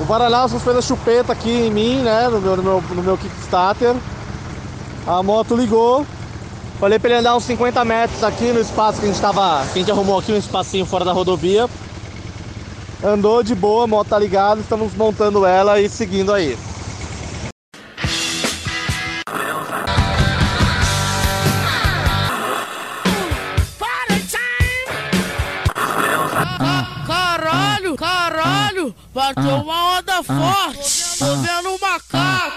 O Varalhaus fez a chupeta aqui em mim, né, no meu Kickstarter. A moto ligou. Falei pra ele andar uns 50 metros aqui no espaço que a gente arrumou aqui, um espacinho fora da rodovia. Andou de boa, a moto tá ligada, estamos montando ela e seguindo aí. Caralho, bateu uma onda forte, tô vendo um macaco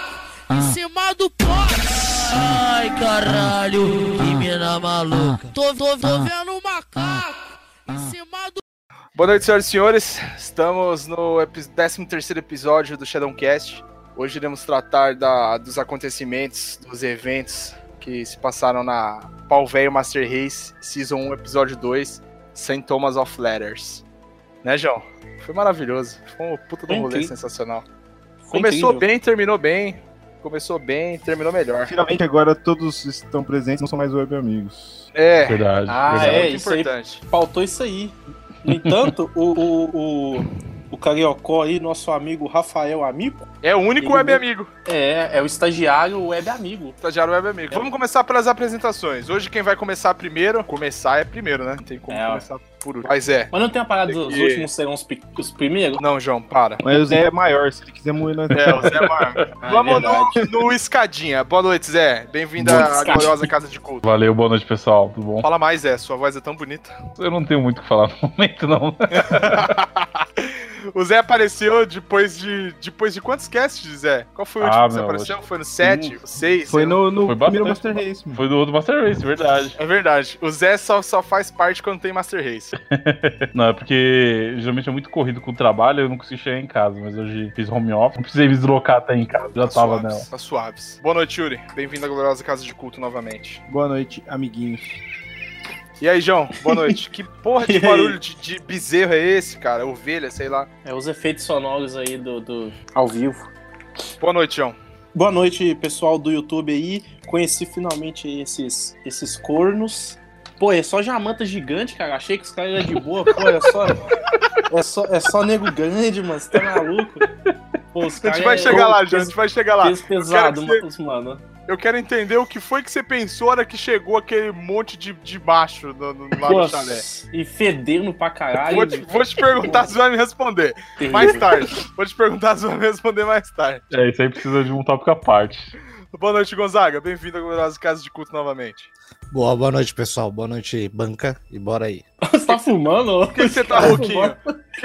em cima do poste. Ai caralho, que mina maluca, tô vendo um macaco em cima do... Boa noite, senhoras e senhores, estamos no 13º episódio do Shadowcast. Hoje iremos tratar dos acontecimentos, dos eventos que se passaram na Palvéio Master Race Season 1, Episódio 2, St. Thomas of Letters. Né, João? Foi maravilhoso. Foi um puta do rolê sensacional. Começou bem, terminou bem. Começou bem, terminou melhor. Finalmente agora todos estão presentes, não são mais web amigos. É. Verdade. Verdade. É isso importante. Aí, faltou isso aí. No entanto, o Cariocó aí, nosso amigo Rafael Amigo. É o único web amigo. É o estagiário web amigo. Estagiário web amigo. É. Vamos começar pelas apresentações. Hoje quem vai começar primeiro... Começar é primeiro, né? Não tem como começar por último. Mas é. Mas não tem a parada dos últimos serão os primeiros? Não, João, para. Mas o Zé é maior, se ele quiser morrer nós... É, o Zé é maior. Vamos no Escadinha. Boa noite, Zé. Bem-vindo à gloriosa Casa de Culto. Valeu, boa noite, pessoal. Tudo bom? Fala mais, Zé. Sua voz é tão bonita. Eu não tenho muito o que falar no momento, não. O Zé apareceu depois de quantos casts, Zé? Qual foi o último que você apareceu? Foi no 7, 6? Foi no primeiro Master Race. Foi no outro Master Race, verdade. É verdade. O Zé só faz parte quando tem Master Race. Não, é porque geralmente é muito corrido com o trabalho, eu não consegui chegar em casa, mas hoje fiz home office, não precisei me deslocar até em casa, já tava nela. Tá suaves. Boa noite, Yuri. Bem-vindo à gloriosa Casa de Culto novamente. Boa noite, amiguinhos. E aí, João, boa noite. Que porra de barulho de bezerro é esse, cara? Ovelha, sei lá. É os efeitos sonoros aí do ao vivo. Boa noite, João. Boa noite, pessoal do YouTube aí. Conheci finalmente esses cornos. Pô, é só jamanta gigante, cara. Achei que os caras eram de boa. Pô, é só nego grande, mano. Você tá maluco? Pô, os caras... A gente vai chegar lá, João. A gente vai chegar lá. Pesado, mano. Eu quero entender o que foi que você pensou na hora que chegou aquele monte de macho lá no chalé. E fedendo pra caralho. Vou te perguntar se vai me responder mais tarde. É, isso aí precisa de um tópico à parte. Boa noite, Gonzaga. Bem-vindo à gloriosa Casa de Culto novamente. Boa noite, pessoal. Boa noite, banca. E bora aí. Você tá fumando? Por que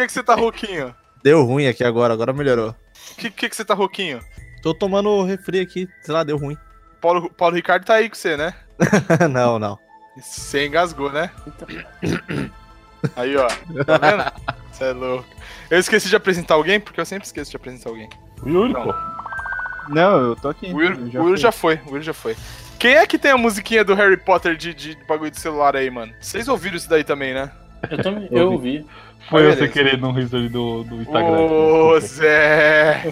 você tá rouquinho? Deu ruim aqui agora melhorou. Que você tá rouquinho? Tô tomando refri aqui, sei lá, deu ruim. Paulo Ricardo tá aí com você, né? Não. Você engasgou, né? Aí, ó. Tá vendo? Você é louco. Eu esqueci de apresentar alguém, porque eu sempre esqueço de apresentar alguém. O Yuri, pô. Não, eu tô aqui. O Yuri já foi. Quem é que tem a musiquinha do Harry Potter de bagulho de celular aí, mano? Vocês ouviram isso daí também, né? Eu ouvi. Foi eu sem querer no history do Instagram. Ô, Zé!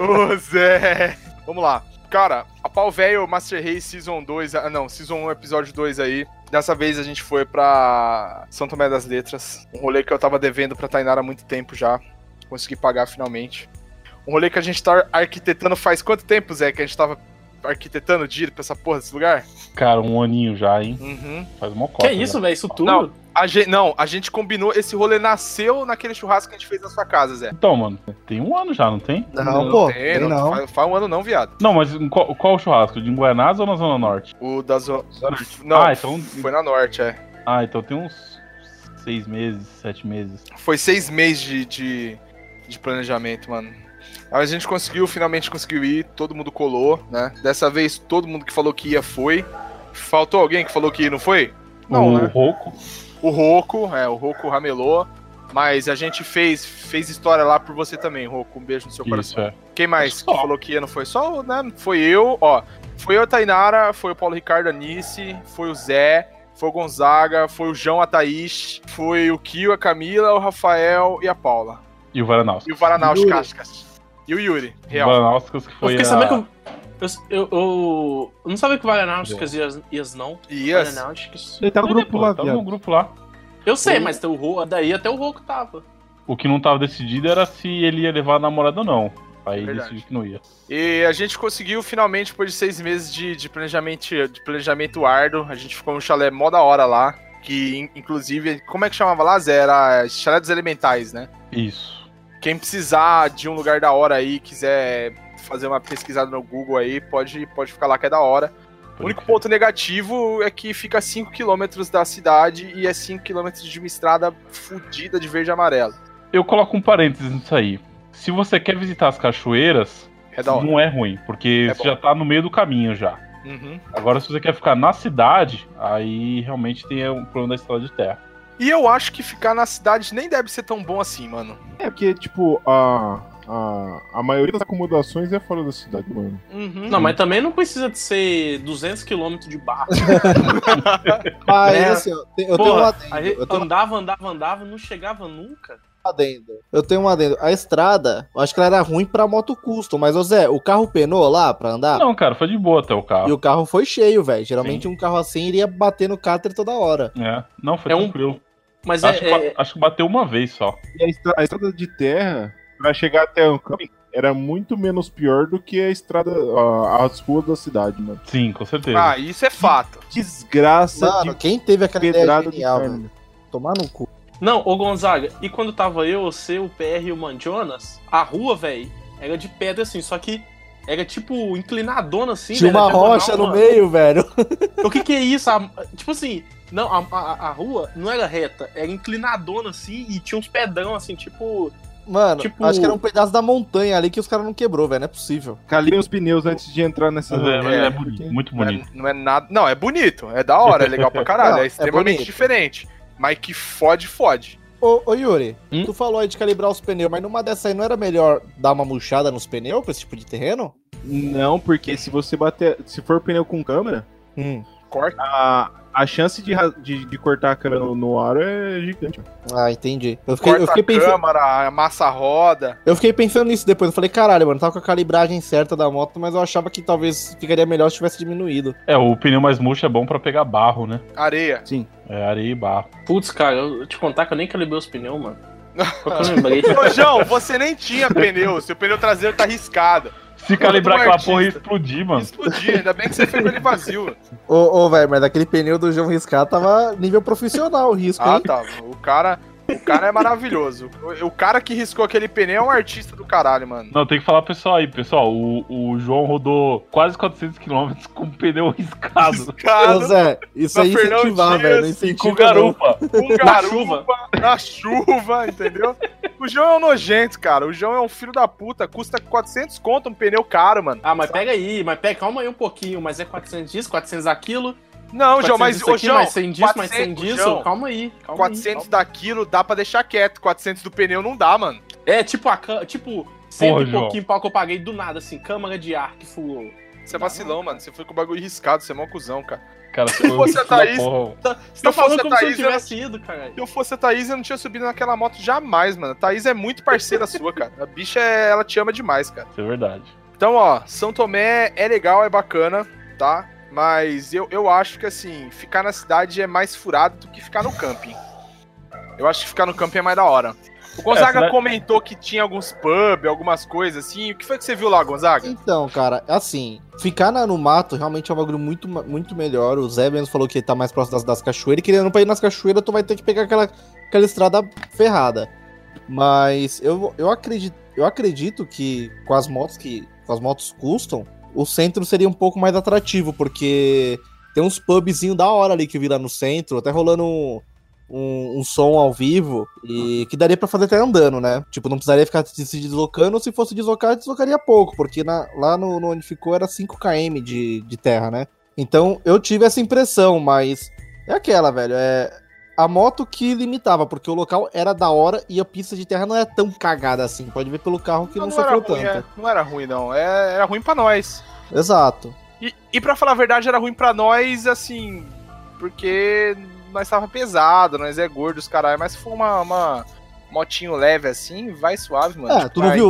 Ô, Zé! Vamos lá. Cara, a Palvéio Master Race Season 2... Não, Season 1, Episódio 2 aí. Dessa vez a gente foi pra São Tomé das Letras. Um rolê que eu tava devendo pra Tainara há muito tempo já. Consegui pagar finalmente. Um rolê que a gente tá arquitetando faz quanto tempo, Zé? Que a gente tava arquitetando de ir pra essa porra desse lugar? Cara, um aninho já, hein? Uhum. Faz uma cota. Que isso, velho? Isso tudo? Não, a gente combinou, esse rolê nasceu naquele churrasco que a gente fez na sua casa, Zé. Então, mano, tem um ano já, não tem? Não. Faz um ano não, viado. Não, mas qual o churrasco? De Guaianazes ou na Zona Norte? O da Zona Norte. Não, então... foi na Norte, é. Ah, então tem uns 6 meses, 7 meses. Foi 6 meses de planejamento, mano. Aí a gente finalmente conseguiu ir, todo mundo colou, né? Dessa vez todo mundo que falou que ia foi. Faltou alguém que falou que ia, não foi? Não, né? O Rocco ramelou, mas a gente fez história lá por você também, Rocco, um beijo no seu coração. É. Quem mais que falou que ia, não foi só, né, foi eu, a Tainara, foi o Paulo Ricardo, a Nice, foi o Zé, foi o Gonzaga, foi o João, a Thaís, foi o Kio, a Camila, o Rafael e a Paula. E o Varanauskas. E o Yuri, real. O Varanauskas que foi Eu não sabia que o Varanauskas ias não. Varanauskas. Ele tava no grupo lá. Eu sei, mas tem o Rô, daí até o Rô que tava. o que não estava decidido era se ele ia levar a namorada ou não. Aí decidiu que não ia. E a gente conseguiu, finalmente, depois de 6 meses de planejamento árduo, a gente ficou num chalé mó da hora lá, que inclusive, como é que chamava lá, Zé? Era Chalé dos Elementais, né? Isso. Quem precisar de um lugar da hora aí, quiser fazer uma pesquisada no Google aí, pode ficar lá que é da hora. O único ponto negativo é que fica a 5 km da cidade e é 5 km de uma estrada fodida de verde e amarelo. Eu coloco um parênteses nisso aí. Se você quer visitar as cachoeiras, não é ruim, porque você já tá no meio do caminho já. Uhum. Agora, se você quer ficar na cidade, aí realmente tem um problema da estrada de terra. E eu acho que ficar na cidade nem deve ser tão bom assim, mano. É, porque, tipo, a maioria das acomodações é fora da cidade, mano. Uhum. Não, mas também não precisa de ser 200 km de barco. Mas, é. Assim, andava, não chegava nunca. Adendo. Eu tenho um adendo. A estrada, eu acho que ela era ruim pra moto custom, mas, ô Zé, o carro penou lá pra andar? Não, cara, foi de boa até o carro. E o carro foi cheio, velho. Geralmente um carro assim iria bater no cáter toda hora. É, não, foi tranquilo. Mas acho que bateu uma vez só. E a estrada de terra, pra chegar até um caminho, era muito menos pior do que a estrada, as ruas da cidade, mano. Sim, com certeza. Ah, isso é fato. Desgraça. Mano, quem teve aquela ideia genial, mano? Tomar no cu. Não, ô Gonzaga, e quando tava eu, você, o PR e o Mandionas, a rua, velho, era de pedra assim, só que era tipo inclinadona assim. Tinha uma rocha no meio, velho. O que é isso? Tipo assim, não, a rua não era reta, era inclinadona assim e tinha uns pedrão assim, tipo... Mano, acho que era um pedaço da montanha ali que os caras não quebrou, velho, não é possível. Calibrem os pneus antes de entrar nessa... É bonito, muito bonito. Não é nada... Não, é bonito, é da hora, é legal pra caralho, não, é extremamente diferente. Mas que fode. Ô Yuri, tu falou aí de calibrar os pneus, mas numa dessa aí não era melhor dar uma murchada nos pneus pra esse tipo de terreno? Não, porque se você bater... Se for pneu com câmera, corta. A chance de cortar a câmera no aro é gigante. Ah, entendi. Eu fiquei pensando... câmera, amassa a roda... Eu fiquei pensando nisso depois, eu falei, caralho, mano, tava com a calibragem certa da moto, mas eu achava que talvez ficaria melhor se tivesse diminuído. É, o pneu mais murcho é bom pra pegar barro, né? Areia. Sim. É, areia e barro. Putz, cara, eu te contar que eu nem calibrei os pneus, mano. Ô, João, você nem tinha pneu, seu pneu traseiro tá riscado. Se calibrar aquela porra e explodir, mano. Explodir, ainda bem que você fez ele vazio. Ô, velho, mas daquele pneu do João riscar tava nível profissional o risco, hein? Ah, tá. O cara é maravilhoso. O cara que riscou aquele pneu é um artista do caralho, mano. Não, tem que falar pro pessoal aí, pessoal. O João rodou quase 400 km com um pneu riscado. Ô, Zé, isso aí incentivar, velho. Incentiva, com garupa. Com garupa, na chuva, entendeu? O João é um nojento, cara. O João é um filho da puta. Custa 400 conto um pneu caro, mano. Ah, mas sabe? Pega aí, calma aí um pouquinho. Mas é 400 disso, 400 aquilo. Não, João, mas... Ô, João, mais 100 disso, mais 100 disso. Calma aí. 400 daquilo dá pra deixar quieto. 400 do pneu não dá, mano. É, tipo, tipo 100 e pouquinho pau que eu paguei do nada, assim. Câmara de ar que fulou. Você é vacilão, mano. Você foi com o bagulho riscado. Você é mó cuzão, cara. Cara, se fosse a Thaís... Você tá falando como se eu tivesse ido, cara. Se eu fosse a Thaís, eu não tinha subido naquela moto jamais, mano. A Thaís é muito parceira sua, cara. A bicha, ela te ama demais, cara. Isso é verdade. Então, ó, São Tomé é legal, é bacana, tá? Mas eu acho que, assim, ficar na cidade é mais furado do que ficar no camping. Eu acho que ficar no camping é mais da hora. O Gonzaga comentou que tinha alguns pubs, algumas coisas assim. O que foi que você viu lá, Gonzaga? Então, cara, assim, ficar no mato realmente é um bagulho muito, muito melhor. O Zé mesmo falou que ele tá mais próximo das cachoeiras. E querendo pra ir nas cachoeiras, tu vai ter que pegar aquela estrada ferrada. Mas eu acredito que com as motos custom, o centro seria um pouco mais atrativo, porque tem uns pubzinhos da hora ali que vira no centro, até rolando um som ao vivo, e que daria pra fazer até andando, né? Tipo, não precisaria ficar se deslocando, se fosse deslocar, deslocaria pouco, porque lá no onde ficou era 5 km de terra, né? Então, eu tive essa impressão, mas é aquela, velho, é a moto que limitava, porque o local era da hora e a pista de terra não é tão cagada assim, pode ver pelo carro que não sofreu tanto. Não era ruim, não, era ruim pra nós. Exato. E pra falar a verdade, era ruim pra nós, assim, porque... Nós tava pesado, nós é gordos, caralho. Mas se for uma motinho leve assim, vai suave, mano. É, tipo, tu não viu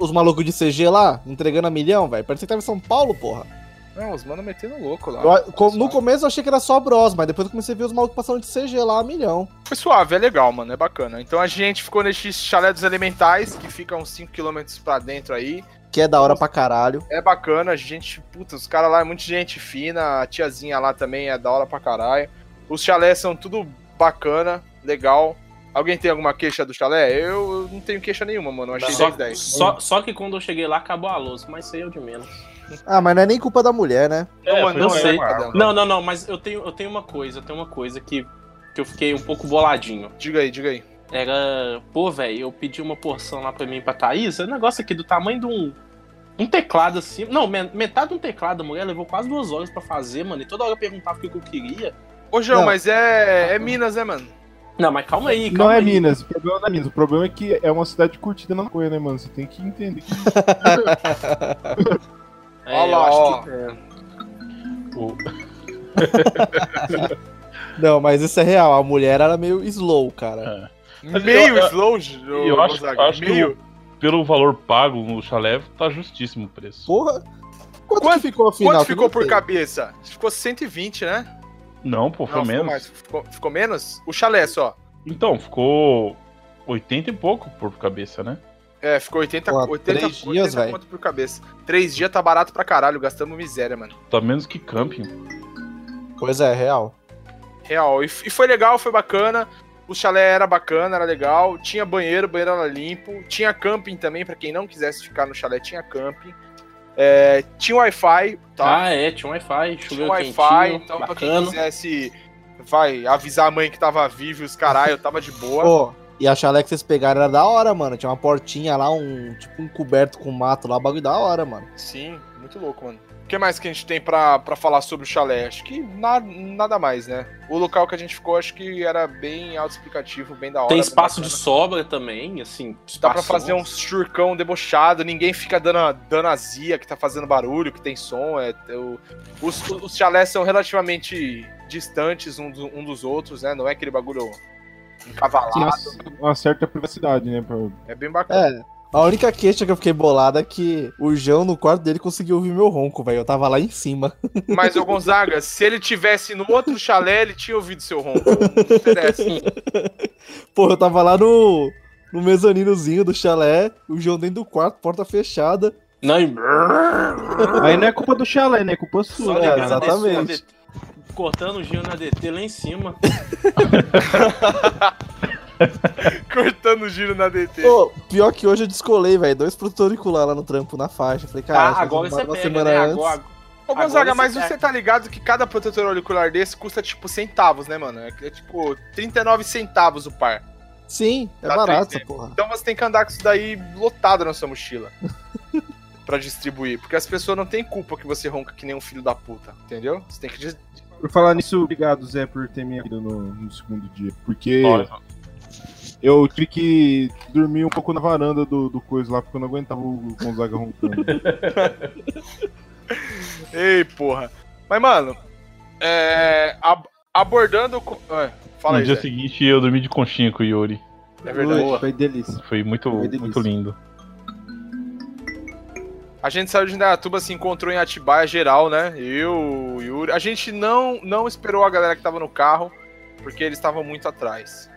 os malucos de CG lá, entregando a milhão, velho? Parece que tava em São Paulo, porra. Não, os mano metendo louco lá. No começo eu achei que era só Bros, mas depois eu comecei a ver os malucos passando de CG lá a milhão. Foi suave, é legal, mano, é bacana. Então a gente ficou nesse chalé dos elementais, que fica uns 5 km pra dentro aí. Que é da hora pra caralho. É bacana, a gente, puta, os caras lá é muita gente fina, a tiazinha lá também é da hora pra caralho. Os chalés são tudo bacana, legal. Alguém tem alguma queixa do chalé? Eu não tenho queixa nenhuma, mano, eu achei 10/10. Só que quando eu cheguei lá acabou a louça, mas sei eu de menos. Ah, mas não é nem culpa da mulher, né? É, não, eu sei. Não, mas eu tenho uma coisa que eu fiquei um pouco boladinho. Diga aí. Era, pô, velho, eu pedi uma porção lá pra mim e pra Thaís, é um negócio aqui do tamanho de um teclado assim. Não, metade de um teclado, a mulher levou quase 2 horas pra fazer, mano, e toda hora eu perguntava o que eu queria. Ô, João, mas é Minas, né, mano? Não, mas calma aí. Não é Minas, o problema não é Minas. O problema é que é uma cidade curtida na coisa, né, mano? Você tem que entender. Olha lá, ó. Não, mas isso é real. A mulher era meio slow, cara. É. Meio slow? Eu acho meio. Que pelo valor pago no chalé, tá justíssimo o preço. Porra! Quanto ficou afinal? Quanto ficou por cabeça? Ficou 120, né? Não, pô, foi menos. Mais. Ficou menos? O chalé só. Então, ficou 80 e pouco por cabeça, né? É, ficou 80 conto por cabeça. 3 dias tá barato pra caralho, gastamos miséria, mano. Tá menos que camping. Pois é, real. E foi legal, foi bacana. O chalé era bacana, era legal. Tinha banheiro era limpo. Tinha camping também, pra quem não quisesse ficar no chalé, tinha camping. É, tinha Wi-Fi, tá? Ah, é, tinha Wi-Fi. Tinha Wi-Fi, então bacana. Pra quem quisesse avisar a mãe que tava vivo e os caralho, tava de boa. Pô. E a chalé que vocês pegaram era da hora, mano. Tinha uma portinha lá, um coberto com mato lá, bagulho da hora, mano. Sim, muito louco, mano. O que mais que a gente tem pra falar sobre o chalé? Acho que nada mais, né? O local que a gente ficou, acho que era bem autoexplicativo, bem da hora. Tem espaço de sobra também, assim. Espaço. Dá pra fazer um churcão debochado, ninguém fica dando azia, que tá fazendo barulho, que tem som. Os chalés são relativamente distantes um dos outros, né? Não é aquele bagulho... encavalado. Uma certa privacidade, né? É bem bacana. É. A única queixa que eu fiquei bolada é que o João, no quarto dele, conseguiu ouvir meu ronco, velho. Eu tava lá em cima. Mas, ô Gonzaga, se ele tivesse no outro chalé, ele tinha ouvido seu ronco. Não interessa. Pô, eu tava lá no mezaninozinho do chalé, o João dentro do quarto, porta fechada. Não, aí não é culpa do chalé, né? É culpa sua. É, exatamente. Cortando o Gil na DT lá em cima. Cortando o giro na DT. Pô, pior que hoje eu descolei, velho. 2 protocolar lá no trampo, na faixa. Falei, cara, agora você pega, né? Agora. Ô, Gonzaga, mas você tá ligado que cada protetor auricular desse custa, tipo, centavos, né, mano? É tipo, 39 centavos o par. Sim, é barato essa porra. Então você tem que andar com isso daí lotado na sua mochila. Pra distribuir. Porque as pessoas não têm culpa que você ronca que nem um filho da puta, entendeu? Você tem que... Por falar nisso, obrigado, Zé, por ter me ajuda no segundo dia. Porque eu tive que dormir um pouco na varanda do coisa lá, porque eu não aguentava o Gonzaga roncando. Ei, porra. Mas, mano, abordando... Fala aí, no dia Zé. Seguinte, eu dormi de conchinha com o Yuri. É verdade. Foi delícia. Foi muito lindo. A gente saiu de Indaiatuba, se encontrou em Atibaia geral, né? Eu, Yuri... A gente não esperou a galera que tava no carro, porque eles estavam muito atrás.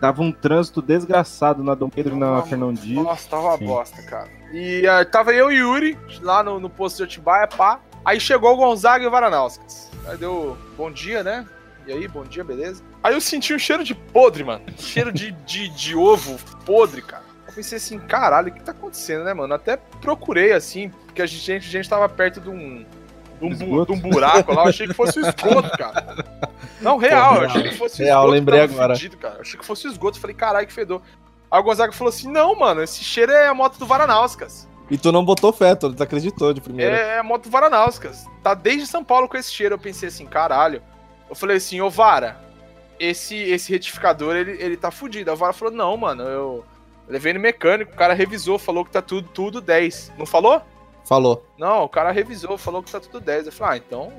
Tava um trânsito desgraçado na Dom Pedro e na Fernão Dias. Nossa, tava uma bosta, cara. E tava eu e Yuri, lá no posto de Atibaia, pá. Aí chegou o Gonzaga e o Varanauskas. Aí deu bom dia, né? E aí, bom dia, beleza? Aí eu senti um cheiro de podre, mano. Cheiro de ovo podre, cara. Pensei assim, caralho, o que tá acontecendo, né, mano? Até procurei, assim, porque a gente tava perto de um buraco lá, eu achei que fosse o esgoto, cara. Não, real, eu achei que fosse o esgoto. Real, lembrei agora. Fudido, cara. Eu achei que fosse o esgoto, falei, caralho, que fedor. Aí o Gonzaga falou assim, não, mano, esse cheiro é a moto do Varanauskas. E tu não botou fé, tu acreditou de primeira. É a moto do Varanauskas. Tá desde São Paulo com esse cheiro, eu pensei assim, caralho. Eu falei assim, ô Vara, esse retificador, ele tá fudido. A Vara falou, não, mano, eu... Levei no mecânico, o cara revisou, falou que tá tudo 10. Não falou? Falou. Não, o cara revisou, falou que tá tudo 10. Eu falei, então,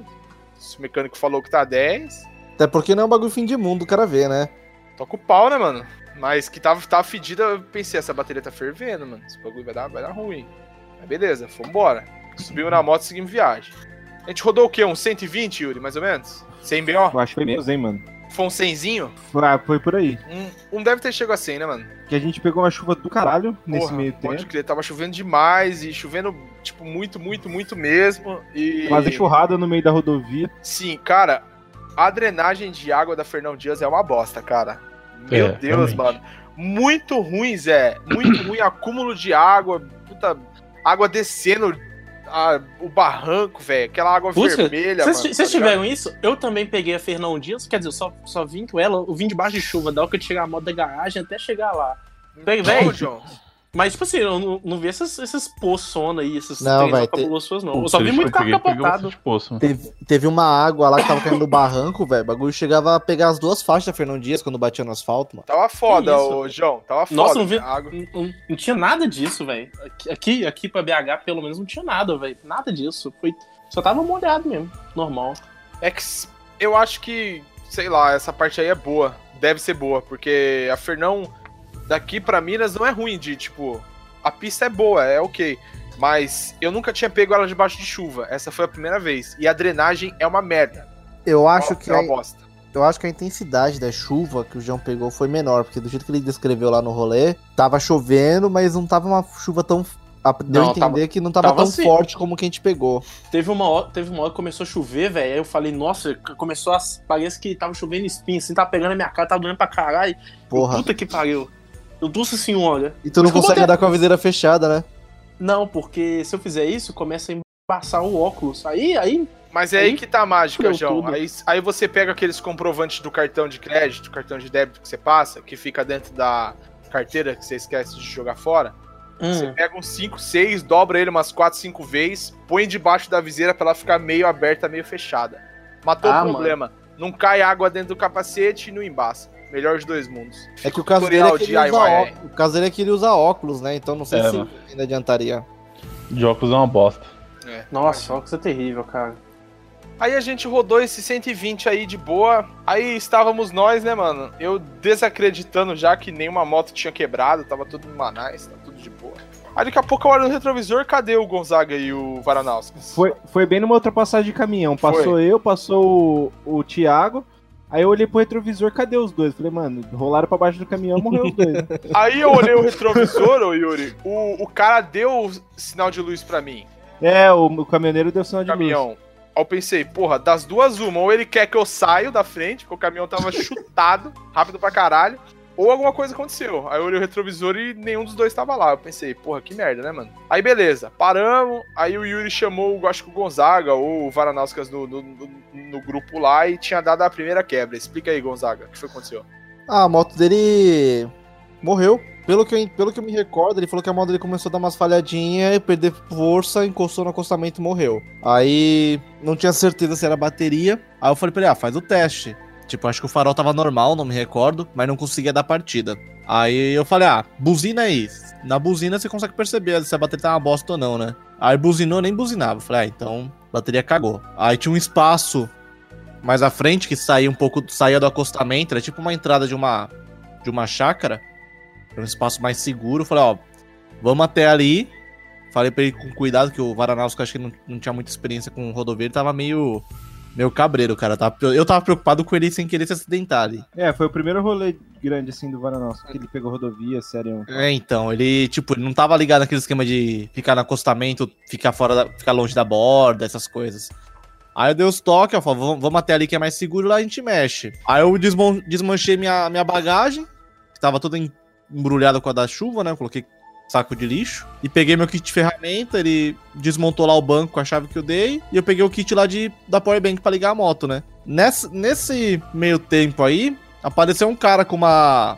se o mecânico falou que tá 10... Até porque não é um bagulho fim de mundo, o cara vê, né? Toca o pau, né, mano? Mas que tava fedida, eu pensei, essa bateria tá fervendo, mano. Esse bagulho vai dar ruim. Mas beleza, fomos embora. Subimos na moto e seguimos viagem. A gente rodou o quê? Uns 120, Yuri, mais ou menos? 100 BO? Eu acho que foi menos, hein, mano. Foi um 100zinho? Ah, foi por aí. Um deve ter chegado a 100, né, mano? Que a gente pegou uma chuva do caralho nesse meio tempo. Pode crer, tava chovendo demais e chovendo, tipo, muito, muito, muito mesmo. E... quase churrada no meio da rodovia. Sim, cara, a drenagem de água da Fernão Dias é uma bosta, cara. Meu Deus, realmente. Mano. Muito ruim, Zé. Muito ruim, acúmulo de água, puta, água descendo... o barranco, velho, aquela água vermelha. Vocês tiveram isso? Eu também peguei a Fernão Dias, quer dizer, eu só vim com ela, eu vim debaixo de chuva, da hora que eu chegar a moto da garagem até chegar lá. Então, velho, mas tipo assim, eu não vi esses poçona aí, esses treinos cabulosos, não. Eu só vi muito carro capotado. Teve uma água lá que tava caindo do barranco, velho, o bagulho chegava a pegar as duas faixas da Fernão Dias quando batia no asfalto, mano. Tava foda, ô João, tava foda. Nossa, não vi, água. Não tinha nada disso, velho. Aqui pra BH, pelo menos, não tinha nada, velho, nada disso. Só tava molhado mesmo, normal. É que eu acho que, sei lá, essa parte aí é boa, deve ser boa, porque a Fernão... daqui pra Minas não é ruim de, tipo... a pista é boa, é ok. Mas eu nunca tinha pego ela debaixo de chuva. Essa foi a primeira vez. E a drenagem é uma merda. Eu acho que é uma bosta. Eu acho que a intensidade da chuva que o João pegou foi menor. Porque do jeito que ele descreveu lá no rolê... tava chovendo, mas não tava uma chuva tão... deu a entender que não tava tão assim, forte como que a gente pegou. Teve uma hora que começou a chover, velho. Aí eu falei, nossa, começou a... parece que tava chovendo espinho. Assim, tava pegando a minha cara, tava doendo pra caralho. Porra. Puta que pariu. Nossa senhora. E tu não consegue andar com a viseira fechada, né? Não, porque se eu fizer isso, começa a embaçar o óculos. Aí... mas é aí que tá a mágica, João. Aí você pega aqueles comprovantes do cartão de crédito, cartão de débito que você passa, que fica dentro da carteira que você esquece de jogar fora. Você pega uns 5, 6, dobra ele umas 4, 5 vezes, põe debaixo da viseira pra ela ficar meio aberta, meio fechada. Matou o problema. Mano. Não cai água dentro do capacete e não embaça. Melhor de dois mundos. É que o caso dele é que ele usa óculos, né? Então não sei se ainda adiantaria. De óculos é uma bosta. É. Nossa, óculos é terrível, cara. Aí a gente rodou esse 120 aí de boa. Aí estávamos nós, né, mano? Eu desacreditando já que nenhuma moto tinha quebrado. Tava tudo em Manaus, tá tudo de boa. Aí daqui a pouco eu olho no retrovisor, cadê o Gonzaga e o Varanauskas? Foi bem numa ultrapassagem de caminhão. Passou o Thiago. Aí eu olhei pro retrovisor, cadê os dois? Falei, mano, rolaram pra baixo do caminhão, morreu os dois. Aí eu olhei o retrovisor, ô Yuri, o cara deu o sinal de luz pra mim. É, o caminhoneiro deu o sinal de luz. Aí eu pensei, porra, das duas uma, ou ele quer que eu saia da frente, porque o caminhão tava chutado, rápido pra caralho, ou alguma coisa aconteceu. Aí eu olhei o retrovisor e nenhum dos dois tava lá. Eu pensei, porra, que merda, né, mano? Aí beleza, paramos, aí o Yuri chamou, acho que o Gonzaga ou o Varanauskas no grupo lá e tinha dado a primeira quebra. Explica aí, Gonzaga, o que foi que aconteceu? A moto dele morreu. Pelo que eu me recordo, ele falou que a moto dele começou a dar umas falhadinhas, perder força, encostou no acostamento e morreu. Aí não tinha certeza se era bateria. Aí eu falei pra ele, faz o teste. Tipo, acho que o farol tava normal, não me recordo, mas não conseguia dar partida. Aí eu falei, buzina aí. Na buzina você consegue perceber se a bateria tá uma bosta ou não, né? Aí buzinou, nem buzinava. Falei, então a bateria cagou. Aí tinha um espaço mais à frente que saía um pouco, saía do acostamento, era tipo uma entrada de uma chácara. Era um espaço mais seguro. Falei, vamos até ali. Falei pra ele com cuidado, que o Varanauskas, acho que não tinha muita experiência com rodovia, ele tava meio... meu cabreiro, cara. Eu tava preocupado com ele sem querer se acidentar ali. É, foi o primeiro rolê grande, assim, do Varanauskas, que ele pegou rodovia, sério. É, então, ele não tava ligado naquele esquema de ficar no acostamento, ficar longe da borda, essas coisas. Aí eu dei os toques, falei, vamos até ali que é mais seguro, lá a gente mexe. Aí eu desmanchei minha bagagem, que tava toda embrulhada com a da chuva, né? Eu coloquei saco de lixo, e peguei meu kit de ferramenta, ele desmontou lá o banco com a chave que eu dei, e eu peguei o kit lá da powerbank pra ligar a moto, né? Nesse meio tempo aí, apareceu um cara com uma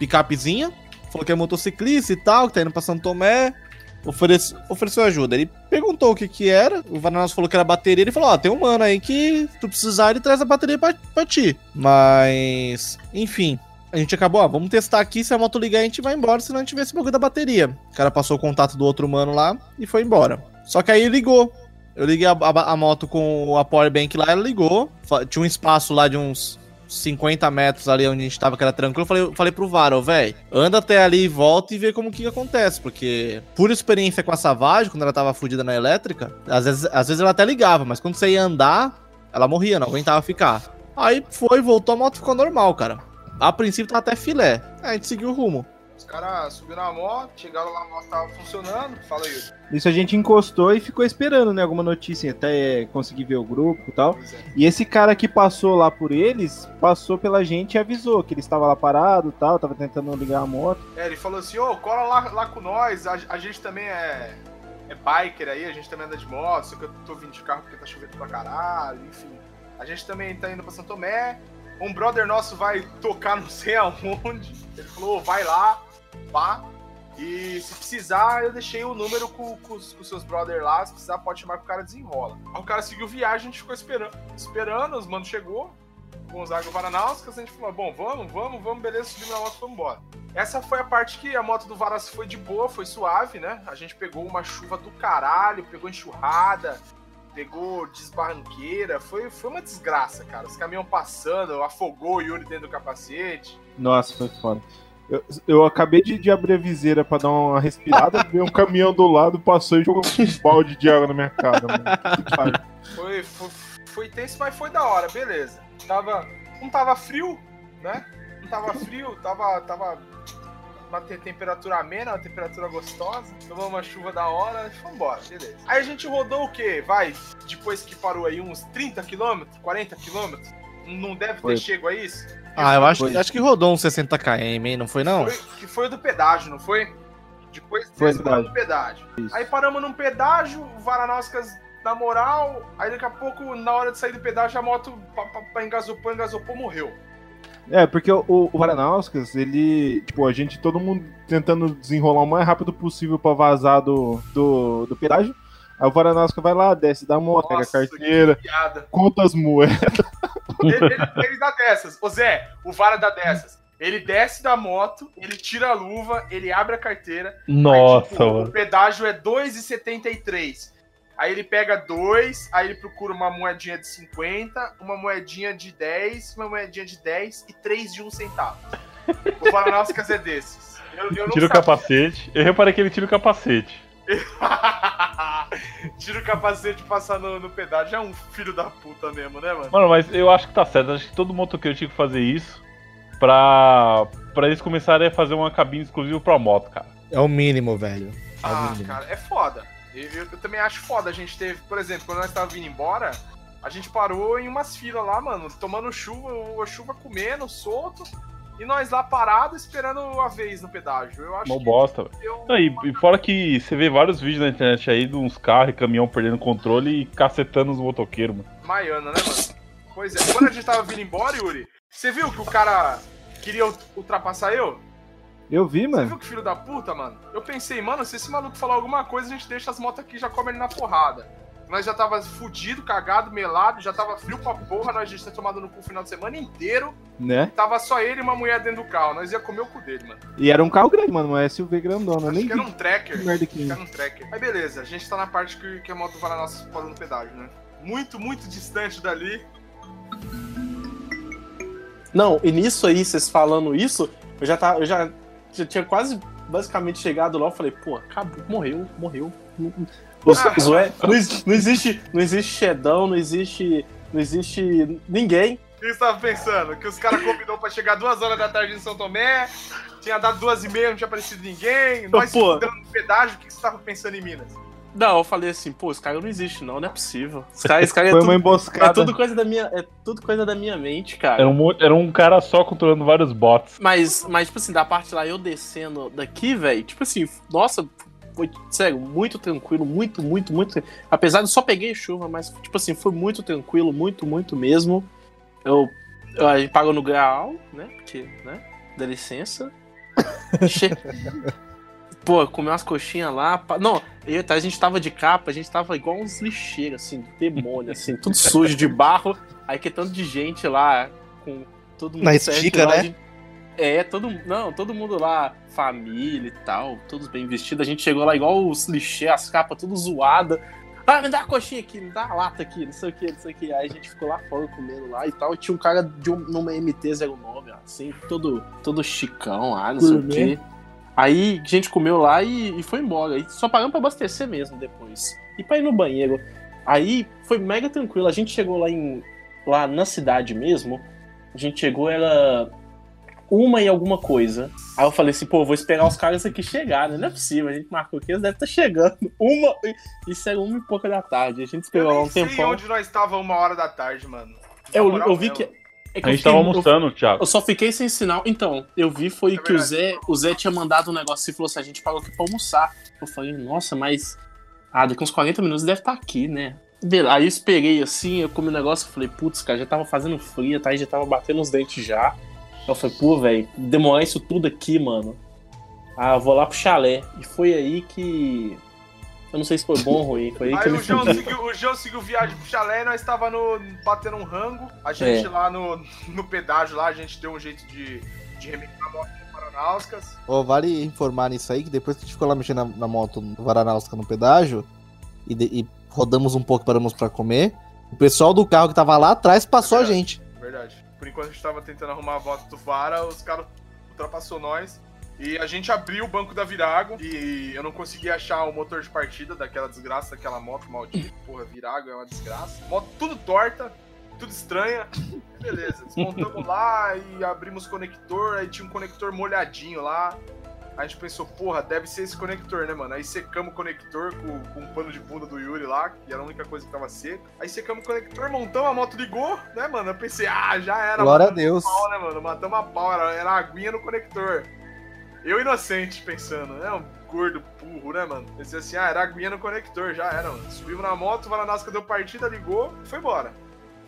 picapezinha, falou que é motociclista e tal, que tá indo pra Santo Tomé, ofereceu ajuda. Ele perguntou o que era, o Varanauskas falou que era bateria, ele falou, tem um mano aí que tu precisar, ele traz a bateria pra ti. Mas, enfim... a gente acabou, vamos testar aqui, se a moto ligar a gente vai embora, se não a gente vê esse bagulho da bateria. O cara passou o contato do outro mano lá e foi embora. Só que aí ligou. Eu liguei a moto com a powerbank lá, ela ligou. Tinha um espaço lá de uns 50 metros ali onde a gente tava, que era tranquilo, eu falei pro VAR, ó, velho, anda até ali e volta e vê como que acontece, porque por experiência com a Savage, quando ela tava fodida na elétrica, às vezes ela até ligava, mas quando você ia andar, ela morria, não aguentava ficar. Aí foi, voltou, a moto ficou normal, cara. A princípio tava até filé. Aí a gente seguiu o rumo. Os caras subiram a moto, chegaram lá, a moto tava funcionando, fala aí. Isso a gente encostou e ficou esperando, né, alguma notícia, até conseguir ver o grupo e tal. É. E esse cara que passou lá por eles, passou pela gente e avisou que ele estava lá parado e tal, tava tentando ligar a moto. É, ele falou assim, ô, cola lá com nós, a gente também é biker aí, a gente também anda de moto, só que eu tô vindo de carro porque tá chovendo pra caralho, enfim. A gente também tá indo pra São Tomé, um brother nosso vai tocar não sei aonde, ele falou, vai lá. Pá. E se precisar, eu deixei o número com os seus brothers lá. Se precisar, pode chamar que o cara desenrola. Aí o cara seguiu viagem, a gente ficou esperando. Os manos chegou, Gonzaga e Varanauskas. A gente falou, bom, vamos, beleza, subimos na moto e vamos embora. Essa foi a parte que a moto do Varas foi de boa, foi suave, né? A gente pegou uma chuva do caralho, pegou enxurrada, pegou desbarranqueira, foi uma desgraça, cara. Os caminhões passando, afogou o Yuri dentro do capacete. Nossa, foi foda. Eu acabei de abrir a viseira pra dar uma respirada, veio um caminhão do lado, passou e jogou um balde de água na minha cara, mano. Foi tenso, mas foi da hora, beleza. Não tava frio, né? Não tava frio, tava uma temperatura amena, uma temperatura gostosa. Tomou uma chuva da hora, foi embora, beleza. Aí a gente rodou o quê? Vai, depois que parou aí uns 30 km, 40 km? Não deve ter chego a isso? Ah, eu acho que rodou uns 60 km, hein? Não foi, não? Que foi o do pedágio, não foi? Depois desse do pedágio. Isso. Aí paramos num pedágio, o Varanauskas na moral, aí daqui a pouco, na hora de sair do pedágio, a moto engasopou, morreu. É, porque o Varanauskas, ele... Tipo, a gente, todo mundo tentando desenrolar o mais rápido possível pra vazar do pedágio. Aí o Varanauskas vai lá, desce da moto, pega a carteira, conta as moedas. Ele dá dessas. Ô Zé, o Vara dá dessas. Ele desce da moto, ele tira a luva, ele abre a carteira. Nossa, aí, tipo, mano. O pedágio é 2,73. Aí ele pega 2, aí ele procura uma moedinha de 50, uma moedinha de 10, uma moedinha de 10 e 3 de 1 centavo. O Varanauskas é desses. Eu tira o capacete. Eu reparei que ele tira o capacete. Tira o capacete e passa no pedágio. É um filho da puta mesmo, né, mano? Mano, mas eu acho que tá certo. Acho que todo motoqueiro tinha que fazer isso pra eles começarem a fazer uma cabine exclusiva pra moto, cara. É o mínimo, velho. É o mínimo. Cara, é foda. Eu também acho foda. A gente teve, por exemplo, quando nós tava vindo embora, a gente parou em umas filas lá, mano, tomando chuva, a chuva comendo, solto. E nós lá parados esperando a vez no pedágio. Eu acho. Mó bosta, velho. E fora que você vê vários vídeos na internet aí de uns carros e caminhão perdendo controle e cacetando os motoqueiros, mano. Maiana, né, mano? Pois é. Quando a gente tava vindo embora, Yuri, você viu que o cara queria ultrapassar eu? Eu vi, mano. Você viu que filho da puta, mano? Eu pensei, mano, se esse maluco falar alguma coisa, a gente deixa as motos aqui e já come ele na porrada. Nós já tava fudido, cagado, melado, já tava frio pra porra, nós já tinha tomado no cu o final de semana inteiro. Né? Tava só ele e uma mulher dentro do carro, nós ia comer o cu dele, mano. E era um carro grande, mano, uma SUV grandona. Acho que era um tracker. Era um tracker. Mas beleza, a gente tá na parte que a moto vai na nossa parada no pedágio, né? Muito, muito distante dali. Não, e nisso aí, vocês falando isso, eu já tinha quase basicamente chegado lá, eu falei, pô, acabou, morreu. Não existe Xedão, não existe ninguém. O que você tava pensando? Que os caras combinou pra chegar 2 horas da tarde em São Tomé, tinha dado 2h30, não tinha aparecido ninguém, nós dando pedágio, o que você tava pensando em Minas? Não, eu falei assim, pô, esse cara não existe não é possível. Esse cara foi uma emboscada. É tudo coisa da minha mente, cara. Era um cara só controlando vários bots. Mas tipo assim, da parte lá, eu descendo daqui, velho, tipo assim, nossa... Foi, sério, muito tranquilo, muito. Apesar de só peguei chuva, mas, tipo assim, foi muito tranquilo, muito mesmo. A gente pagou no grau, né? Porque, né? Dá licença. Pô, comeu umas coxinhas lá. Não, a gente tava de capa, a gente tava igual uns lixeiros, assim, demônio, assim, tudo sujo de barro. Aí que tanto de gente lá, com todo mundo. Na certo, estica, né? Todo mundo lá, família e tal, todos bem vestidos. A gente chegou lá igual os lixeiros, as capas tudo zoada. Ah, me dá a coxinha aqui, me dá a lata aqui, não sei o que, não sei o que. Aí a gente ficou lá fora comendo lá e tal. E tinha um cara de numa MT-09, assim, todo chicão lá, não sei o que. Aí a gente comeu lá e foi embora. E só paramos pra abastecer mesmo depois. E pra ir no banheiro. Aí foi mega tranquilo. A gente chegou lá na cidade mesmo. A gente chegou, era 1h alguma coisa. Aí eu falei assim, pô, vou esperar os caras aqui chegarem, né? Não é possível, a gente marcou que eles devem estar chegando. Isso era 1h e pouca da tarde. A gente esperou lá um tempão. Eu sei onde nós estávamos 1h da tarde, mano. Eu vi que... a gente tava almoçando, Thiago. Eu só fiquei sem sinal. Então, eu vi foi que o Zé tinha mandado um negócio e falou assim, a gente parou aqui pra almoçar. Eu falei, nossa, mas... Ah, daqui uns 40 minutos deve estar aqui, né? Aí eu esperei assim, eu comi um negócio e falei, putz, cara, já tava fazendo frio, tá? Aí já tava batendo os dentes já. Eu falei, pô, velho, demorar isso tudo aqui, mano. Ah, eu vou lá pro chalé. E foi aí que... Eu não sei se foi bom ou ruim. Foi aí que o João seguiu viagem pro chalé e nós tava batendo um rango. A gente lá no pedágio, lá a gente deu um jeito de remixar a moto no Varanauskas. Ó, vale informar nisso aí, que depois que a gente ficou lá mexendo na moto no Varanauskas no pedágio, e rodamos um pouco e paramos pra comer, o pessoal do carro que tava lá atrás passou a gente. Verdade. Por enquanto a gente tava tentando arrumar a moto do Vara, os caras ultrapassou nós. E a gente abriu o banco da Virago e eu não consegui achar o motor de partida daquela desgraça, daquela moto maldita. Porra, Virago é uma desgraça. Moto tudo torta, tudo estranha. Beleza, desmontamos lá e abrimos o conector, aí tinha um conector molhadinho lá. A gente pensou, porra, deve ser esse conector, né, mano? Aí secamos o conector com um pano de bunda do Yuri lá, que era a única coisa que tava seca. Aí secamos o conector, montamos, a moto ligou, né, mano? Eu pensei, já era. Glória a Deus. Pau, né, mano? Matamos a pau, era a aguinha no conector. Eu inocente, pensando, né? Um gordo burro, né, mano? Pensei assim, era aguinha no conector, já era, mano. Subimos na moto, o Varanauskas deu partida, ligou e foi embora.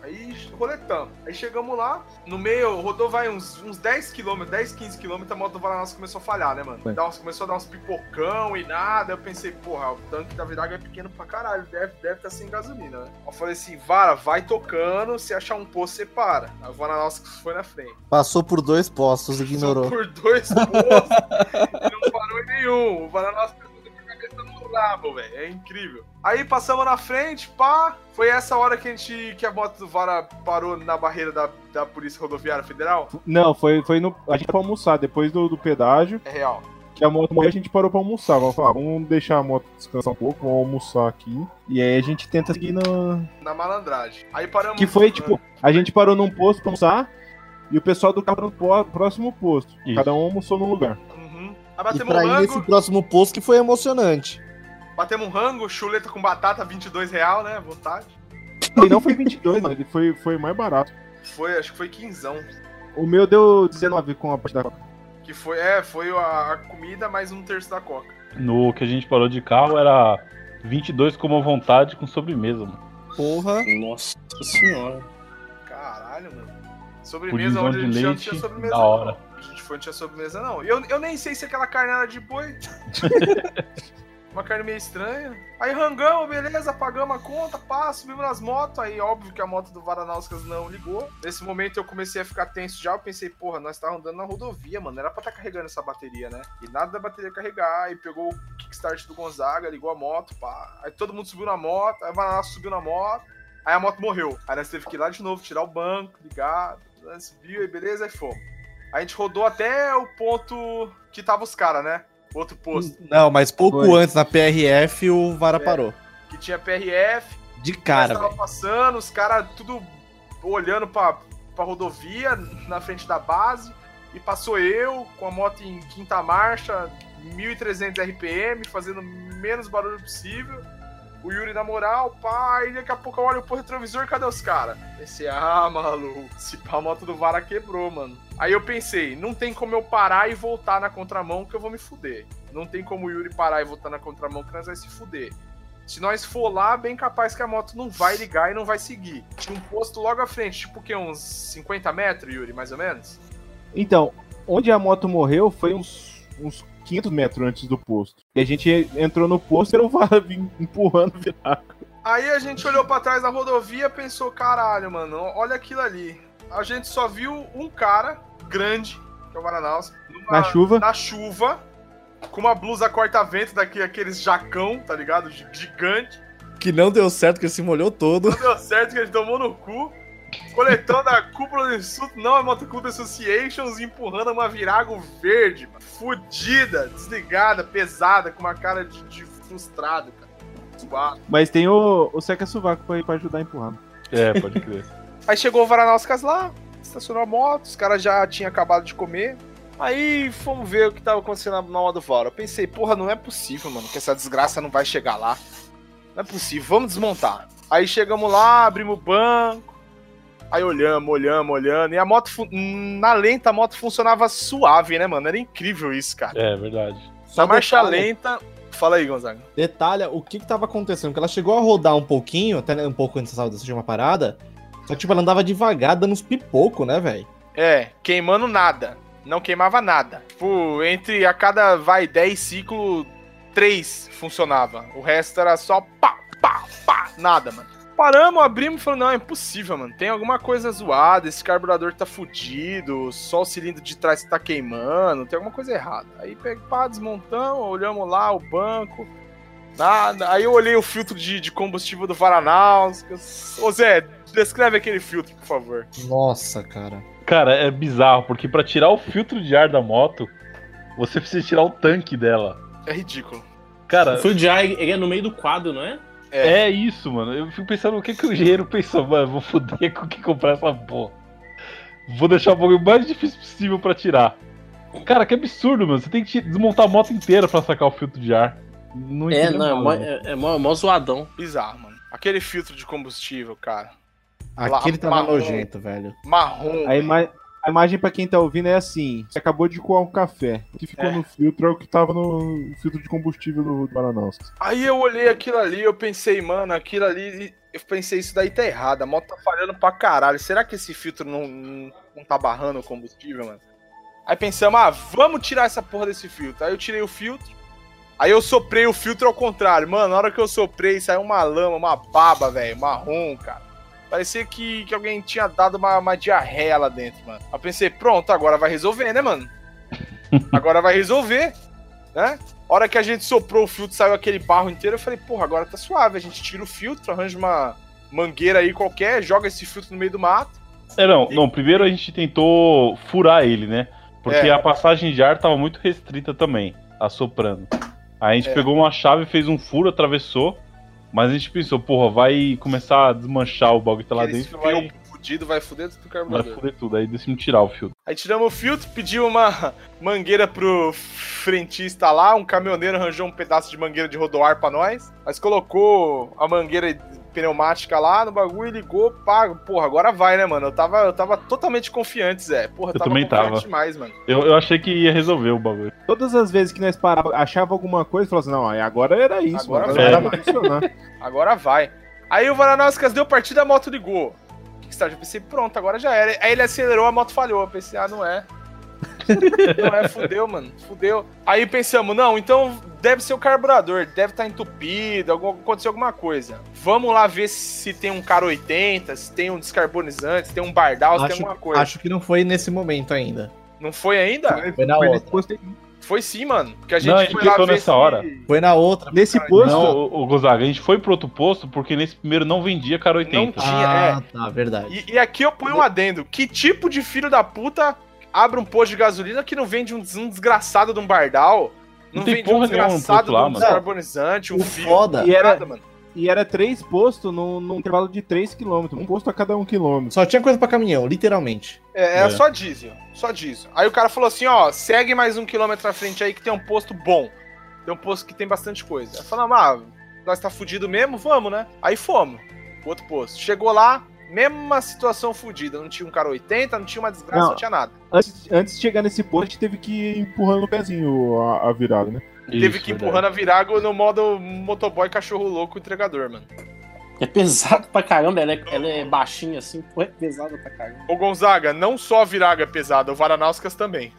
Aí roletamos. Aí chegamos lá, no meio, rodou vai uns 10km, 10, 15km, a moto do Varanauskas começou a falhar, né, mano? Começou a dar uns pipocão e nada. Eu pensei, porra, o tanque da Virago é pequeno pra caralho, deve tá sem gasolina, né? Eu falei assim, Vara, vai tocando, se achar um posto, você para. Aí o Varanauskas foi na frente. Passou por 2 postos, ignorou. Passou por 2 postos e não parou em nenhum. O Varanauskas brabo, velho. É incrível. Aí passamos na frente, pá. Foi essa hora que a moto do Vara parou na barreira da Polícia Rodoviária Federal? Não, foi no... A gente foi almoçar, depois do pedágio. É real. Que a moto morreu, a gente parou pra almoçar. Vamos falar, vamos deixar a moto descansar um pouco, vamos almoçar aqui. E aí a gente tenta seguir na malandragem. Aí paramos... Que foi, tipo, a gente parou num posto pra almoçar e o pessoal do carro no próximo posto. Isso. Cada um almoçou num lugar. Uhum. Aí batemos um rango. Esse próximo posto que foi emocionante. Batemos um rango, chuleta com batata, R$22, né? Vontade. Ele não foi 22, mano. Ele foi mais barato. Foi, acho que foi 15. O meu deu 19 com a parte da Coca. Que foi, foi a comida mais 1/3 da Coca. No que a gente parou de carro era 22 com uma vontade com sobremesa, mano. Porra. Nossa senhora. Caralho, mano. Sobremesa onde a gente leite, não tinha sobremesa. Da hora. Não. A gente foi, não tinha sobremesa, não. Eu nem sei se aquela carne era de boi. Uma carne meio estranha. Aí rangamos, beleza, pagamos a conta, pá, subimos nas motos. Aí óbvio que a moto do Varanauskas não ligou. Nesse momento eu comecei a ficar tenso já. Eu pensei, porra, nós tava andando na rodovia, mano. Era pra estar carregando essa bateria, né? E nada da bateria carregar. E pegou o kickstart do Gonzaga, ligou a moto, pá. Aí todo mundo subiu na moto. Aí o Varanauskas subiu na moto. Aí a moto morreu. Aí nós teve que ir lá de novo, tirar o banco, ligar. Nós subiu, aí beleza, aí fomos. A gente rodou até o ponto que tava os caras, né? Outro posto. Não, mas pouco antes, na PRF, o Vara parou. Que tinha PRF. De cara, velho. Tava passando, os caras tudo olhando pra rodovia, na frente da base. E passou eu, com a moto em quinta marcha, 1.300 RPM, fazendo menos barulho possível. O Yuri na moral, pá, e daqui a pouco eu olho pro retrovisor, cadê os caras? Pensei, maluco, se pá, a moto do Vara quebrou, mano. Aí eu pensei, não tem como eu parar e voltar na contramão que eu vou me fuder. Não tem como o Yuri parar e voltar na contramão que nós vai se fuder. Se nós for lá, bem capaz que a moto não vai ligar e não vai seguir. Tinha um posto logo à frente, tipo o quê? Uns 50 metros, Yuri, mais ou menos? Então, onde a moto morreu foi uns 500 metros antes do posto. E a gente entrou no posto e eu vim empurrando o Virago. Aí a gente olhou pra trás da rodovia e pensou, caralho, mano, olha aquilo ali. A gente só viu um cara grande, que é o Varanauskas, na chuva, com uma blusa corta-vento daqueles jacão, tá ligado? Gigante. Que não deu certo, que ele se molhou todo. Não deu certo, que ele tomou no cu. Coletando a cúpula do insulto, não é Motoclub Associations, empurrando uma virago verde, mano. Fudida, desligada, pesada, com uma cara de frustrado, cara. Suado. Mas tem o Seca Suvaco pra ajudar a empurrar. É, pode crer. Aí chegou o Varanauskas lá, estacionou a moto, os caras já tinham acabado de comer. Aí fomos ver o que tava acontecendo na mão do Vara. Eu pensei, porra, não é possível, mano, que essa desgraça não vai chegar lá. Não é possível, vamos desmontar. Aí chegamos lá, abrimos o banco. Aí olhando, e a moto, na lenta, a moto funcionava suave, né, mano? Era incrível isso, cara. É, verdade. Na marcha lenta... Fala aí, Gonzaga. Detalha o que tava acontecendo, porque ela chegou a rodar um pouquinho, até um pouco antes da de uma parada, só que, tipo, ela andava devagar, dando uns pipocos, né, velho? É, queimando nada. Não queimava nada. Tipo, entre a cada, 10 ciclos, 3 funcionava. O resto era só pá, nada, mano. Paramos, abrimos e falamos, não, é impossível, mano. Tem alguma coisa zoada, esse carburador tá fudido, só o cilindro de trás tá queimando, tem alguma coisa errada. Aí, pá, desmontamos, olhamos lá o banco, nada. Aí eu olhei o filtro de combustível do Varanauskas. Ô Zé, descreve aquele filtro, por favor. Nossa, cara. Cara, é bizarro, porque pra tirar o filtro de ar da moto, você precisa tirar o tanque dela. É ridículo. Cara, o filtro de ar, ele é no meio do quadro, não é? É isso, mano. Eu fico pensando o que o engenheiro pensou, mano. Vou foder com que comprar essa porra. Vou deixar o bagulho mais difícil possível pra tirar. Cara, que absurdo, mano. Você tem que desmontar a moto inteira pra sacar o filtro de ar. Não é, não, mal, é mó zoadão. Bizarro, mano. Aquele filtro de combustível, cara. Aquele tá nojento, velho. Marrom. A imagem pra quem tá ouvindo é assim. Você acabou de coar um café. O que ficou no filtro é o que tava no filtro de combustível do Varanauskas. Aí eu olhei aquilo ali, eu pensei, mano, aquilo ali... Eu pensei, isso daí tá errado. A moto tá falhando pra caralho. Será que esse filtro não tá barrando o combustível, mano? Aí pensamos, vamos tirar essa porra desse filtro. Aí eu tirei o filtro. Aí eu soprei o filtro ao contrário. Mano, na hora que eu soprei, saiu uma lama, uma baba, velho. Marrom, cara. Parecia que alguém tinha dado uma diarreia lá dentro, mano. Eu pensei, pronto, agora vai resolver, né, mano? Agora vai resolver, né? A hora que a gente soprou o filtro, saiu aquele barro inteiro, eu falei, porra, agora tá suave. A gente tira o filtro, arranja uma mangueira aí qualquer, joga esse filtro no meio do mato. Não, primeiro a gente tentou furar ele, né? Porque a passagem de ar tava muito restrita também, assoprando. Aí a gente pegou uma chave, fez um furo, atravessou. Mas a gente pensou, porra, vai começar a desmanchar o bagulho que tá lá dentro. Vai fudido, vai fuder tudo o carburador. Vai fuder tudo, aí decidimos tirar o filtro. Aí tiramos o filtro, pedimos uma mangueira pro frentista lá, um caminhoneiro arranjou um pedaço de mangueira de rodoar pra nós, mas colocou a mangueira pneumática lá no bagulho e ligou, pago. Porra, agora vai, né, mano? Eu tava totalmente confiante, Zé. Porra, eu também tava demais, mano. Eu achei que ia resolver o bagulho. Todas as vezes que nós parávamos, achava alguma coisa, falava assim, não, agora era isso, agora vai funcionar. Agora vai. Aí o Varanauskas deu partida, a moto ligou. O que eu pensei, pronto, agora já era. Aí ele acelerou, a moto falhou. Eu pensei, não é. Não é, fudeu, mano, fudeu. Aí pensamos, não, então deve ser o carburador, deve estar entupido, aconteceu alguma coisa. Vamos lá ver se tem um Car 80, se tem um descarbonizante, se tem um Bardal, se tem alguma coisa. Acho que não foi nesse momento ainda. Não foi ainda? Foi na outra. Foi sim, mano. Porque a gente foi lá nessa hora. Foi na outra. Nesse posto, o Gonzaga, a gente foi pro outro posto porque nesse primeiro não vendia Car 80. Não tinha, tá, verdade. E aqui eu ponho um adendo. Que tipo de filho da puta... Abre um posto de gasolina que não vende um desgraçado de um Bardal. Não vende um desgraçado de um descarbonizante, um fio. Foda. E era 3 postos num intervalo de 3 km. Um posto a cada 1 km. Só tinha coisa pra caminhão, literalmente. É só diesel. Só diesel. Aí o cara falou assim, ó, segue mais 1 km à frente aí que tem um posto bom. Tem um posto que tem bastante coisa. Aí falamos, nós tá fudido mesmo? Vamos, né? Aí fomos. Outro posto. Chegou lá. Mesma situação fodida, não tinha um Car 80, não tinha uma desgraça, não tinha nada. Antes de chegar nesse posto, a gente teve que ir empurrando o pezinho a virago, né? Isso, teve que ir empurrando a virago no modo motoboy cachorro louco entregador, mano. É pesado pra caramba, ela é baixinha assim, pô, é pesado pra caramba. Ô Gonzaga, não só a virago é pesada, o Varanauskas também.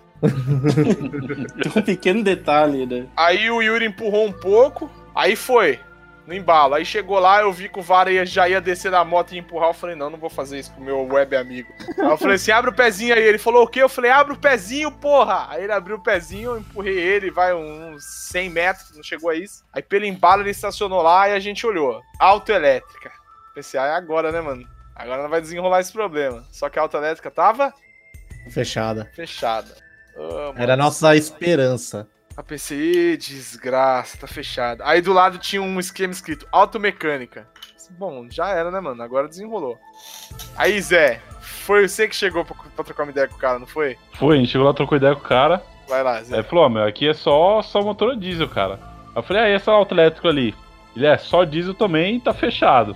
Tem um pequeno detalhe, né? Aí o Yuri empurrou um pouco, aí foi. no embalo. Aí chegou lá, eu vi que o Vara já ia descer da moto e empurrar. Eu falei, não, não vou fazer isso com o meu web amigo. Aí eu falei assim, abre o pezinho aí. Ele falou, o quê? Eu falei, abre o pezinho, porra! Aí ele abriu o pezinho, eu empurrei ele, vai uns 100 metros, não chegou a isso. Aí pelo embalo ele estacionou lá e a gente olhou. Autoelétrica. Pensei, ah, é agora, né, mano? Agora não vai desenrolar esse problema. Só que a autoelétrica tava... fechada. Fechada. Oh, era a nossa esperança. A PC, desgraça, tá fechada. Aí do lado tinha um esquema escrito, automecânica. Bom, já era, né, mano? Agora desenrolou. Aí, Zé, foi você que chegou pra trocar uma ideia com o cara, não foi? Foi, a gente chegou lá, trocou ideia com o cara. Vai lá, Zé. Aí falou, ó, meu, aqui é só motor diesel, cara. Eu falei, aí, essa autoelétrica ali? Ele é só diesel também e tá fechado.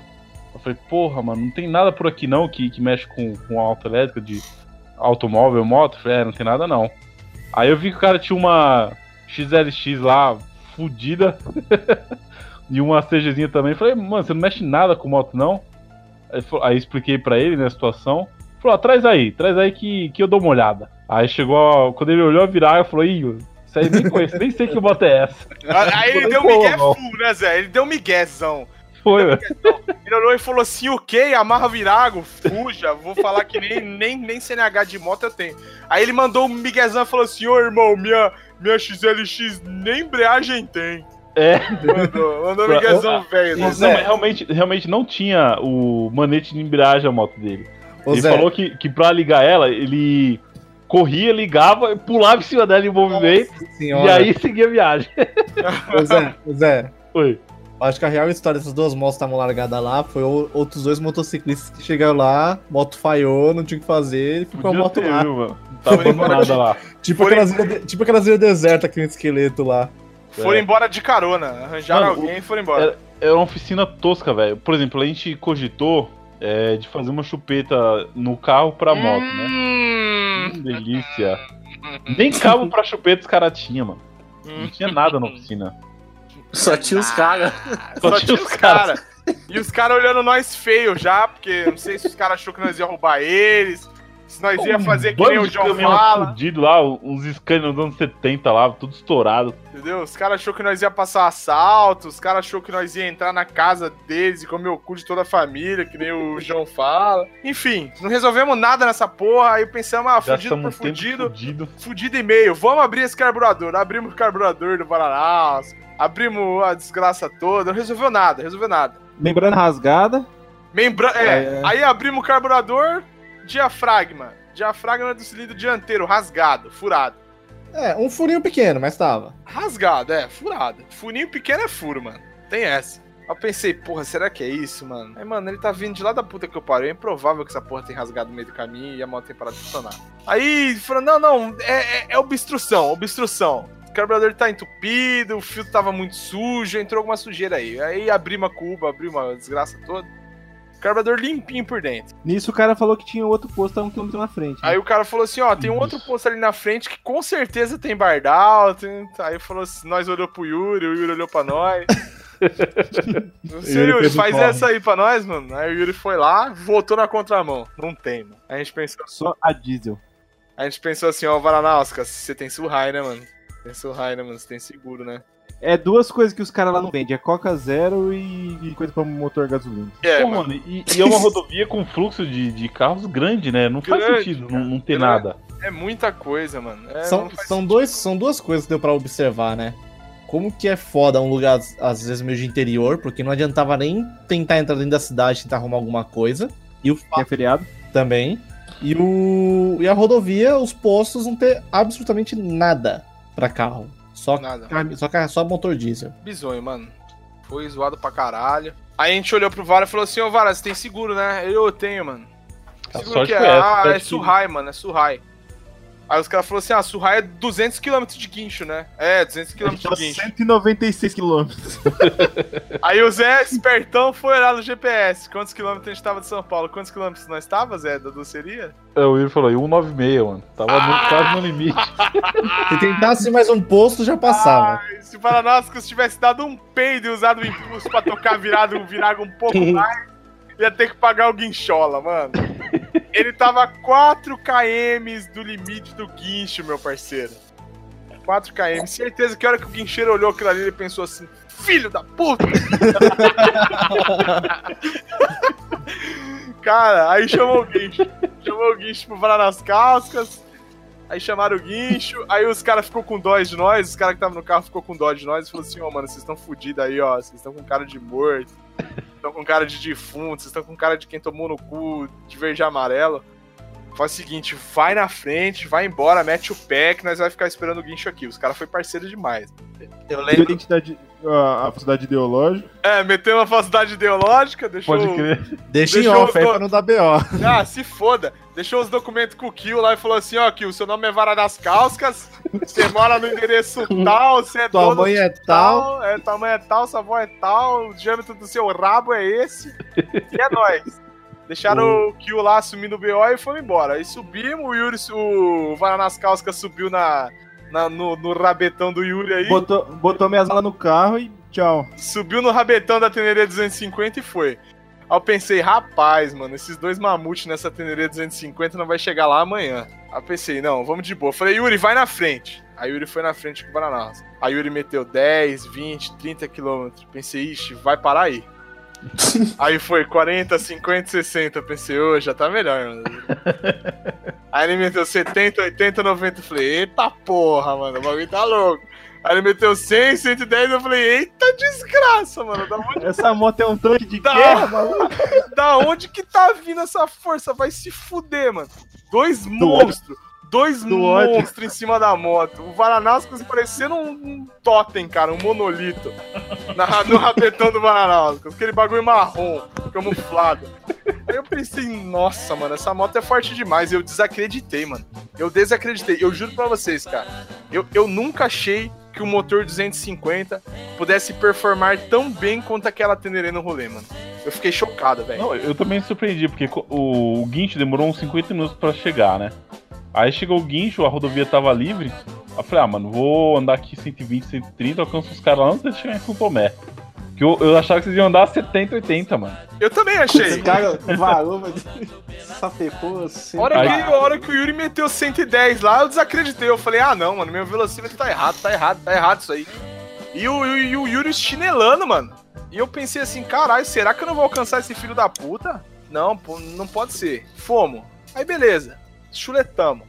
Eu falei, porra, mano, não tem nada por aqui não que mexe com autoelétrica de automóvel, moto? Eu falei, não tem nada não. Aí eu vi que o cara tinha uma XLX lá, fodida, e uma CGzinha também. Falei, mano, você não mexe nada com moto, não? Aí expliquei pra ele, né, a situação. Falou, ó, traz aí que eu dou uma olhada. Aí chegou, quando ele olhou a virar, eu falei, ih, isso aí nem conheço, nem sei que moto é essa. Aí ele deu um migué full, né, Zé? Ele deu um miguézão. Foi, velho. Ele olhou e falou assim, o quê? Amarra virago, fuja, vou falar que nem CNH de moto eu tenho. Aí ele mandou um miguezão e falou assim, ô, irmão, minha XLX nem embreagem tem. É. Mandou miguezão, velho. Não, mas realmente não tinha o manete de embreagem a moto dele. Ele falou que pra ligar ela, ele corria, ligava, pulava em cima dela em movimento, e aí seguia a viagem. Ô Zé. Oi. Acho que a real história dessas duas motos que estavam largadas lá foi outros dois motociclistas que chegaram lá, moto falhou, não tinha o que fazer, e ficou a moto lá. Mano. Tava abandonada lá. Tipo aquelas ilhas desertas, aquele esqueleto lá. Foram embora de carona, arranjaram alguém e foram embora. Era uma oficina tosca, velho. Por exemplo, a gente cogitou de fazer uma chupeta no carro pra moto, né? Delícia. Nem cabo pra chupeta os caras tinham, mano. Não tinha nada na oficina. Só tinha os caras. E os caras olhando nós feio já, porque não sei se os caras achou que nós ia roubar eles, se nós ia fazer que nem o John fala. Fudido lá, uns Scania dos anos 70 lá, tudo estourado. Entendeu? Os caras achou que nós ia passar assalto, os caras achou que nós ia entrar na casa deles e comer o cu de toda a família, que nem o João fala. Enfim, não resolvemos nada nessa porra, aí pensamos, fudido por fudido. Fudido e meio, vamos abrir esse carburador. Abrimos o carburador do Paraná. Abrimos a desgraça toda, não resolveu nada, Membrana rasgada. Aí abrimos o carburador, diafragma do cilindro dianteiro, rasgado, furado. Um furinho pequeno, mas tava. Rasgado, furado. Furinho pequeno é furo, mano, tem essa. Eu pensei, porra, será que é isso, mano? Aí, mano, ele tá vindo de lá da puta que eu parei. É improvável que essa porra tenha rasgado no meio do caminho e a moto tenha parado de funcionar. Aí, falou, não, é obstrução. O carburador tá entupido, o filtro tava muito sujo, entrou alguma sujeira aí. Aí abri uma desgraça toda. O carburador limpinho por dentro. Nisso o cara falou que tinha outro posto a 1 quilômetro na frente. Né? Aí o cara falou assim, ó, tem um outro posto ali na frente que com certeza tem bardal. Aí falou assim, nós olhou pro Yuri, o Yuri olhou pra nós. Não sei, Yuri, faz essa aí pra nós, mano. Aí o Yuri foi lá, voltou na contramão. Não tem, mano. Aí a gente pensou... só a diesel. Aí a gente pensou assim, ó, Varanausca, você tem Surrai, né, mano? Pensou raio, né, mano? Você tem seguro, né? É duas coisas que os caras lá não vendem. É Coca Zero e coisa pra motor gasolina. Pô, mano, e é uma rodovia com fluxo de carros grande, né? Não grande, faz sentido não ter nada. É muita coisa, mano. São duas coisas que deu pra observar, né? Como que é foda um lugar, às vezes, meio de interior, porque não adiantava nem tentar entrar dentro da cidade, tentar arrumar alguma coisa. E o fato... é feriado. Também. E a rodovia, os postos não ter absolutamente nada. Pra carro. Só motor diesel. Bizonho, mano. Foi zoado pra caralho. Aí a gente olhou pro Vara e falou assim, ô Vara, você tem seguro, né? Eu tenho, mano. Que seguro que é? É Surrai, mano, é Surrai. Aí os caras falaram assim, Surrai é 200 km de guincho, né? É, 200 km de guincho. 196 km. Aí o Zé, espertão, foi olhar no GPS. Quantos quilômetros a gente tava de São Paulo? Quantos quilômetros nós tava, Zé, da doceria? O Will falou, 196, mano. Tava quase no limite. Se tentasse mais um posto, já passava. Se o Paranásco tivesse dado um peido e usado o impulso pra tocar virado um pouco mais, ia ter que pagar o guinchola, mano. Ele tava a 4 km do limite do guincho, meu parceiro. 4 km. Certeza que a hora que o guincheiro olhou aquilo ali, ele pensou assim: filho da puta! Cara, aí chamou o guincho. Chamou o guincho pro Vara nas Cascas. Aí chamaram o guincho. Aí os caras ficou com dó de nós. Os caras que estavam no carro ficou com dó de nós. E falou assim: ó, mano, vocês estão fodidos aí, ó. Vocês estão com cara de morto. Estão com cara de defunto. Vocês estão com cara de quem tomou no cu de verde e amarelo. Faz o seguinte, vai na frente, vai embora, mete o pé que nós vai ficar esperando o guincho aqui. Os caras foi parceiro demais. Eu lembro... A falsidade ideológica. É, meteu uma falsidade ideológica, deixou... Pode crer. Deixa em off aí pra não dar B.O. Ah, se foda. Deixou os documentos com o Kill lá e falou assim, ó, Kill, seu nome é Vara das Cascas, você mora no endereço tal, você é dono... Tua mãe é tal. É, tua mãe é tal, sua avó é tal, o diâmetro do seu rabo é esse. E é nóis. Deixaram o Kill lá assumindo o BO e foram embora. Aí subimos, o Yuri, o Vara nas Cascas subiu no rabetão do Yuri aí. Botou minhas malas no carro e tchau. Subiu no rabetão da Teneré 250 e foi. Aí eu pensei, rapaz, mano, esses dois mamutes nessa Teneré 250 não vai chegar lá amanhã. Aí eu pensei, não, vamos de boa. Falei, Yuri, vai na frente. Aí Yuri foi na frente com o Vara nas Cascas. Aí Yuri meteu 10, 20, 30 quilômetros. Pensei, ixi, vai parar aí. Aí foi 40, 50, 60. Pensei, ô, já tá melhor, mano. Aí ele meteu 70, 80, 90. Falei, eita porra, mano, o bagulho tá louco. Aí ele meteu 100, 110. Eu falei, eita desgraça, mano. Da onde... Essa moto é um tanque de guerra, mano. Da onde que tá vindo essa força? Vai se fuder, mano. Dois monstros. Dois monstros em cima da moto. O Vara nas Cascas parecendo um totem, cara, um monolito. No rabetão do Vara nas Cascas. Aquele bagulho marrom, camuflado. Aí eu pensei, nossa, mano, essa moto é forte demais. Eu desacreditei, mano. Eu desacreditei. Eu juro pra vocês, cara. Eu nunca achei que o motor 250 pudesse performar tão bem quanto aquela Teneré no rolê, mano. Eu fiquei chocado, velho. Não, eu também me surpreendi, porque o guincho demorou uns 50 minutos pra chegar, né? Aí chegou o guincho, a rodovia tava livre. Aí eu falei, ah, mano, vou andar aqui 120, 130, alcanço os caras lá antes de chegar em São Tomé. Que eu achava que vocês iam andar 70, 80, mano. Eu também achei. Esse cara varou, mas sapecou assim. A hora que o Yuri meteu 110 lá, eu desacreditei. Eu falei, ah, não, mano, meu velocímetro tá errado isso aí. E o Yuri chinelando, mano. E eu pensei assim, caralho, será que eu não vou alcançar esse filho da puta? Não, não pode ser. Fomos. Aí beleza. Chuletamos.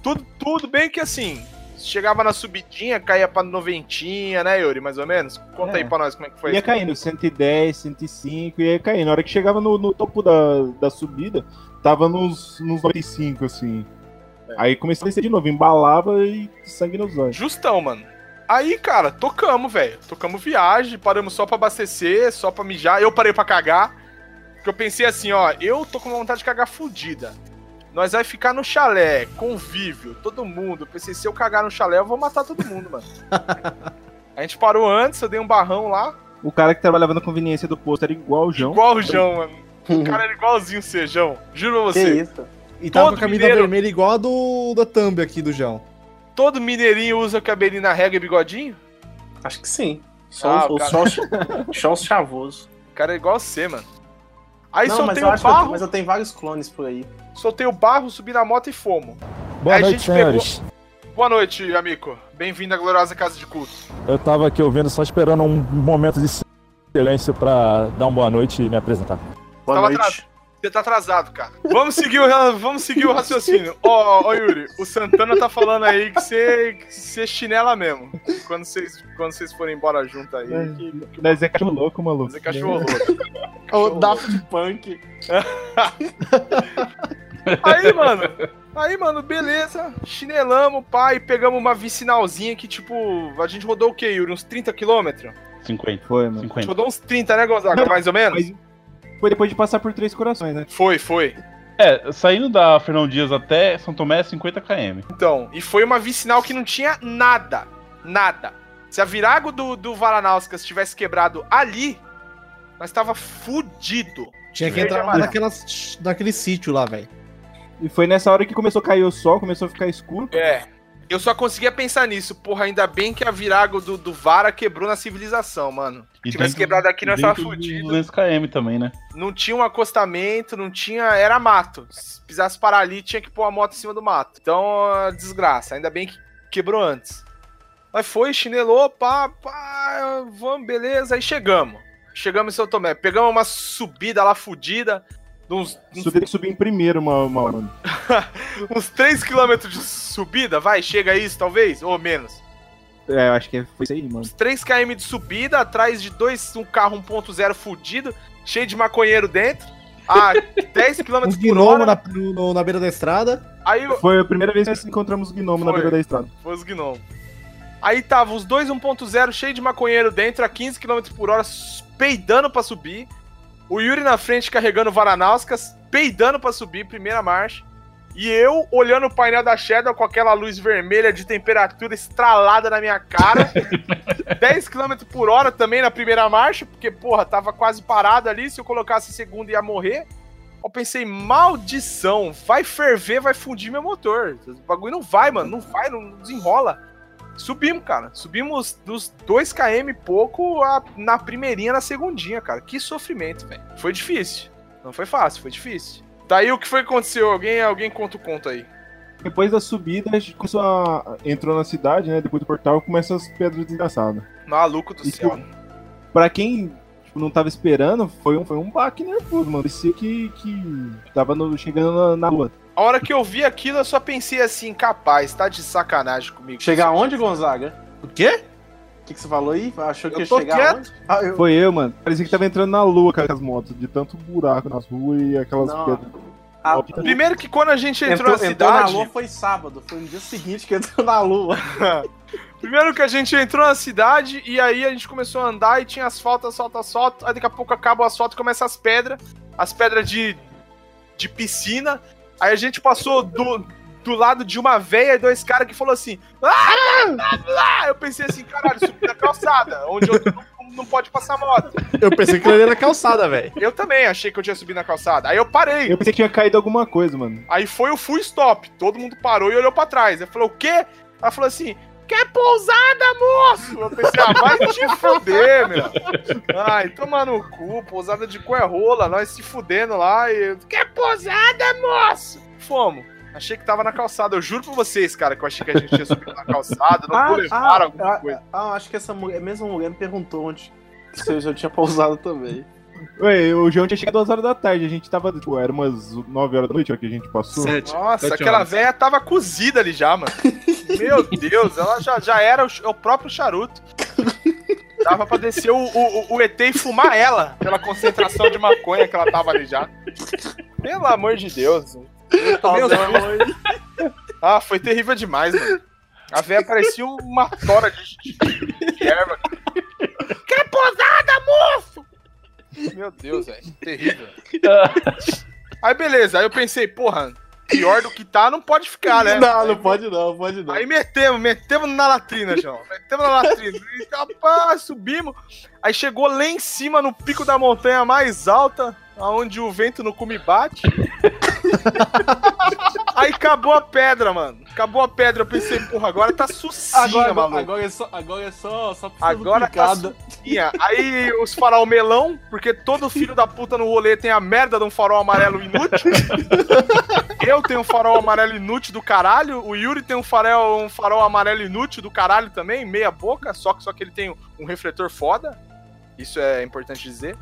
Tudo bem que assim, chegava na subidinha, caía pra noventinha, né, Yuri? Mais ou menos. Conta aí pra nós como é que foi. Ia caindo, 110, 105, ia caindo. Na hora que chegava no topo da subida, tava nos 95, assim. É. Aí comecei a descer de novo, embalava e sangue nos olhos. Justão, mano. Aí, cara, tocamos, velho. Tocamos viagem, paramos só pra abastecer, só pra mijar. Eu parei pra cagar, porque eu pensei assim, ó, eu tô com vontade de cagar fodida. Nós vai ficar no chalé, convívio, todo mundo. Eu pensei, se eu cagar no chalé, eu vou matar todo mundo, mano. A gente parou antes, eu dei um barrão lá. O cara que trabalhava na conveniência do posto era igual o João. Igual o João, mano. O cara era igualzinho o Sejão. Juro pra você. Que isso? E tava com a camisa vermelha igual a da thumb aqui do João. Todo mineirinho usa cabelinho na régua e bigodinho? Acho que sim. Só os chavosos. O cara é igual você, mano. Aí não, soltei o barro. Mas eu tenho vários clones por aí. Soltei o barro, subi na moto e fomos. Boa noite, senhores. Boa noite, amigo. Bem-vindo à gloriosa Casa de Culto. Eu tava aqui ouvindo, só esperando um momento de silêncio pra dar uma boa noite e me apresentar. Boa noite. Você tá atrasado, cara. Vamos seguir o raciocínio. Ó, Yuri, o Santana tá falando aí que você chinela mesmo. Quando vocês forem embora junto aí. Nós é cachorro louco, maluco. Nós é cachorro louco. O Daft Punk. Aí, mano, beleza. Chinelamos, pai, pegamos uma vicinalzinha que, tipo, a gente rodou o quê, Yuri? Uns 30 km? 50. Foi, mano. 50. A gente rodou uns 30, né, Gonzaga? Mais ou menos? Mas... Foi depois de passar por Três Corações, né? Foi. É, saindo da Fernão Dias até São Tomé é 50 km. Então, e foi uma vicinal que não tinha nada. Nada. Se a virago do Vara nas Cascas tivesse quebrado ali, nós tava fudido. Tinha que entrar naquele sítio lá, velho. E foi nessa hora que começou a cair o sol, começou a ficar escuro. É. Eu só conseguia pensar nisso. Porra, ainda bem que a virago do Vara quebrou na civilização, mano. Se tivesse quebrado aqui, nós tava fudido. 200 km também, né? Não tinha um acostamento, não tinha... Era mato. Se pisasse para ali, tinha que pôr a moto em cima do mato. Então, desgraça. Ainda bem que quebrou antes. Aí foi, chinelou, pá, vamos, beleza, aí chegamos. Chegamos em São Tomé, pegamos uma subida lá fodida. Tem que subir em primeiro, Mauro. Uns 3 km de subida, vai, chega isso, talvez, ou menos. É, eu acho que foi isso aí, mano. Uns 3 km de subida, atrás de um carro 1.0 fudido, cheio de maconheiro dentro, a 10 km por hora. Na beira da estrada. Aí eu... Foi a primeira vez que nós encontramos gnomo na beira da estrada. Foi os gnomos. Aí tava os dois 1.0 cheio de maconheiro dentro, a 15 km por hora, peidando pra subir. O Yuri na frente carregando Varanauskas, peidando pra subir, primeira marcha. E eu olhando o painel da Shadow com aquela luz vermelha de temperatura estralada na minha cara. 10 km por hora também na primeira marcha, porque, porra, tava quase parado ali. Se eu colocasse segunda ia morrer. Eu pensei, maldição, vai ferver, vai fundir meu motor. O bagulho não vai, mano, não desenrola. Subimos, cara. Subimos dos 2 km pouco na primeirinha, na segundinha, cara. Que sofrimento, velho. Foi difícil. Não foi fácil, foi difícil. Daí o que foi que aconteceu? Alguém conta o conto aí. Depois da subida, a gente começou entrou na cidade, né? Depois do portal, começa as pedras desgraçadas. Maluco do céu. Pra quem não tava esperando, foi um baque nervoso, mano. Parecia que tava chegando na lua. A hora que eu vi aquilo, eu só pensei assim, capaz, tá de sacanagem comigo. Chegar onde, Gonzaga? O quê? O que você falou aí? Achou que ia chegar onde? Foi eu, mano. Parecia que tava entrando na lua com as motos, de tanto buraco nas ruas e aquelas pedras. Primeiro que quando a gente entrou na cidade... Entrou na lua foi sábado, foi no dia seguinte que entrou na lua. Primeiro que a gente entrou na cidade e aí a gente começou a andar e tinha asfalto. Aí daqui a pouco acaba o asfalto e começa as pedras de piscina. Aí a gente passou do lado de uma véia e 2 caras que falou assim... Eu pensei assim, caralho, subi na calçada, onde eu não pode passar moto. Eu pensei que eu ia na calçada, velho. Eu também achei que eu tinha subido na calçada. Aí eu parei. Eu pensei que tinha caído alguma coisa, mano. Aí foi o full stop. Todo mundo parou e olhou pra trás. Eu falei, o quê? Ela falou assim... Quer pousada, moço? Eu pensei, vai te fuder, meu. Ai, toma no cu, pousada de cu é rola, nós se fudendo lá e... Quer pousada, moço? Fomos. Achei que tava na calçada, eu juro pra vocês, cara, que eu achei que a gente ia subir na calçada, não vou levar alguma coisa. Acho que essa mesma mulher me perguntou onde se eu já tinha pousado também. Ué, o João tinha chegado às 2 horas da tarde, a gente tava, tipo, era umas 9 horas da noite, ó, que a gente passou. 7. Nossa, 7 aquela velha tava cozida ali já, mano. Meu Deus, ela já era o próprio charuto. Dava pra descer o ET e fumar ela, pela concentração de maconha que ela tava ali já. Pelo amor de Deus. Foi terrível demais, mano. A velha parecia uma tora de erva. Que posada, moço! Meu Deus, velho, terrível. Aí beleza, aí eu pensei, porra, pior do que tá, não pode ficar, né? Não pode não. Aí metemos na latrina, João. E, rapaz, subimos. Aí chegou lá em cima, no pico da montanha mais alta, onde o vento no cu me bate. Aí acabou a pedra, mano. Eu pensei, porra, agora tá sucinha, maluco. Agora é só agora tá sucinha. Aí os farol melão, porque todo filho da puta no rolê tem a merda de um farol amarelo inútil. Eu tenho um farol amarelo inútil do caralho. O Yuri tem um farol amarelo inútil do caralho também, meia boca. Só que ele tem um refletor foda. Isso é importante dizer.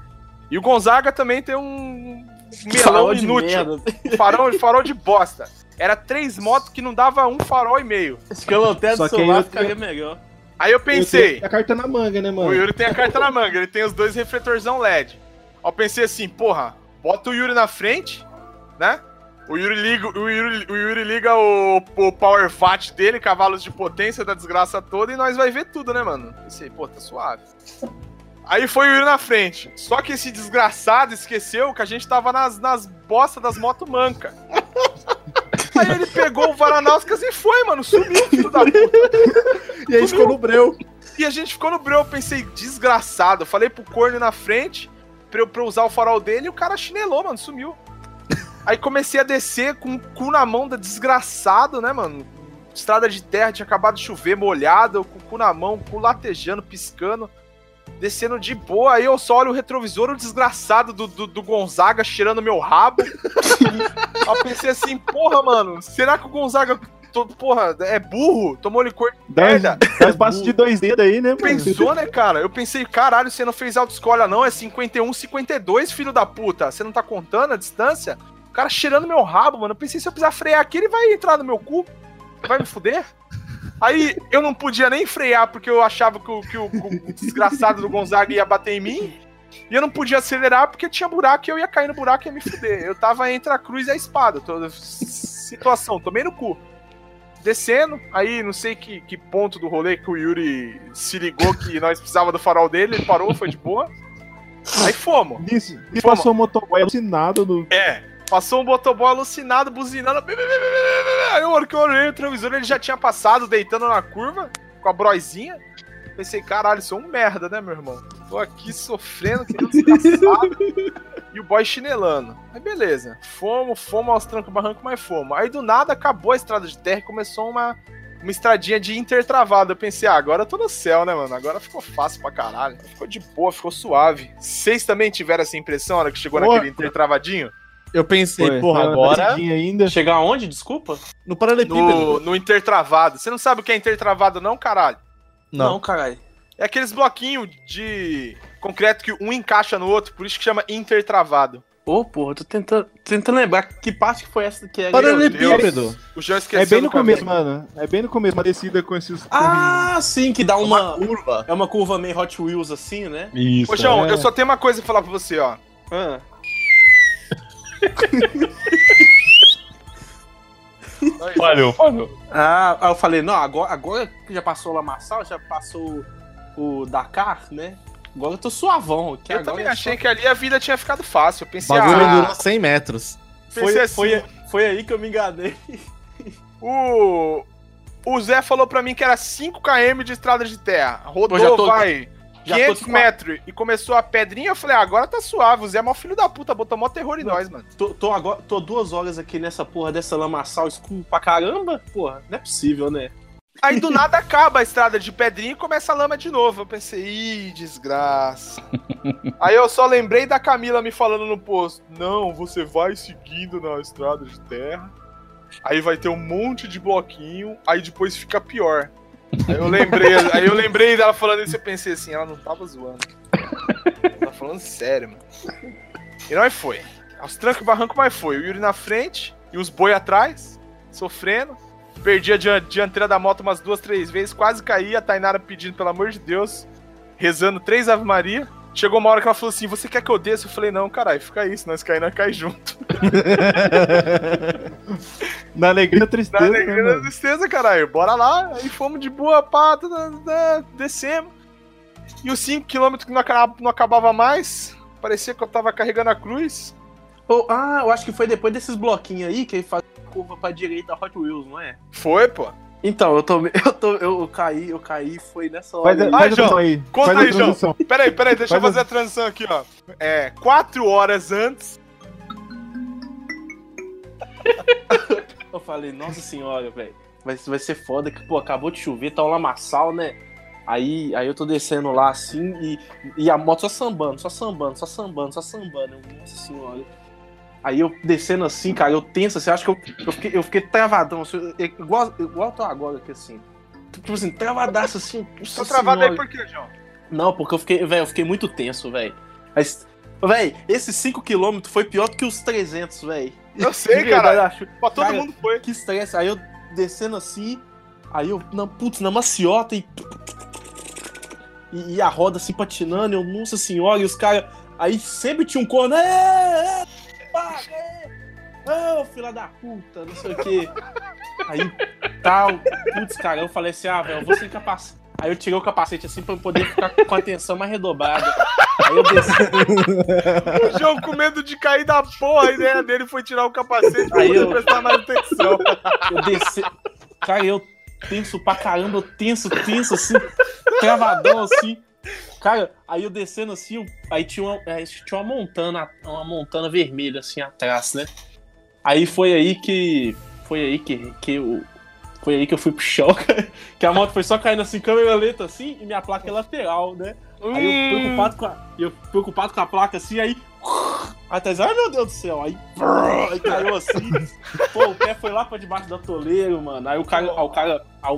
E o Gonzaga também tem um melão inútil. Farol de bosta. Era 3 motos que não dava um farol e meio. Acho que a lanterna do celular ficaria melhor. Aí eu pensei... A carta na manga, né, mano? O Yuri tem a carta na manga, ele tem os 2 refletorzão LED. Aí eu pensei assim, porra, bota o Yuri na frente, né? O Yuri liga o Power VAT dele, cavalos de potência da desgraça toda, e nós vai ver tudo, né, mano? Pensei, pô, tá suave. Aí foi o Yuri na frente. Só que esse desgraçado esqueceu que a gente tava nas bostas das motos manca. Aí ele pegou o Varanauskas e foi, mano. Sumiu, filho da puta. E aí ficou no breu. Eu pensei, desgraçado. Eu falei pro corno na frente pra eu usar o farol dele e o cara chinelou, mano. Sumiu. Aí comecei a descer com o cu na mão da desgraçado, né, mano? Estrada de terra, tinha acabado de chover, molhado, com o cu na mão, o cu latejando, piscando. Descendo de boa, aí eu só olho o retrovisor, o desgraçado do Gonzaga cheirando meu rabo. Eu pensei assim, porra, mano, será que o Gonzaga porra, é burro, tomou licor de merda. Dá espaço de dois dedos aí, né, mano? Pensou, né, cara? Eu pensei, caralho, você não fez autoescola, não, é 51, 52, filho da puta. Você não tá contando a distância? O cara cheirando meu rabo, mano. Eu pensei, se eu precisar frear aqui, ele vai entrar no meu cu. Vai me fuder? Aí eu não podia nem frear, porque eu achava que o desgraçado do Gonzaga ia bater em mim. E eu não podia acelerar, porque tinha buraco e eu ia cair no buraco e ia me fuder. Eu tava entre a cruz e a espada. Toda situação, tomei no cu. Descendo, aí não sei que ponto do rolê que o Yuri se ligou que nós precisava do farol dele, ele parou, foi de boa. Aí fomos. E passou um motoboy alucinado no... É, passou um motoboy alucinado, buzinando. Aí eu olhei o transvisor, ele já tinha passado, deitando na curva, com a broizinha. Pensei, caralho, sou um merda, né, meu irmão? Tô aqui sofrendo, que nem desgraçado. E o boy chinelando. Aí beleza, fomos aos trancos barranco, mas fomos. Aí do nada acabou a estrada de terra e começou uma estradinha de intertravada. Eu pensei, ah, agora eu tô no céu, né, mano? Agora ficou fácil pra caralho. Ficou de boa, ficou suave. Vocês também tiveram essa impressão na hora que chegou naquele intertravadinho? Eu pensei, porra, agora ainda... Chegar aonde, desculpa? No paralelepípedo. No intertravado. Você não sabe o que é intertravado não, caralho? Não, caralho. É aqueles bloquinhos de concreto que um encaixa no outro, por isso que chama intertravado. Ô, porra, tô tentando lembrar que parte que foi essa que era... Paralelepípedo. O João esqueceu. É bem no começo, mano. É bem no começo, uma descida com esses... Ah, sim, que dá uma curva. É uma curva meio Hot Wheels assim, né? Isso. Ô, João, eu só tenho uma coisa pra falar pra você, ó. Falhou. Ah, eu falei, não, agora que já passou o Lamaçal, já passou o Dakar, né? Agora eu tô suavão. Que eu agora também achei que ali a vida tinha ficado fácil. Eu pensei, o bagulho durou 100 metros. Foi aí que eu me enganei. O Zé falou pra mim que era 5 km de estrada de terra. Rodou, vai... 500 metros e começou a pedrinha, eu falei, agora tá suave, o Zé é mó filho da puta, botou mó terror em nós, mano. Tô 2 horas aqui nessa porra dessa lamaçal escuro pra caramba, porra, não é possível, né? Aí do nada acaba a estrada de pedrinha e começa a lama de novo, eu pensei, ih, desgraça. Aí eu só lembrei da Camila me falando no posto, não, você vai seguindo na estrada de terra, aí vai ter um monte de bloquinho, aí depois fica pior. Aí eu lembrei dela falando isso e eu pensei assim, ela não tava zoando. Ela tá falando sério, mano. E nós foi. Aos trancos e barranco, mas foi. O Yuri na frente e os boi atrás, sofrendo. Perdi a dianteira da moto umas 2, 3 vezes, quase caí. A Tainara pedindo, pelo amor de Deus, rezando 3 Ave Maria. Chegou uma hora que ela falou assim, você quer que eu desça? Eu falei, não, caralho, fica aí, se nós cair, nós cai junto. Na alegria, tristeza. Na alegria, né, tristeza, caralho. Bora lá, aí fomos de boa, pá, descemos. E os 5 km que não acabava mais, parecia que eu tava carregando a cruz. Eu acho que foi depois desses bloquinhos aí, que aí fazia curva pra direita Hot Wheels, não é? Foi, pô. Então, eu caí, foi nessa hora. Ai, João, conta aí, João. Peraí, deixa eu fazer a transição aqui, ó. 4 horas antes. Eu falei, nossa senhora, velho, vai ser foda que, pô, acabou de chover, tá um lamaçal, né? Aí eu tô descendo lá, assim, e a moto só sambando. Nossa senhora. Aí eu descendo assim, cara, eu tenso, assim, acho que eu fiquei travadão, assim, igual eu tô agora aqui, assim. Tipo assim, travadaço, assim. Tô travado aí por quê, João? Não, porque eu fiquei muito tenso, velho. Véi, esses 5 km foi pior do que os 300, véi. Eu sei, cara. Pra todo mundo foi. Que estresse. Aí eu descendo assim, aí eu, na maciota e a roda assim patinando, eu, nossa senhora, e os caras. Aí sempre tinha um corno. Ô, filha da puta, não sei o que. Aí tal, putz, cara, eu falei assim, velho, eu vou sem capacete. Aí eu tirei o capacete assim pra eu poder ficar com a tensão mais redobrada. Aí eu desci. O João com medo de cair da porra, a ideia dele foi tirar o capacete pra poder prestar mais atenção. Eu desci. Cara, eu tenso pra caramba, eu tenso assim, travadão assim. Cara, aí eu descendo assim, aí tinha uma montana, vermelha assim atrás, né? Aí foi aí que eu fui pro chão, que a moto foi só caindo assim, câmera lenta assim, e minha placa é lateral, né? Aí eu preocupado com a placa assim, aí Aí tá dizendo, ai meu Deus do céu, aí caiu assim, pô, o pé foi lá pra debaixo do atoleiro, mano, aí o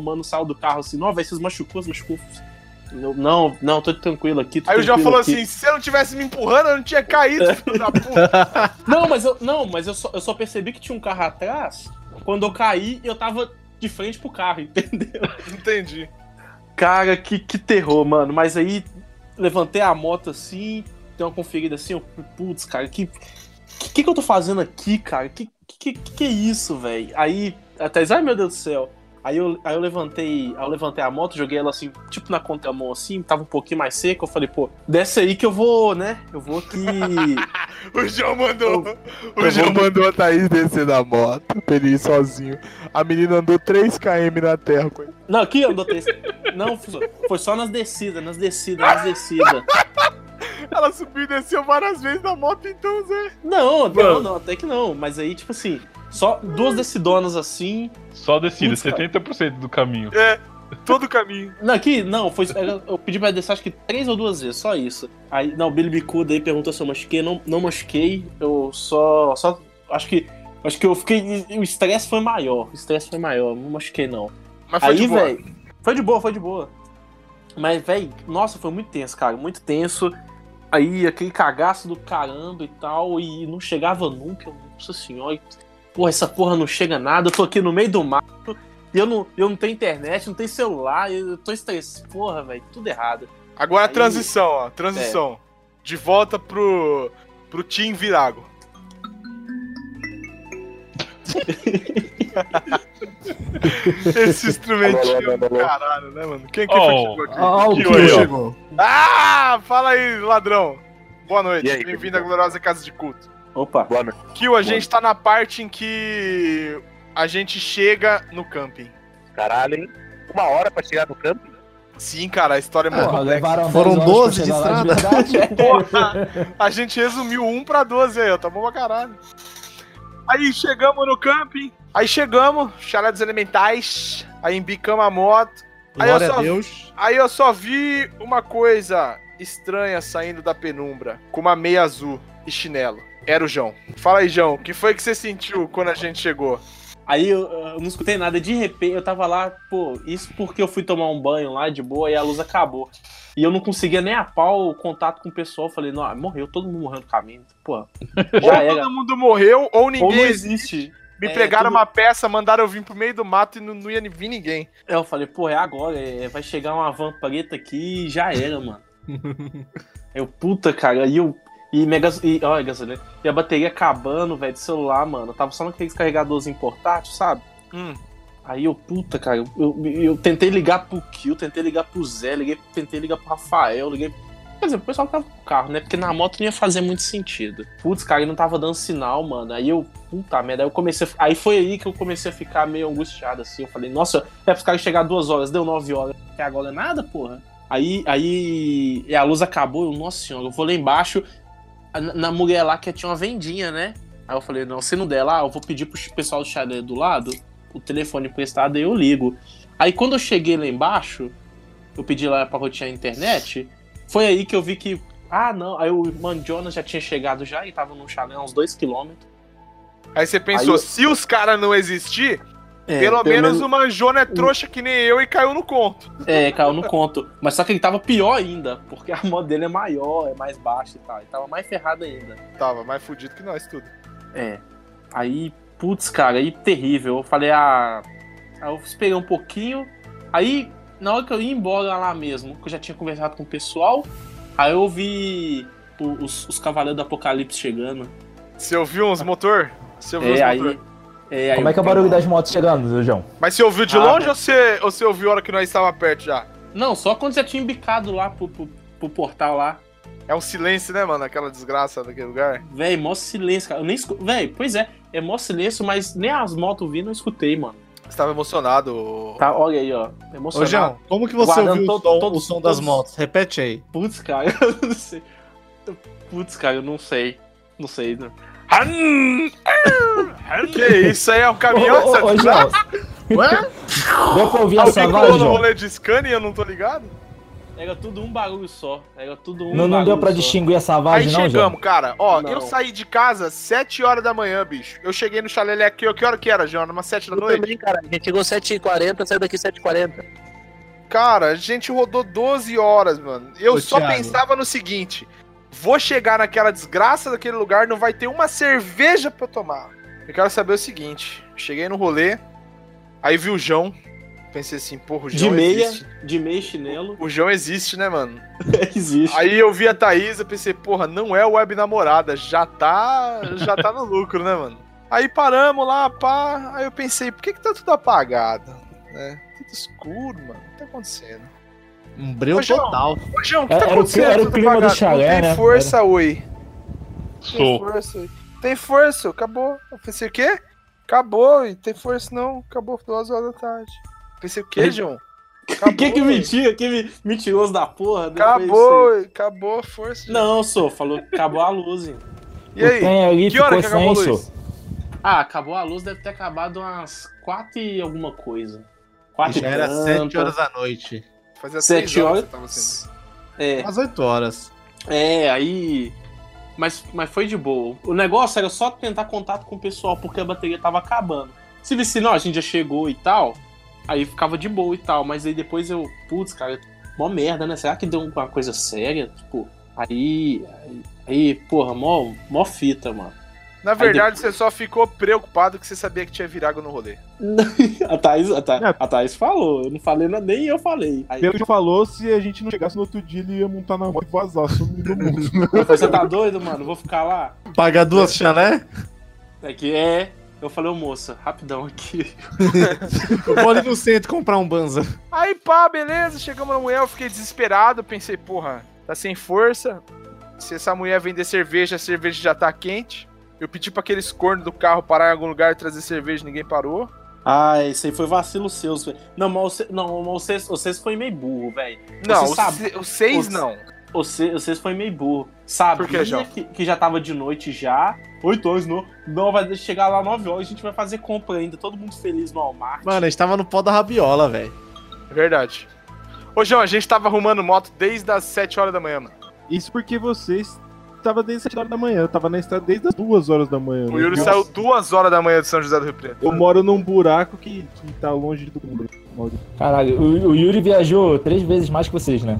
mano saiu do carro assim, não, velho, você se machucou, não, tô tranquilo aqui, tô Aí o João falou aqui. Assim, se eu não tivesse me empurrando, eu não tinha caído, filho da puta. Não, mas eu só percebi que tinha um carro atrás, quando eu caí, eu tava de frente pro carro, entendeu? Entendi. Cara, que terror, mano, mas aí levantei a moto assim, deu uma conferida assim, eu, putz, cara, que eu tô fazendo aqui, cara? Que é isso, velho? Aí, até ai meu Deus do céu. Aí eu levantei a moto, joguei ela assim, tipo na contramão assim, tava um pouquinho mais seca, eu falei, pô, desce aí que eu vou, né? Eu vou aqui... O João mandou a Thaís descer da moto, pra ele ir sozinho. A menina andou 3 km na terra, coisa. Não, aqui andou 3 km. Não, foi só nas descidas. Ela subiu e desceu várias vezes na moto, então, Zé. Não, até que não. Mas aí, tipo assim, só 2 descidonas assim. Só descida, 70% do caminho. É, todo o caminho. Eu pedi pra descer acho que 3 ou 2 vezes, só isso. Aí, não, o Billy Bicuda aí perguntou se eu machuquei. Não machuquei, eu só acho que eu fiquei... O estresse foi maior, não machuquei não. Mas foi aí, de boa. Véio, foi de boa. Mas, velho, nossa, foi muito tenso, cara, muito tenso. Aí aquele cagaço do caramba e tal, e não chegava nunca, nossa senhora, essa porra não chega nada, eu tô aqui no meio do mato, e eu não tenho internet, não tenho celular, eu tô estressado, porra, velho, tudo errado. Agora aí, a transição, de volta pro Team Virago. Esse instrumentinho do caralho, né, mano? Quem chegou aqui? Ah, fala aí, ladrão. Boa noite, bem-vindo à gloriosa Casa de Culto. Opa, boa noite. Kill, a gente tá na parte em que a gente chega no camping. Caralho, hein? 1 hora pra chegar no camping? Sim, cara, a história é muito complexa. Foram 12 de estrada. A gente resumiu 1 pra 12 aí, ó, tá bom pra caralho. Aí chegamos no camping, chalados elementais, aí embicamos a moto. Aí eu só vi uma coisa estranha saindo da penumbra, com uma meia azul e chinelo. Era o João. Fala aí, João, o que foi que você sentiu quando a gente chegou? Aí eu não escutei nada, de repente eu tava lá, pô, isso porque eu fui tomar um banho lá de boa e a luz acabou. E eu não conseguia nem a pau o contato com o pessoal. Falei, não, morreu, todo mundo morreu no caminho. Pô, já era. Todo mundo morreu ou ninguém ou não existe. Me pregaram uma peça, mandaram eu vir pro meio do mato e não ia vir ninguém. Eu falei, pô, é agora, vai chegar uma van preta aqui e já era, mano. Eu, puta, cara, gasolina. E a bateria acabando, velho, do celular, mano. Eu tava só naqueles carregadorzinhos portátil, sabe? Aí eu, puta, cara, eu tentei ligar pro Kill, tentei ligar pro Zé, tentei ligar pro Rafael, Quer dizer, o pessoal tava com o carro, né? Porque na moto não ia fazer muito sentido. Putz, cara, ele não tava dando sinal, mano. Aí eu, puta merda, aí foi aí que eu comecei a ficar meio angustiado, assim. Eu falei, nossa, é pros caras chegar 2 horas, deu 9 horas. Até agora é nada, porra. Aí a luz acabou, eu, nossa senhora, eu vou lá embaixo, na mulher lá que tinha uma vendinha, né? Aí eu falei, não, se não der lá, eu vou pedir pro pessoal do chalé do lado o telefone emprestado e eu ligo. Aí quando eu cheguei lá embaixo, eu pedi lá pra rotear a internet, foi aí que eu vi que, aí o irmão Jonas já tinha chegado já e tava num chalé a uns 2 km. Aí você pensou, se os caras não existir, pelo menos o Manjona é trouxa que nem eu e caiu no conto. É, caiu no conto. Mas só que ele tava pior ainda, porque a moto dele é maior, é mais baixa e tal. Ele tava mais ferrado ainda. Tava mais fudido que nós tudo. É. Aí, putz, cara, aí terrível. Eu falei, aí eu esperei um pouquinho. Aí, na hora que eu ia embora lá mesmo, que eu já tinha conversado com o pessoal, aí eu ouvi os Cavaleiros do Apocalipse chegando. Você ouviu uns motor? Como é que é o barulho das motos chegando, João? Mas você ouviu de longe ou você ouviu a hora que nós estávamos perto já? Não, só quando você tinha embicado lá pro portal lá. É um silêncio, né, mano? Aquela desgraça daquele lugar. Véi, mó silêncio, cara. Eu nem escutei. Véi, pois é. É mó silêncio, mas nem as motos vindo eu escutei, mano. Você tava emocionado. Tá, olha aí, ó. Emocionado. Ô, João, como que você ouviu o som das motos? Repete aí. Putz, cara, eu não sei. Não sei. Que isso aí, é um caminhão? Ô, João. Ué? Deu pra ouvir essa voz, João? Alguém colou no rolê de Scania e eu não tô ligado? Era tudo um barulho só. Era tudo um Não deu pra distinguir a savagem, não, Aí chegamos, João? Cara. Ó, eu saí de casa 7 horas da manhã, bicho. Eu cheguei no chalelé aqui. Que hora que era, João? Umas 7 da noite? Eu também, cara. A gente chegou 7h40, saiu daqui 7h40. Cara, a gente rodou 12 horas, mano. Eu só pensava no seguinte. Vou chegar naquela desgraça daquele lugar, não vai ter uma cerveja pra eu tomar. Eu quero saber o seguinte. Cheguei no rolê, aí vi o João. Pensei assim, porra, o João existe. De meia, chinelo. O João existe, né, mano? Existe. Aí eu vi a Thaís, eu pensei, porra, não é web namorada, já tá no lucro, né, mano? Aí paramos lá, pá, aí eu pensei, por que que tá tudo apagado? Né? Tudo escuro, mano, o que tá acontecendo? Um breu total. Ô, João, o que tá acontecendo? Era o clima do chalé, né? Tem força, oi. Tem força, acabou. Eu pensei, o quê? Acabou, e tem força não, acabou 2 horas da tarde. Pensei, o que, João? Acabou, que mentira, que mentiroso da porra. Acabou, acabou a força. Não, falou que acabou a luz, hein. E aí, que hora que acabou a luz? Ah, acabou a luz, deve ter acabado umas 4 e alguma coisa. 4 e era 7 horas da noite. Fazia 7 horas que eu tava sendo. É. Às 8 horas. É, aí... Mas foi de boa. O negócio era só tentar contato com o pessoal, porque a bateria tava acabando. Se visse, não, a gente já chegou e tal... Aí ficava de boa e tal, mas aí depois eu... Putz, cara, mó merda, né? Será que deu uma coisa séria? Tipo, aí porra, mó fita, mano. Na verdade, depois... você só ficou preocupado que você sabia que tinha virago no rolê. A Thaís falou, eu não falei nada, nem eu falei. Aí... Pelo que falou, se a gente não chegasse no outro dia, ele ia montar na moto e vazar, sumir do mundo. Você tá doido, mano? Vou ficar lá? Pagar 2 chalé? É que é... Eu falei, moça, rapidão aqui. Eu vou ali no centro comprar um banza. Aí pá, beleza, chegamos na mulher, eu fiquei desesperado, pensei, porra, tá sem força. Se essa mulher vender cerveja, a cerveja já tá quente. Eu pedi pra aqueles cornos do carro parar em algum lugar e trazer cerveja, ninguém parou. Ah, isso aí foi vacilo seu. Não, mas vocês foi meio burro, velho. Não, vocês não. Vocês foi meio burro. Sabia que já tava de noite já. 8 horas, não vai chegar lá 9 horas, a gente vai fazer compra ainda. Todo mundo feliz no Walmart. Mano, a gente tava no pó da rabiola, velho. É verdade. Ô, João, a gente tava arrumando moto desde as 7 horas da manhã, mano. Isso porque vocês tava desde as 7 horas da manhã. Eu tava na estrada desde as 2 horas da manhã. O Yuri saiu 2 horas da manhã de São José do Rio Preto. Eu moro num buraco que tá longe do mundo. Caralho, o Yuri viajou 3 vezes mais que vocês, né?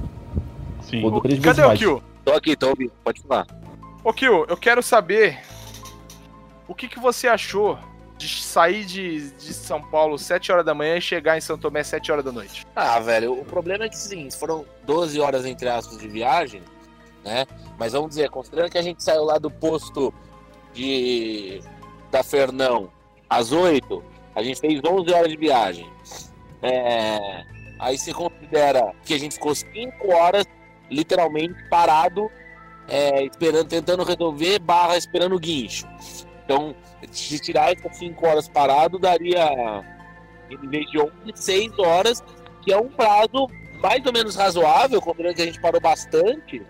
Sim. Pô, cadê o Kyo? Tô aqui, tô ouvindo. Pode falar. Ô, Kyo, eu quero saber... O que você achou de sair de São Paulo 7 horas da manhã e chegar em São Tomé 7 horas da noite? Ah, velho, o problema é que sim, foram 12 horas, entre aspas, de viagem, né? Mas vamos dizer, considerando que a gente saiu lá do posto da Fernão às 8, a gente fez 11 horas de viagem. Aí você considera que a gente ficou 5 horas, literalmente, parado, esperando, tentando resolver, esperando o guincho. Então, se tirar essas 5 horas parado, daria, em vez de 11, 6 horas, que é um prazo mais ou menos razoável, considerando que a gente parou bastante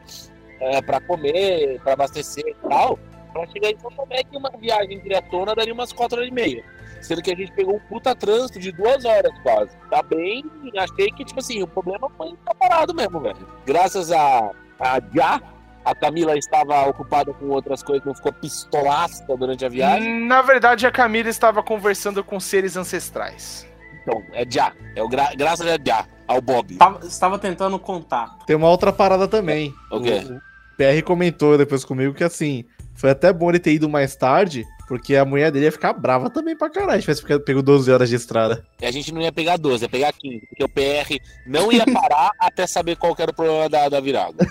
para comer, para abastecer e tal, para chegar em São Tomé, que uma viagem diretona daria umas 4 horas e meia. Sendo que a gente pegou um puta trânsito de 2 horas quase. Tá bem, achei que, tipo assim, o problema foi estar parado mesmo, velho. Graças a Já... A Camila estava ocupada com outras coisas, não ficou pistolasta durante a viagem? Na verdade, a Camila estava conversando com seres ancestrais. Então, graças a Já, ao Bob. Estava tentando contar. Tem uma outra parada também. O PR comentou depois comigo que, assim, foi até bom ele ter ido mais tarde, porque a mulher dele ia ficar brava também pra caralho, se pegou 12 horas de estrada. E a gente não ia pegar 12, ia pegar 15, porque o PR não ia parar até saber qual que era o problema da virada.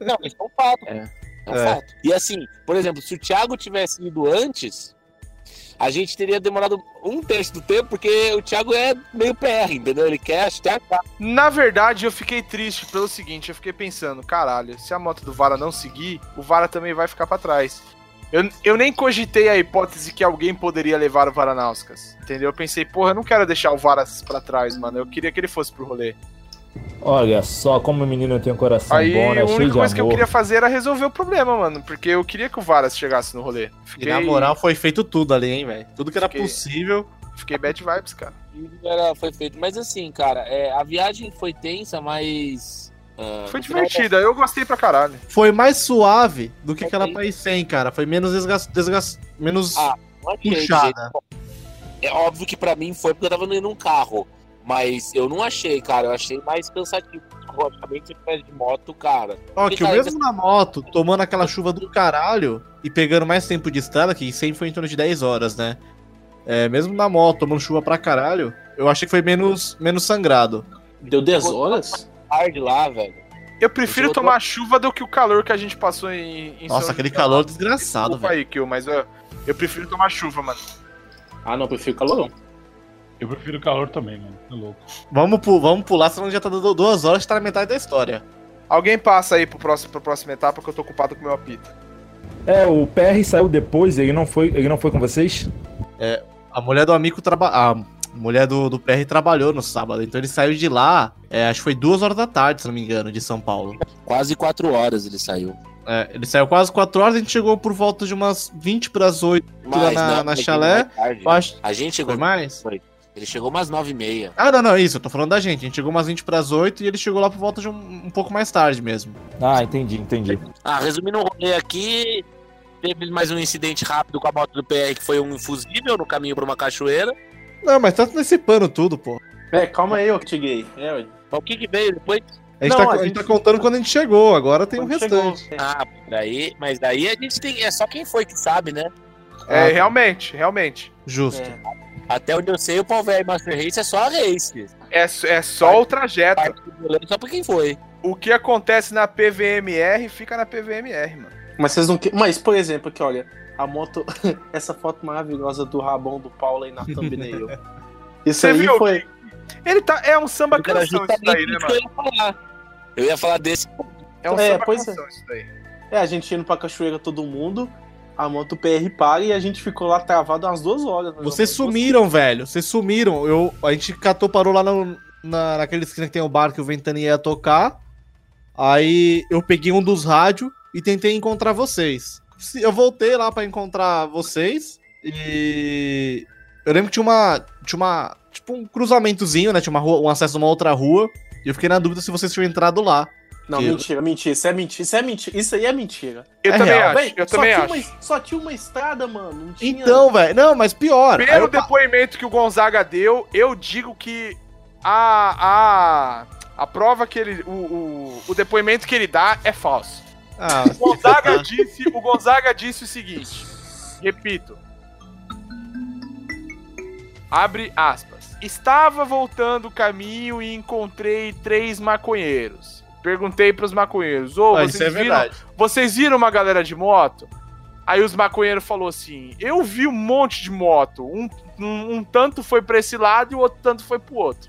Não, isso é um fato. É um fato. E assim, por exemplo, se o Thiago tivesse ido antes, a gente teria demorado um terço do tempo, porque o Thiago é meio PR, entendeu? Ele quer achar. Na verdade, eu fiquei triste pelo seguinte, eu fiquei pensando, caralho, se a moto do Vara não seguir, o Vara também vai ficar pra trás. Eu nem cogitei a hipótese que alguém poderia levar o Varanauskas, entendeu? Eu pensei, porra, eu não quero deixar o Varas pra trás, mano, eu queria que ele fosse pro rolê. Olha só, como o menino tem um coração bom, né? A única coisa que eu queria fazer era resolver o problema, mano. Porque eu queria que o Varas chegasse no rolê. E na moral, foi feito tudo ali, hein, velho? Tudo que era possível. Fiquei bad vibes, cara. Foi feito. Mas assim, cara, a viagem foi tensa, mas... foi divertida, eu gostei pra caralho. Foi mais suave do que aquela país 100, cara. Foi menos menos puxada. É óbvio que pra mim foi porque eu tava num carro. Mas eu não achei, cara. Eu achei mais cansativo. Logicamente, você perde de moto, cara. Ó, que mesmo na moto, tomando aquela chuva do caralho e pegando mais tempo de estrada, que sempre foi em torno de 10 horas, né? É, mesmo na moto, tomando chuva pra caralho, eu achei que foi menos sangrado. Deu 10 horas? Tarde lá, velho. Eu prefiro tomar chuva do que o calor que a gente passou em Nossa, aquele calor desgraçado, velho. Aí, Kio, mas eu prefiro tomar chuva, mano. Ah, não, eu prefiro calor não. Eu prefiro calor também, mano. É louco. Vamos pular, senão já tá dando 2 horas, tá na metade da história. Alguém passa aí pro próximo etapa, que eu tô ocupado com o meu apito. É, o PR saiu depois, ele não foi com vocês? É, a mulher do amigo a mulher do PR trabalhou no sábado, então ele saiu de lá, acho que foi 2 horas da tarde, se não me engano, de São Paulo. Quase 4 horas ele saiu. É, ele saiu quase 4 horas, a gente chegou por volta de umas 20 para as 8 na chalé. A gente chegou... Foi mais? Foi. Ele chegou umas 9h30. Ah, não, isso, eu tô falando da gente. A gente chegou umas 20 para as 8 e ele chegou lá por volta de um pouco mais tarde mesmo. Ah, entendi. Ah, resumindo o rolê aqui, teve mais um incidente rápido com a moto do PR, que foi um fusível no caminho pra uma cachoeira. Não, mas tá antecipando tudo, pô. Calma aí, eu que cheguei. O que veio depois? A gente tá contando quando a gente chegou, agora tem o restante. Chegou. Ah, mas daí a gente tem... É só quem foi que sabe, né? É, realmente. Justo. É. Até onde eu sei, o Paul Velho Master Race é só a race. É só o trajeto. Só pra quem foi. O que acontece na PVMR, fica na PVMR, mano. Mas vocês não... Mas, por exemplo, aqui, olha, a moto... Essa foto maravilhosa do rabão do Paulo aí na thumbnail. Isso você aí viu? Foi... Ele tá... É um samba canção isso daí, né, mano? Eu ia falar desse... É um samba canção isso daí. É, a gente indo pra cachoeira todo mundo... A moto PR para e a gente ficou lá travado umas 2 horas. Vocês sumiram, velho. Vocês sumiram. A gente parou lá naquela esquina que tem o bar que o Ventania ia tocar. Aí eu peguei um dos rádios e tentei encontrar vocês. Eu voltei lá pra encontrar vocês e... Eu lembro que tinha uma tipo um cruzamentozinho, né? Tinha uma rua, um acesso a uma outra rua. E eu fiquei na dúvida se vocês tinham entrado lá. Não, mentira. Isso é mentira. Isso aí é mentira. Eu também acho. Véi, eu também acho. Só tinha uma estrada, mano. Não tinha... Então, velho. Não, mas pior. Pelo depoimento que o Gonzaga deu, eu digo que a prova que ele... O depoimento que ele dá é falso. O Gonzaga disse o seguinte. Repito. Abre aspas. Estava voltando o caminho e encontrei 3 maconheiros. Perguntei pros maconheiros, vocês viram uma galera de moto? Aí os maconheiros falaram assim, eu vi um monte de moto, um tanto foi pra esse lado e o outro tanto foi pro outro.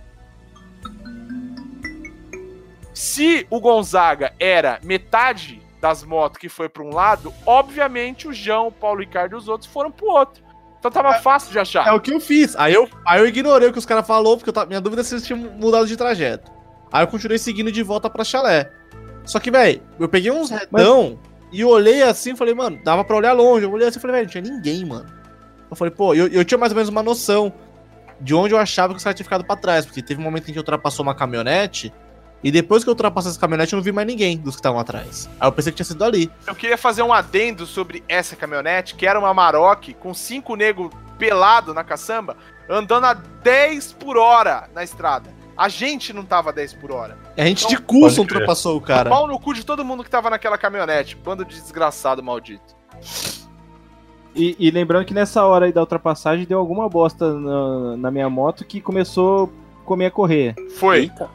Se o Gonzaga era metade das motos que foi pra um lado, obviamente o João, o Paulo Ricardo e os outros foram pro outro. Então tava fácil de achar. É o que eu fiz, aí eu ignorei o que os caras falaram, porque minha dúvida é se eles tinham mudado de trajeto. Aí eu continuei seguindo de volta pra chalé. Só que, velho, eu peguei uns retão e olhei assim e falei, mano, dava pra olhar longe. Eu olhei assim e falei, velho, não tinha ninguém, mano. Eu falei, pô, eu tinha mais ou menos uma noção de onde eu achava que os caras tinham ficado pra trás. Porque teve um momento em que ultrapassou uma caminhonete e depois que eu ultrapassei essa caminhonete eu não vi mais ninguém dos que estavam atrás. Aí eu pensei que tinha sido ali. Eu queria fazer um adendo sobre essa caminhonete, que era uma Maroc com 5 negros pelado na caçamba, andando a 10 por hora na estrada. A gente não tava 10 por hora. A gente então, de curso ultrapassou o cara. Pau no cu de todo mundo que tava naquela caminhonete. Bando de desgraçado maldito. E lembrando que nessa hora aí da ultrapassagem deu alguma bosta na minha moto que começou a comer a correia. Foi. Eita.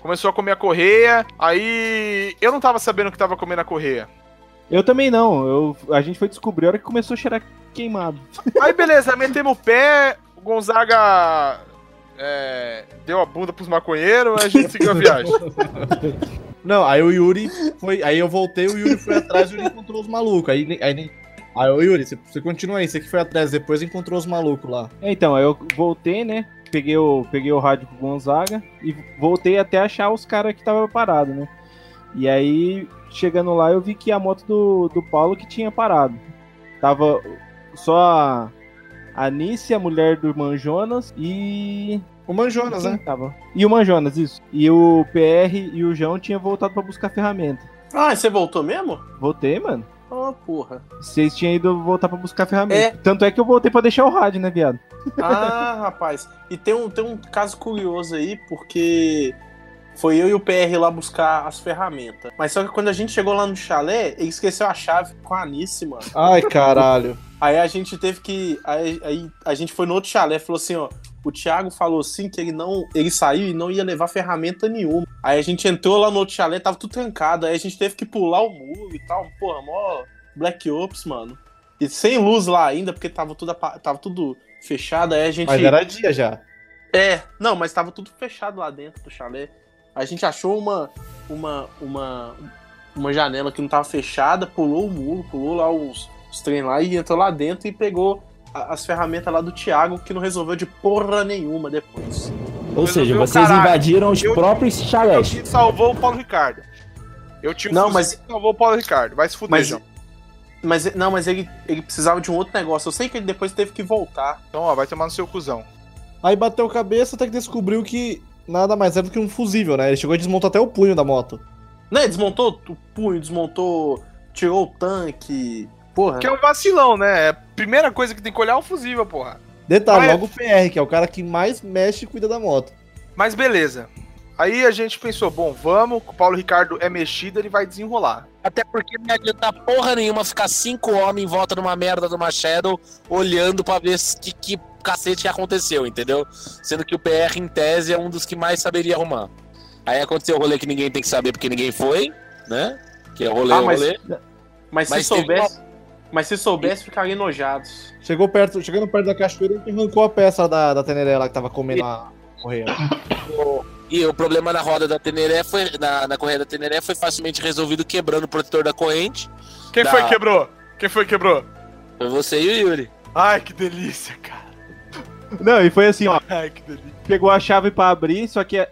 Começou a comer a correia. Aí eu não tava sabendo que tava comendo a correia. Eu também não. A gente foi descobrir a hora que começou a cheirar queimado. Aí beleza, metemos o pé. O Gonzaga... deu a bunda pros maconheiros, a gente seguiu a viagem. Não, aí o Yuri foi. Aí eu voltei, o Yuri foi atrás e ele encontrou os malucos. Aí o Yuri, você continua aí, você que foi atrás, depois encontrou os malucos lá. Então, aí eu voltei, né? Peguei o rádio com o Gonzaga e voltei até achar os caras que estavam parados, né? E aí, chegando lá, eu vi que a moto do Paulo que tinha parado. Tava só Anícia, a mulher do Manjonas e... O Manjonas, né? Tava. E o Manjonas, isso. E o PR e o João tinham voltado pra buscar ferramenta. Ah, e você voltou mesmo? Voltei, mano. Oh, porra. Vocês tinham ido voltar pra buscar ferramenta. É. Tanto é que eu voltei pra deixar o rádio, né, viado? Ah, rapaz. E tem um caso curioso aí, porque... Foi eu e o PR lá buscar as ferramentas. Mas só que quando a gente chegou lá no chalé, ele esqueceu a chave com a Anice, mano. Ai, caralho. Aí a gente teve que... Aí a gente foi no outro chalé e falou assim, ó... O Thiago falou assim que ele saiu e não ia levar ferramenta nenhuma. Aí a gente entrou lá no outro chalé, tava tudo trancado. Aí a gente teve que pular o muro e tal. Porra, mó Black Ops, mano. E sem luz lá ainda, porque tava tudo fechado. Aí a gente... Mas era dia já. É, não, mas tava tudo fechado lá dentro do chalé. A gente achou uma janela que não tava fechada, pulou o muro, pulou lá os trem lá e entrou lá dentro e pegou as ferramentas lá do Thiago, que não resolveu de porra nenhuma depois. Ou seja, vocês invadiram os próprios chalés. Eu salvou o Paulo Ricardo. Eu tinha um fuzil que salvou o Paulo Ricardo. Vai se fuder, João. Mas ele precisava de um outro negócio. Eu sei que ele depois teve que voltar. Então, ó, vai tomar no seu cuzão. Aí bateu a cabeça até que descobriu que nada mais era do que um fusível, né? Ele chegou e desmontou até o punho da moto. Né? Desmontou o punho, desmontou... Tirou o tanque... Porra. Que é um vacilão, né? A primeira coisa que tem que olhar é o fusível, porra. Detalhe, logo o PR, que é o cara que mais mexe e cuida da moto. Mas beleza. Aí a gente pensou, bom, vamos, o Paulo Ricardo é mexido, ele vai desenrolar. Até porque não adianta porra nenhuma ficar 5 homens em volta de uma merda de uma Shadow, olhando pra ver que cacete aconteceu, entendeu? Sendo que o PR, em tese, é um dos que mais saberia arrumar. Aí aconteceu o rolê que ninguém tem que saber porque ninguém foi, né? Que é o rolê, Mas se soubesse... Mas se soubesse, ficariam enojados. Chegando perto da cachoeira, ele arrancou a peça da tenerela que tava comendo a correia. E o problema na roda da teneré foi. Na correia da teneré foi facilmente resolvido quebrando o protetor da corrente. Quem foi que quebrou? Foi você e o Yuri. Ai, que delícia, cara. Não, e foi assim, ó. Ai, que delícia. Pegou a chave pra abrir, só que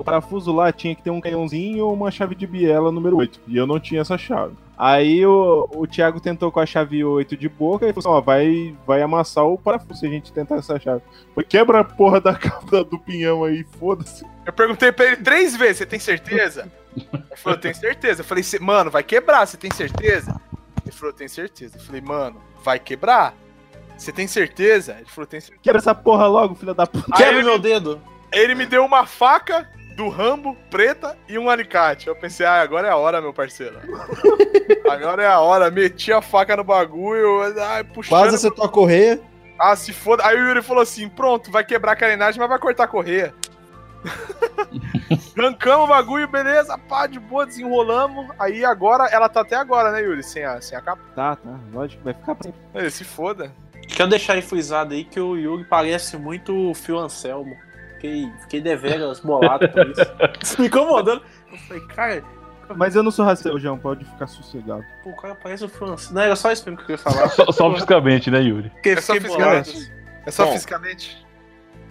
o parafuso lá tinha que ter um canhãozinho ou uma chave de biela número 8. E eu não tinha essa chave. Aí o Thiago tentou com a chave 8 de boca e falou assim, ó, vai amassar o parafuso se a gente tentar essa chave. Foi, quebra a porra da capa do pinhão aí, foda-se. Eu perguntei pra ele 3 vezes, você tem certeza? Ele falou, tenho certeza. Eu falei, mano, vai quebrar, você tem certeza? Ele falou, tenho certeza. Eu falei, mano, vai quebrar? Você tem certeza? Ele falou, tenho certeza. Quebra essa porra logo, filho da puta. Quebra meu dedo. Ele me deu uma faca... do Rambo, preta e um alicate. Eu pensei, agora é a hora, meu parceiro. Agora é a hora. Meti a faca no bagulho, puxando. Quase acertou a correia. Ah, se foda. Aí o Yuri falou assim, pronto, vai quebrar a carenagem, mas vai cortar a correia. Trancamos o bagulho, beleza, pá, de boa, desenrolamos. Aí agora, ela tá até agora, né, Yuri? Sem a capa. Tá, lógico, vai ficar pra sempre. Se foda. Deixa eu deixar frisado aí que o Yuri parece muito o Phil Anselmo. Fiquei deveras bolado por isso. Me incomodando. Eu falei, cara... Mas eu não sou rasteiro, João. Pode ficar sossegado. Pô, o cara parece o Francisco. Não, era só isso mesmo que eu queria falar. Só fisicamente, né, Yuri? É só fisicamente.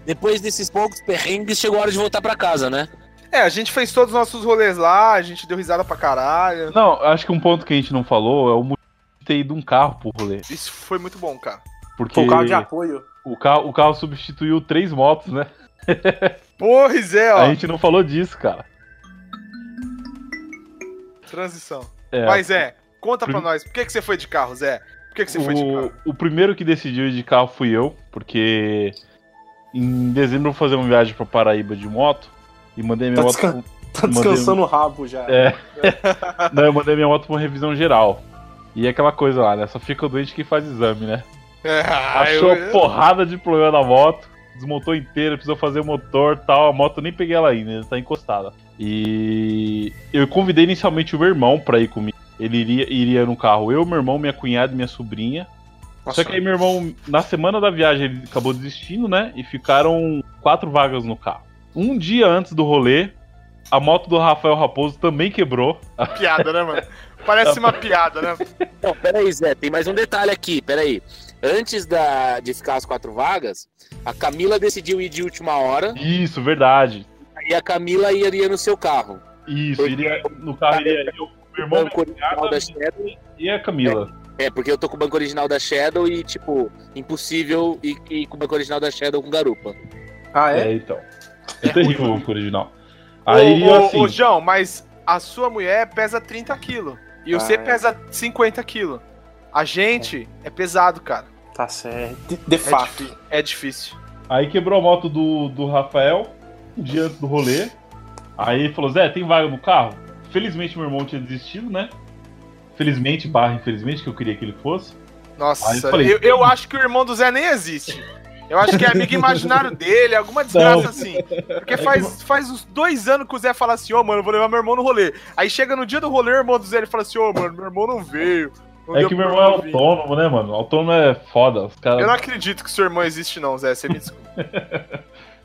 Depois desses poucos perrengues, chegou a hora de voltar pra casa, né? É, a gente fez todos os nossos rolês lá, a gente deu risada pra caralho. Não, acho que um ponto que a gente não falou é o motivo de ter ido um carro pro rolê. Isso foi muito bom, cara. Porque o carro de apoio. O carro substituiu 3 motos, né? Pois é, ó. A gente não falou disso, cara. Transição. É. Mas Zé, conta pra nós, por que você foi de carro, Zé? Por que você foi de carro? O primeiro que decidiu ir de carro fui eu, porque em dezembro eu vou fazer uma viagem pra Paraíba de moto e mandei minha moto... Tá descansando o rabo já. É. Não, eu mandei minha moto pra uma revisão geral. E é aquela coisa lá, né? Só fica doente quem faz exame, né? É, achou a porrada de problema na moto. Desmontou inteira, precisou fazer o motor e tal. A moto nem peguei ela ainda, tá encostada. E eu convidei inicialmente o meu irmão pra ir comigo. Ele iria no carro, eu, meu irmão, minha cunhada e minha sobrinha. Nossa. Só que aí meu irmão, na semana da viagem, ele acabou desistindo, né? E ficaram 4 vagas no carro. Um dia antes do rolê, a moto do Rafael Raposo também quebrou. Piada, né, mano? Parece uma piada, né? Não, peraí, Zé, tem mais um detalhe aqui, peraí. Antes de ficar as 4 vagas, a Camila decidiu ir de última hora. Isso, verdade. Aí a Camila iria no seu carro. Isso, iria no carro, iria eu, meu irmão, minha cunhada, e a Camila. É, porque eu tô com o banco original da Shadow e, tipo, impossível e com o banco original da Shadow com garupa. Ah, é? É, então. É terrível o banco original. Aí, assim... Ô, João, mas a sua mulher pesa 30 kg e você pesa 50 kg. A gente é pesado, cara. Tá certo. De fato. É difícil. Aí quebrou a moto do Rafael, um dia antes do rolê. Aí ele falou, Zé, tem vaga no carro? Felizmente meu irmão tinha desistido, né? Felizmente, infelizmente, que eu queria que ele fosse. Nossa, eu, falei, eu acho que o irmão do Zé nem existe. Eu acho que é amigo imaginário dele, alguma desgraça assim. Porque faz uns 2 anos que o Zé fala assim, ô, mano, eu vou levar meu irmão no rolê. Aí chega no dia do rolê, o irmão do Zé, ele fala assim, ô, mano, meu irmão não veio. É que meu irmão é autônomo, né, mano? Autônomo é foda. Os cara... Eu não acredito que seu irmão existe não, Zé, você me desculpa.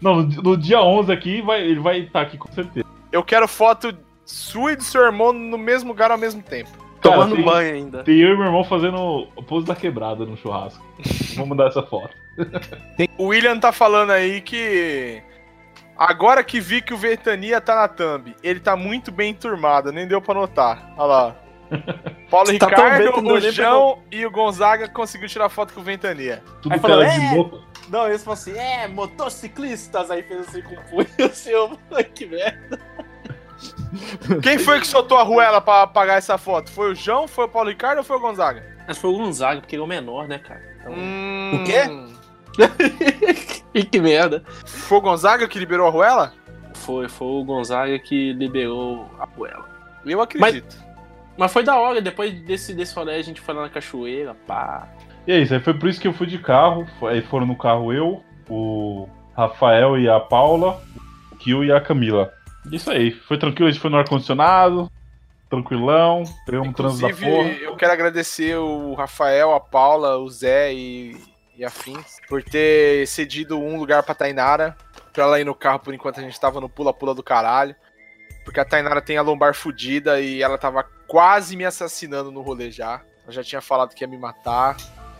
Não, no dia 11 aqui, ele vai estar aqui com certeza. Eu quero foto sua e do seu irmão no mesmo lugar ao mesmo tempo. Cara, tomando banho ainda. Tem eu e meu irmão fazendo o pose da quebrada no churrasco. Vamos mandar essa foto. O William tá falando aí que... Agora que vi que o Vertania tá na thumb, ele tá muito bem enturmado, nem deu pra notar. Olha lá. Paulo Ricardo, tá bem, o João e o Gonzaga conseguiu tirar foto com o Ventania. Tudo aí falou, de moto. Não, eles falaram assim, motociclistas. Aí fez assim com o punho, assim, que merda. Quem foi que soltou a ruela pra apagar essa foto? Foi o João, foi o Paulo Ricardo ou foi o Gonzaga? Acho que foi o Gonzaga, porque ele é o menor, né, cara? Então... O quê? Que merda. Foi o Gonzaga que liberou a ruela? Foi o Gonzaga que liberou a ruela. Eu acredito. Mas foi da hora, depois desse rolê a gente foi lá na cachoeira, pá. E é isso, aí foi por isso que eu fui de carro, aí foram no carro eu, o Rafael e a Paula, o Kio e a Camila. Isso aí, foi tranquilo, a gente foi no ar-condicionado, tranquilão, pegamos um transo da porra. Eu quero agradecer o Rafael, a Paula, o Zé e a Fins por ter cedido um lugar pra Tainara, pra ela ir no carro por enquanto a gente tava no pula-pula do caralho. Porque a Tainara tem a lombar fodida e ela tava quase me assassinando no rolê já. Eu já tinha falado que ia me matar,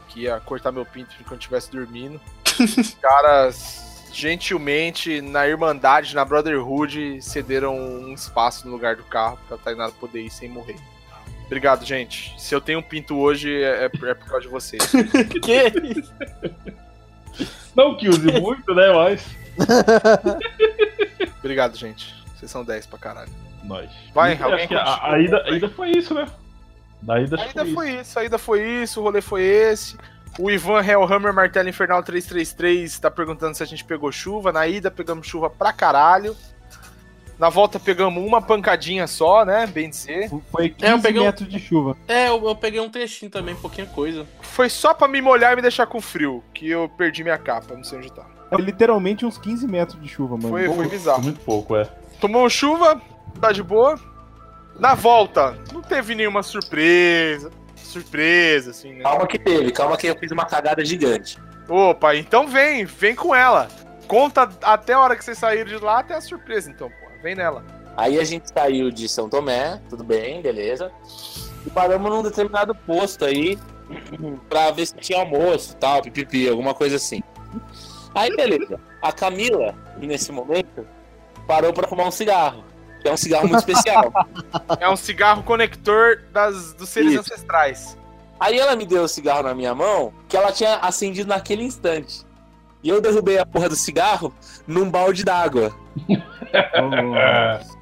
que ia cortar meu pinto enquanto eu estivesse dormindo. Os caras, gentilmente, na Irmandade, na Brotherhood, cederam um espaço no lugar do carro pra Tainara poder ir sem morrer. Obrigado, gente. Se eu tenho um pinto hoje, é por causa de vocês. Que? Não que use muito, né, mas... Obrigado, gente. Vocês são 10 pra caralho. Nós. Vai, alguém a ida foi isso, né? A ida foi isso, o rolê foi esse. O Ivan Hellhammer Martelo Infernal 333 tá perguntando se a gente pegou chuva. Na ida pegamos chuva pra caralho. Na volta pegamos uma pancadinha só, né? Bem dizer. Foi 15 metros de chuva. É, eu peguei um trechinho também, pouquinha coisa. Foi só pra me molhar e me deixar com frio, que eu perdi minha capa, não sei onde tá. É literalmente uns 15 metros de chuva, mano. Foi bizarro. Foi muito pouco, é. Tomou chuva, tá de boa. Na volta, não teve nenhuma surpresa. Surpresa, assim, né? Calma que teve, calma que eu fiz uma cagada gigante. Opa, então vem com ela. Conta até a hora que vocês saíram de lá, até a surpresa, então, pô. Vem nela. Aí a gente saiu de São Tomé, tudo bem, beleza. E paramos num determinado posto aí, pra ver se tinha almoço e tal, pipipi, alguma coisa assim. Aí, beleza. A Camila, nesse momento... parou pra fumar um cigarro, que é um cigarro muito especial. É um cigarro conector dos seres isso. Ancestrais. Aí ela me deu o cigarro na minha mão, que ela tinha acendido naquele instante. E eu derrubei a porra do cigarro num balde d'água.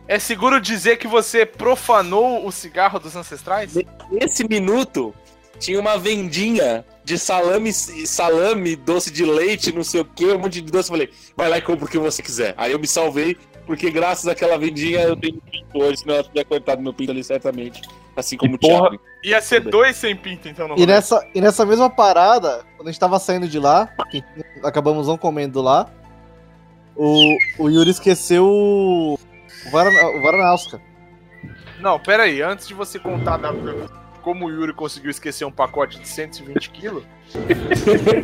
É seguro dizer que você profanou o cigarro dos ancestrais? Nesse minuto, tinha uma vendinha de salame, doce de leite, não sei o que, um monte de doce. Falei, vai lá e compra o que você quiser. Aí eu me salvei, porque graças àquela vendinha eu tenho pinto hoje, senão eu tinha cortado meu pinto ali certamente. Assim como o Thiago. Ia ser 2 sem pinto, então. Não e nessa mesma parada, quando a gente tava saindo de lá, que acabamos não comendo lá, o Yuri esqueceu o Varanauska. Não, peraí, antes de você contar da... como o Yuri conseguiu esquecer um pacote de 120 quilos,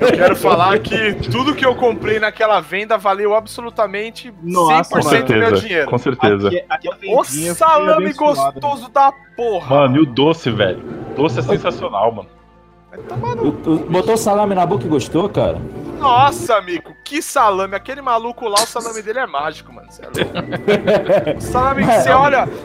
eu quero falar que tudo que eu comprei naquela venda valeu absolutamente 100% do meu dinheiro. Com certeza. O salame gostoso da porra. Mano, e o doce, velho? Doce é sensacional, mano. Botou salame na boca e gostou, cara? Nossa, amigo, que salame. Aquele maluco lá, o salame dele é mágico, mano. Você é louco. O salame,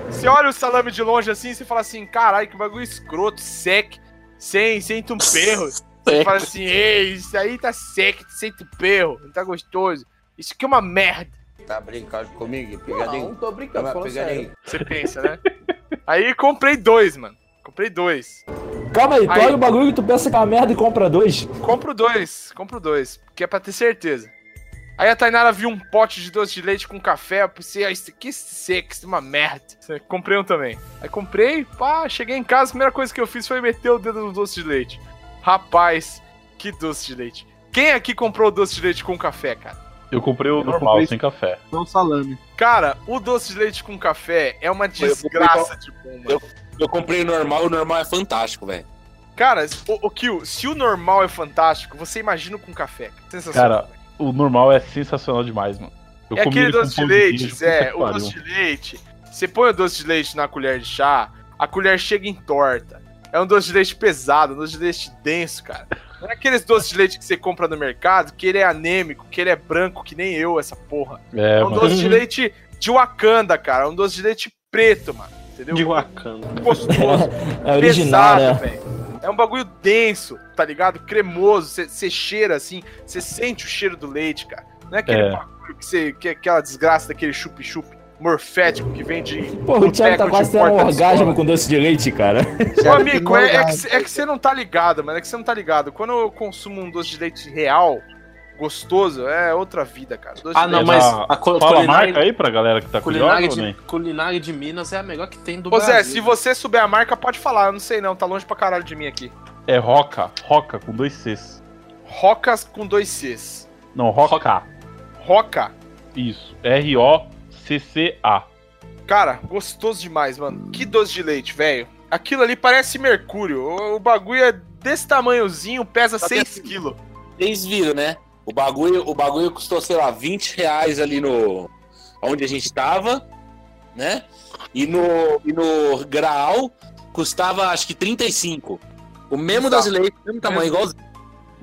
você olha o salame de longe assim e você fala assim, caralho, que bagulho escroto, sec. sem tupperro. Você fala assim, ei, isso aí tá seco, sem tupperro, não tá gostoso. Isso aqui é uma merda. Tá brincando comigo? Pegadinha? Não, não tô brincando, falando sério. Você pensa, né? Aí comprei dois, mano. Comprei dois. Calma aí, olha o bagulho que tu pensa que é uma merda e compra dois? Compro dois, porque é pra ter certeza. Aí a Tainara viu um pote de doce de leite com café, eu pensei, ah, isso aqui é seco, isso é uma merda. Comprei um também. Aí comprei, pá, cheguei em casa, a primeira coisa que eu fiz foi meter o dedo no doce de leite. Rapaz, que doce de leite. Quem aqui comprou doce de leite com café, cara? Eu comprei o normal, sem café. Não salame. Cara, o doce de leite com café é uma desgraça de bom, mano. Eu comprei o normal é fantástico, velho. Cara, o Kill, se o normal é fantástico, você imagina com café. Sensacional. Cara, o normal é sensacional demais, mano. Eu comi aquele doce de leite, Zé, o doce de leite. Você põe o doce de leite na colher de chá, a colher chega em torta. É um doce de leite pesado, um doce de leite denso, cara. Não é aqueles doces de leite que você compra no mercado, que ele é anêmico, que ele é branco, que nem eu, essa porra. É um doce de leite de Wakanda, cara. É um doce de leite preto, mano. Entendeu? De Wakanda. Gostoso. É original, pesado, né? É um bagulho denso, tá ligado? Cremoso. Você cheira assim, você sente o cheiro do leite, cara. Não é aquele bagulho que é aquela desgraça daquele chup-chup morfético que vem de. Pô, o Thiago tá quase tendo um orgasmo com doce de leite, cara. Ô, amigo, é que você não tá ligado, mano. É que você não tá ligado. Quando eu consumo um doce de leite real, gostoso, é outra vida, cara. Ah, não, mas a fala a marca aí pra galera que tá curiosa. Culinária de Minas é a melhor que tem do Brasil. Ô Zé, se você souber a marca, pode falar. Eu não sei não, tá longe pra caralho de mim aqui. É Roca com 2 Cs. Rocas com 2 Cs. Não, Roca. Roca? Isso, ROCCA. Cara, gostoso demais, mano. Que doce de leite, velho. Aquilo ali parece mercúrio. O bagulho é desse tamanhozinho, pesa 6 kg. Vocês viram, né? O bagulho custou, sei lá, R$20 ali no... Onde a gente tava, né? E no Graal custava, acho que, 35. O mesmo doce de leite, o mesmo tamanho, igualzinho.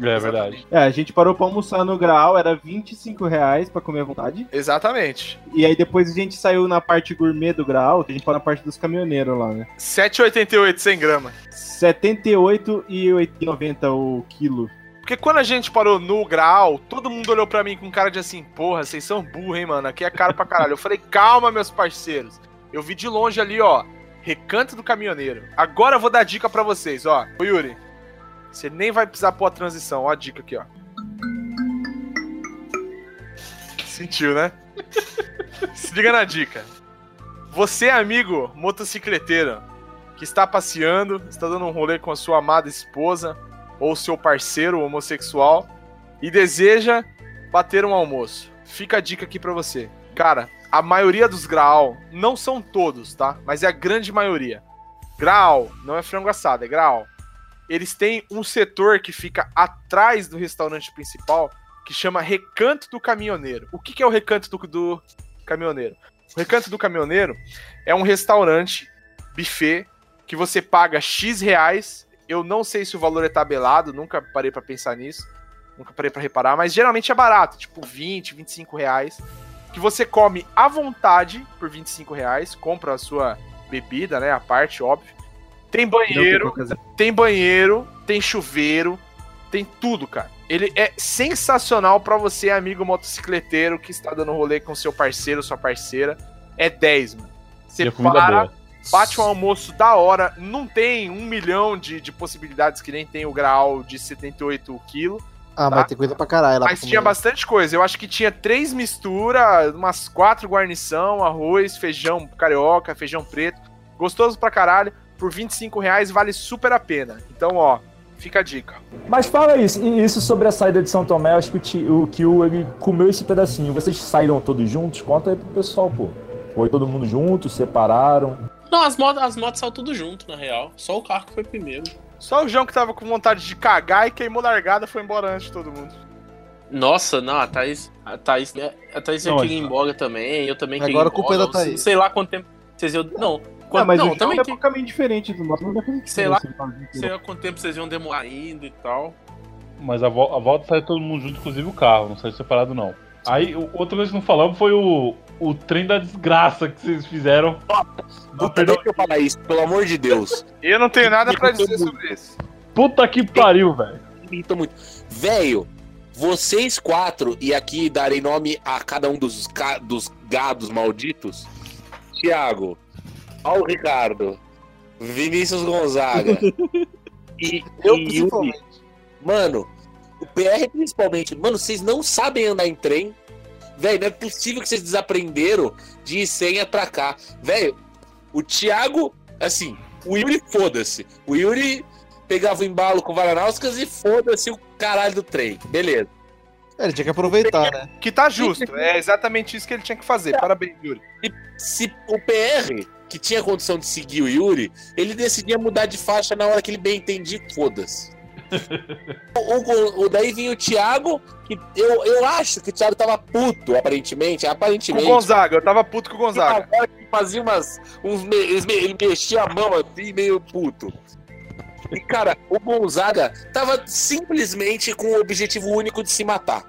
É verdade. É, a gente parou pra almoçar no Graal, era R$25 pra comer à vontade. Exatamente. E aí depois a gente saiu na parte gourmet do Graal, que a gente foi na parte dos caminhoneiros lá, né? 7,88 100 gramas. 78,90 o quilo. Porque quando a gente parou no Graal, todo mundo olhou pra mim com cara de assim, porra, vocês são burros, hein, mano, aqui é caro pra caralho. Eu falei, calma, meus parceiros. Eu vi de longe ali, ó, Recanto do Caminhoneiro. Agora eu vou dar dica pra vocês, ó. Ô, Yuri, você nem vai precisar pôr a transição, ó a dica aqui, ó. Sentiu, né? Se liga na dica. Você, amigo motocicleteiro, que está passeando, está dando um rolê com a sua amada esposa, ou seu parceiro homossexual, e deseja bater um almoço. Fica a dica aqui pra você. Cara, a maioria dos Graal, não são todos, tá? Mas é a grande maioria. Graal, não é frango assado, é Graal. Eles têm um setor que fica atrás do restaurante principal, que chama Recanto do Caminhoneiro. O que é o Recanto do Caminhoneiro? O Recanto do Caminhoneiro é um restaurante, buffet, que você paga X reais... Eu não sei se o valor é tabelado, nunca parei pra pensar nisso, nunca parei pra reparar, mas geralmente é barato, tipo 20, R$25, que você come à vontade por R$25, compra a sua bebida, né, a parte, óbvio. Tem banheiro, tem chuveiro, tem tudo, cara. Ele é sensacional pra você, amigo motocicleteiro, que está dando rolê com seu parceiro, sua parceira. É 10, mano. Você para... Bate um almoço da hora, não tem 1 milhão de possibilidades que nem tem o Graal de 78 kg. Ah, tá? Mas tem coisa pra caralho lá. Mas tinha bastante coisa, eu acho que tinha 3 misturas, umas 4 guarnições, arroz, feijão carioca, feijão preto. Gostoso pra caralho, por R$25 vale super a pena. Então, ó, fica a dica. Mas fala isso sobre a saída de São Tomé, eu acho que o Kill, ele comeu esse pedacinho. Vocês saíram todos juntos? Conta aí pro pessoal, pô. Foi todo mundo junto, separaram... Não, as motos saíram tudo junto, na real. Só o carro que foi primeiro. Só o João que tava com vontade de cagar e queimou largada foi embora antes de todo mundo. Nossa, não, a Thaís já queria ir embora também, eu também queria ir embora. Agora a culpa é da Thaís. Sei lá quanto tempo... Vocês iam... Não, mas não, o também é um caminho diferente do mapa. Sei lá quanto tempo vocês iam demorar indo e tal. Mas a volta saiu todo mundo junto, inclusive o carro, não saiu separado não. Aí, outra vez que não falamos foi o trem da desgraça que vocês fizeram. Puta, deixa eu falar isso, pelo amor de Deus. Eu não tenho nada pra dizer sobre isso. Puta que pariu, velho. Irrita muito. Velho, vocês quatro, e aqui darei nome a cada um dos gados malditos: Thiago, Paulo Ricardo, Vinícius Gonzaga e eu Yuri. Mano, o PR principalmente. Mano, vocês não sabem andar em trem. Velho, não é possível que vocês desaprenderam de ir senha pra cá. Velho, o Thiago, assim, o Yuri, foda-se. O Yuri pegava o embalo com Varanauskas e foda-se o caralho do trem. Beleza. É, ele tinha que aproveitar, PR, né? Que tá justo. É exatamente isso que ele tinha que fazer. Parabéns, Yuri. E se o PR, que tinha condição de seguir o Yuri, ele decidia mudar de faixa na hora que ele bem entendia, foda-se. Daí vinha o Thiago, que eu acho que o Thiago tava puto, aparentemente. Com o Gonzaga, eu tava puto com o Gonzaga. Ele fazia ele mexia a mão assim, meio puto. E, cara, o Gonzaga tava simplesmente com o objetivo único de se matar.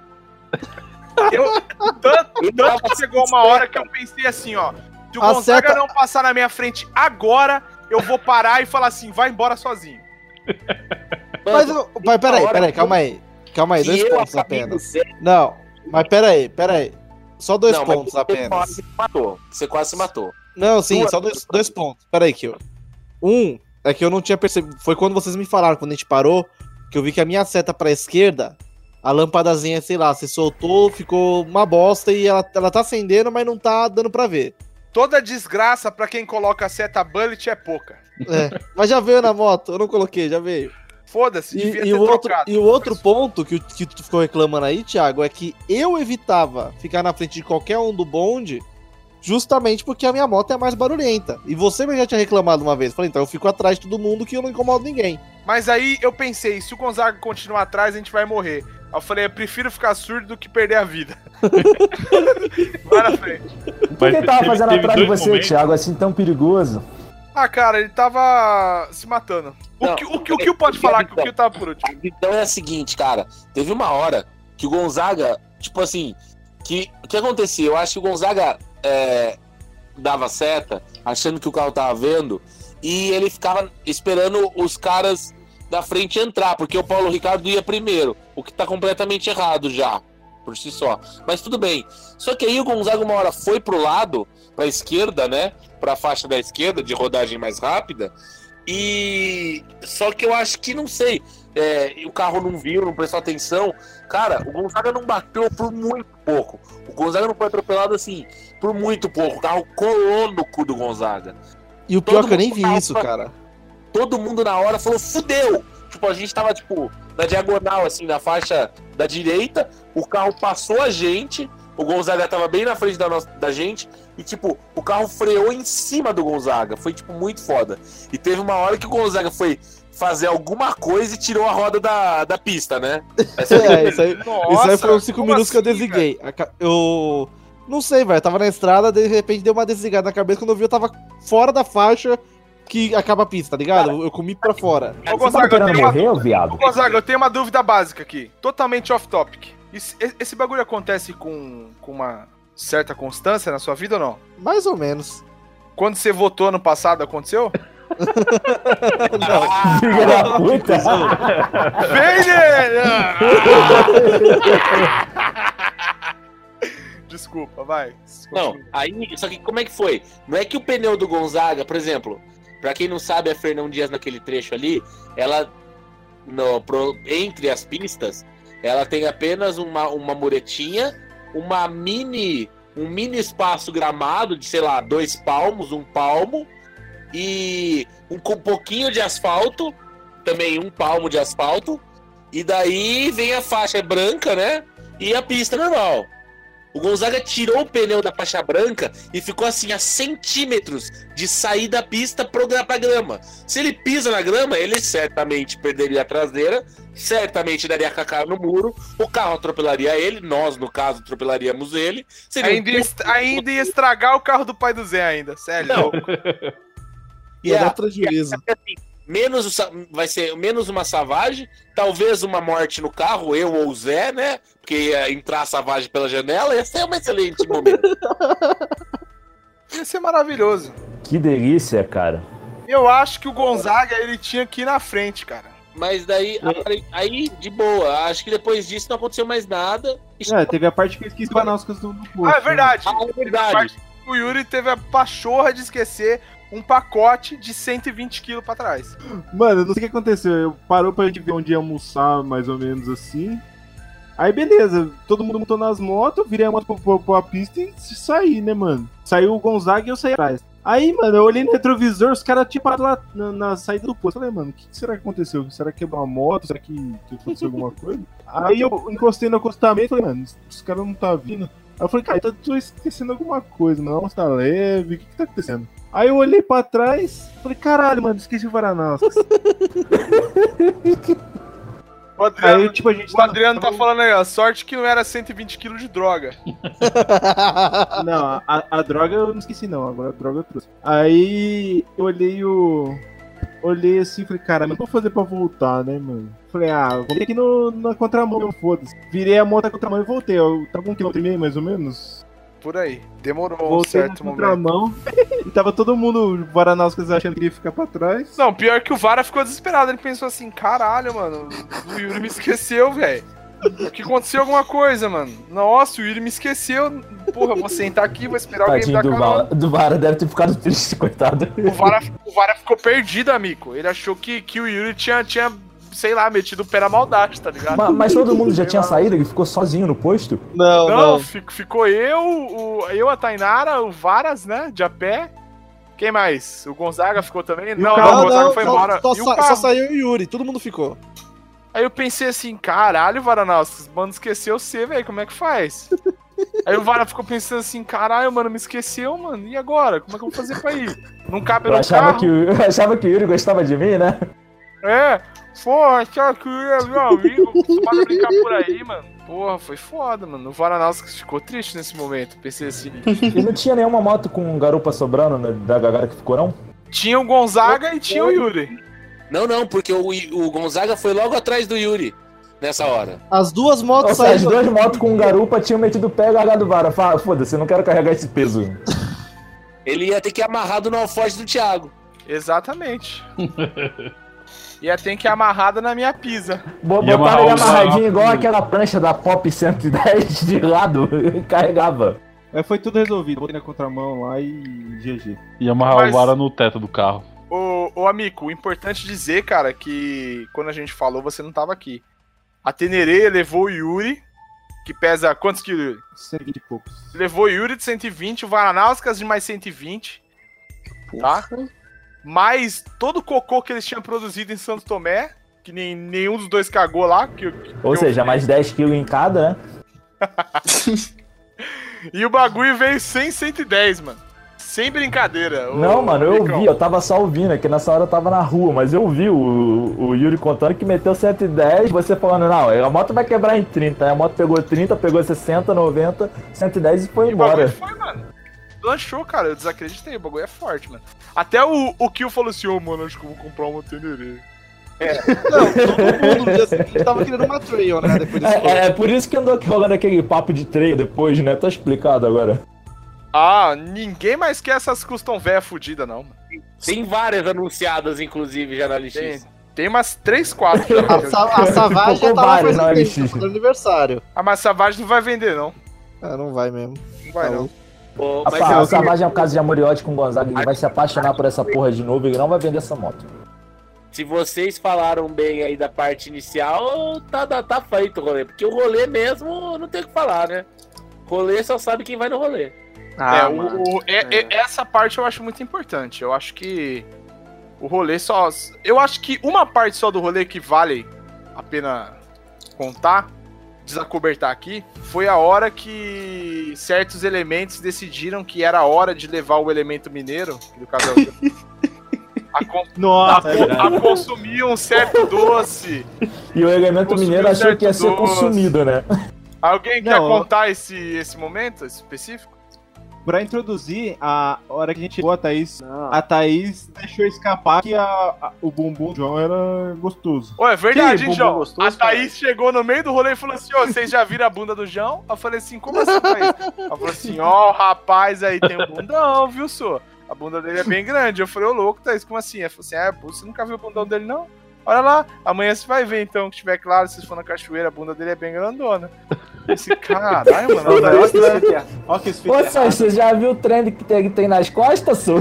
Tanto chegou uma hora que eu pensei assim, ó, se o Gonzaga não passar na minha frente agora, eu vou parar e falar assim, vai embora sozinho. Mas peraí, calma aí, 2 pontos apenas. Não, mas peraí. Só 2 pontos apenas. Você quase se matou. Não, sim, só 2 pontos. Peraí, Kio. Um é que eu não tinha percebido. Foi quando vocês me falaram, quando a gente parou, que eu vi que a minha seta pra esquerda, a lâmpadazinha, sei lá, se soltou, ficou uma bosta e ela tá acendendo, mas não tá dando pra ver. Toda desgraça pra quem coloca a seta bullet é pouca. É, mas já veio na moto, eu não coloquei, já veio. Foda-se, devia ter trocado. E o outro ponto que tu ficou reclamando aí, Thiago, é que eu evitava ficar na frente de qualquer um do bonde justamente porque a minha moto é mais barulhenta. E você já tinha reclamado uma vez. Falei, então eu fico atrás de todo mundo que eu não incomodo ninguém. Mas aí eu pensei, se o Gonzaga continuar atrás, a gente vai morrer. Aí eu falei, eu prefiro ficar surdo do que perder a vida. Vai na frente. Por que ele tava fazendo atrás de você, Thiago, assim tão perigoso? Ah, cara, ele tava se matando. O Kio pode falar, que o Kio tava por último. A questão é a seguinte, cara. Teve uma hora que o Gonzaga, tipo assim, o que acontecia? Eu acho que o Gonzaga dava seta, achando que o carro tava vendo, e ele ficava esperando os caras da frente entrar, porque o Paulo Ricardo ia primeiro, o que tá completamente errado já, por si só. Mas tudo bem. Só que aí o Gonzaga uma hora foi pro lado, pra esquerda, né? Pra faixa da esquerda, de rodagem mais rápida. E só que eu acho que, não sei, o carro não viu, não prestou atenção. Cara, o Gonzaga não bateu por muito pouco. O Gonzaga não foi atropelado assim, por muito pouco. O carro colou no cu do Gonzaga. E o pior que eu nem vi isso, cara. Todo mundo na hora falou, fudeu! Tipo, a gente tava, tipo, na diagonal, assim, na faixa da direita. O carro passou a gente. O Gonzaga tava bem na frente da gente. E, tipo, o carro freou em cima do Gonzaga. Foi, tipo, muito foda. E teve uma hora que o Gonzaga foi fazer alguma coisa e tirou a roda da pista, né? Isso aí foram 5 minutos que eu desliguei. Eu não sei, velho. Tava na estrada, de repente deu uma desligada na cabeça. Quando eu vi, eu tava fora da faixa que acaba a pista, tá ligado? Cara, eu comi pra fora. Ô, Gonzaga, eu tenho uma dúvida básica aqui. Totalmente off-topic. Esse bagulho acontece com uma certa constância na sua vida ou não? Mais ou menos. Quando você votou ano passado, aconteceu? Não. Puta. Desculpa, vai. Não, aí, só que como é que foi? Não é que o pneu do Gonzaga, por exemplo, pra quem não sabe, a Fernão Dias naquele trecho ali, ela, entre as pistas, ela tem apenas uma muretinha, um mini espaço gramado de, sei lá, 2 palmos, 1 palmo, e um pouquinho de asfalto, também 1 palmo de asfalto, e daí vem a faixa branca, né, e a pista normal. O Gonzaga tirou o pneu da faixa branca e ficou assim a centímetros de sair da pista pra grama. Se ele pisa na grama, ele certamente perderia a traseira, certamente daria cacá no muro, o carro atropelaria ele, nós, no caso, atropelaríamos ele. Ainda ia estragar o carro do pai do Zé ainda, sério. Não. Ia dar prejuízo. Menos uma savagem, talvez uma morte no carro, eu ou o Zé, né? Porque ia entrar a savagem pela janela, ia ser um excelente momento. Ia ser maravilhoso. Que delícia, cara. Eu acho que o Gonzaga, ele tinha que ir na frente, cara. Mas daí, aí, de boa, acho que depois disso não aconteceu mais nada. É, teve a parte que eu esqueci as coisas do curso. Ah, é verdade. Né? Ah, é verdade. A parte que o Yuri teve a pachorra de esquecer um pacote de 120 quilos pra trás. Mano, eu não sei o que aconteceu. Eu parou pra gente ver onde ia almoçar, mais ou menos assim. Aí, beleza. Todo mundo montou nas motos, virei a moto pra pista e saí, né, mano? Saiu o Gonzaga e eu saí atrás. Aí, mano, eu olhei no retrovisor, os caras tinham parado lá na saída do posto. Eu falei, mano, o que será que aconteceu? Será que quebrou uma moto? Será que aconteceu alguma coisa? Aí eu encostei no acostamento e falei, mano, os caras não tá vindo. Aí eu falei, cara, eu tô esquecendo alguma coisa, mano, tá leve, o que tá acontecendo? Aí eu olhei pra trás, falei, caralho, mano, esqueci o Varanás. Aí, tipo, o Adriano tá falando aí, ó, sorte que não era 120 kg de droga. Não, a droga eu não esqueci não, agora a droga eu trouxe. Aí eu olhei assim, falei, cara, não vou fazer pra voltar, né, mano? Falei, vou ter que ir na contramão, foda-se. Virei a moto na contramão e voltei, eu tava um quilômetro e meio, mais ou menos. Por aí, demorou voltei um certo momento. E tava todo mundo, o Varanauskas, achando que ia ficar pra trás. Não, pior que o Vara ficou desesperado. Ele pensou assim, caralho, mano, o Yuri me esqueceu, velho. Que aconteceu alguma coisa, mano. Nossa, o Yuri me esqueceu. Porra, eu vou sentar aqui, vou esperar alguém me dar calma. Do Vara deve ter ficado triste, coitado. O Vara ficou perdido, amigo. Ele achou que o Yuri tinha, sei lá, metido o pé na maldade, tá ligado? Mas todo mundo já tinha saído, ele ficou sozinho no posto? Não. Ficou eu, a Tainara, o Varas, né, de a pé. Quem mais? O Gonzaga ficou também? Não, o Gonzaga foi embora. Só saiu o Yuri, todo mundo ficou. Aí eu pensei assim, caralho, Varanauskas, mano, esqueceu você, velho, como é que faz? Aí o Vara ficou pensando assim, caralho, mano, me esqueceu, mano, e agora? Como é que eu vou fazer pra ir? Não cabe no carro. Eu achava que o Yuri gostava de mim, né? É, porra, achava que o Yuri é meu amigo, pode brincar por aí, mano. Porra, foi foda, mano. O Varanauskas ficou triste nesse momento, pensei assim. E não tinha nenhuma moto com garupa sobrando, né, da galera que ficou, não? Tinha o Gonzaga e tinha o Yuri. Não, porque o Gonzaga foi logo atrás do Yuri nessa hora. As duas motos saíram. As duas motos com garupa tinham metido o pé e largado o Vara. Fala, foda-se, eu não quero carregar esse peso. Ele ia ter que ir amarrado no alforje do Thiago. Exatamente. Ia ter que ir amarrado na minha pisa. Botaram ele amarradinho igual aquela prancha da Pop 110 de lado. Carregava. É, foi tudo resolvido. Botei na contramão lá e GG. Ia amarrar o Vara no teto do carro. Ô, amigo, o importante dizer, cara, que quando a gente falou, você não tava aqui. A Tenerê levou o Yuri, que pesa quantos quilos, Yuri? 120 e poucos. Levou o Yuri de 120, o Varanauskas de mais 120, tá? Mais todo o cocô que eles tinham produzido em Santo Tomé, que nenhum dos dois cagou lá. Ou seja, mais 10 quilos em cada, né? E o bagulho veio sem 110, mano. Sem brincadeira. Não, mano, eu ouvi, eu tava só ouvindo, aqui nessa hora eu tava na rua, mas eu vi o Yuri contando que meteu 110, você falando, não, a moto vai quebrar em 30, né? A moto pegou 30, pegou 60, 90, 110 e foi embora. O bagulho foi, mano. Lanchou, cara, eu desacreditei, o bagulho é forte, mano. Até o Kill falou assim, mano, acho que eu vou comprar uma Tenerê. É, não, todo mundo no dia seguinte tava querendo uma trail, né, depois disso. É por isso que andou rolando aquele papo de trail depois, né, tá explicado agora. Ah, ninguém mais quer essas custom véia fodida, não. Tem várias anunciadas, inclusive, já na LX. Tem umas 3, 4. A Savage já tava fazendo no aniversário. Ah, mas a Savage não vai vender, não. Ah, não vai mesmo. Não vai, não. Pô, mas a Savage é um caso de amoriote com o Gonzaga. Ele vai se apaixonar por essa porra de novo e não vai vender essa moto. Se vocês falaram bem aí da parte inicial, tá feito o rolê. Porque o rolê mesmo não tem o que falar, né? Rolê só sabe quem vai no rolê. Essa parte eu acho muito importante. Eu acho que o rolê só... Eu acho que uma parte só do rolê que vale a pena contar, desacobertar aqui, foi a hora que certos elementos decidiram que era a hora de levar o elemento mineiro, que no caso é o... a consumir um certo doce. E o elemento mineiro achou que ia ser consumido, né? Alguém quer contar esse momento específico? Pra introduzir, a hora que a gente chegou a Thaís deixou escapar que o bumbum do João era gostoso. Ué, é verdade, hein, João? Gostoso, a Thaís chegou no meio do rolê e falou assim, vocês já viram a bunda do João? Eu falei assim, como assim, Thaís? Ela falou assim, o rapaz aí tem um bundão, viu, senhor? A bunda dele é bem grande. Eu falei, louco, Thaís, como assim? Ela falou assim, você nunca viu o bundão dele, não? Olha lá, amanhã você vai ver, então, que estiver claro, se for na cachoeira, a bunda dele é bem grandona. Esse caralho, mano. Olha que isso é. Olha que isso é. Ô, Sérgio, você já viu o trend que tem nas costas, Su?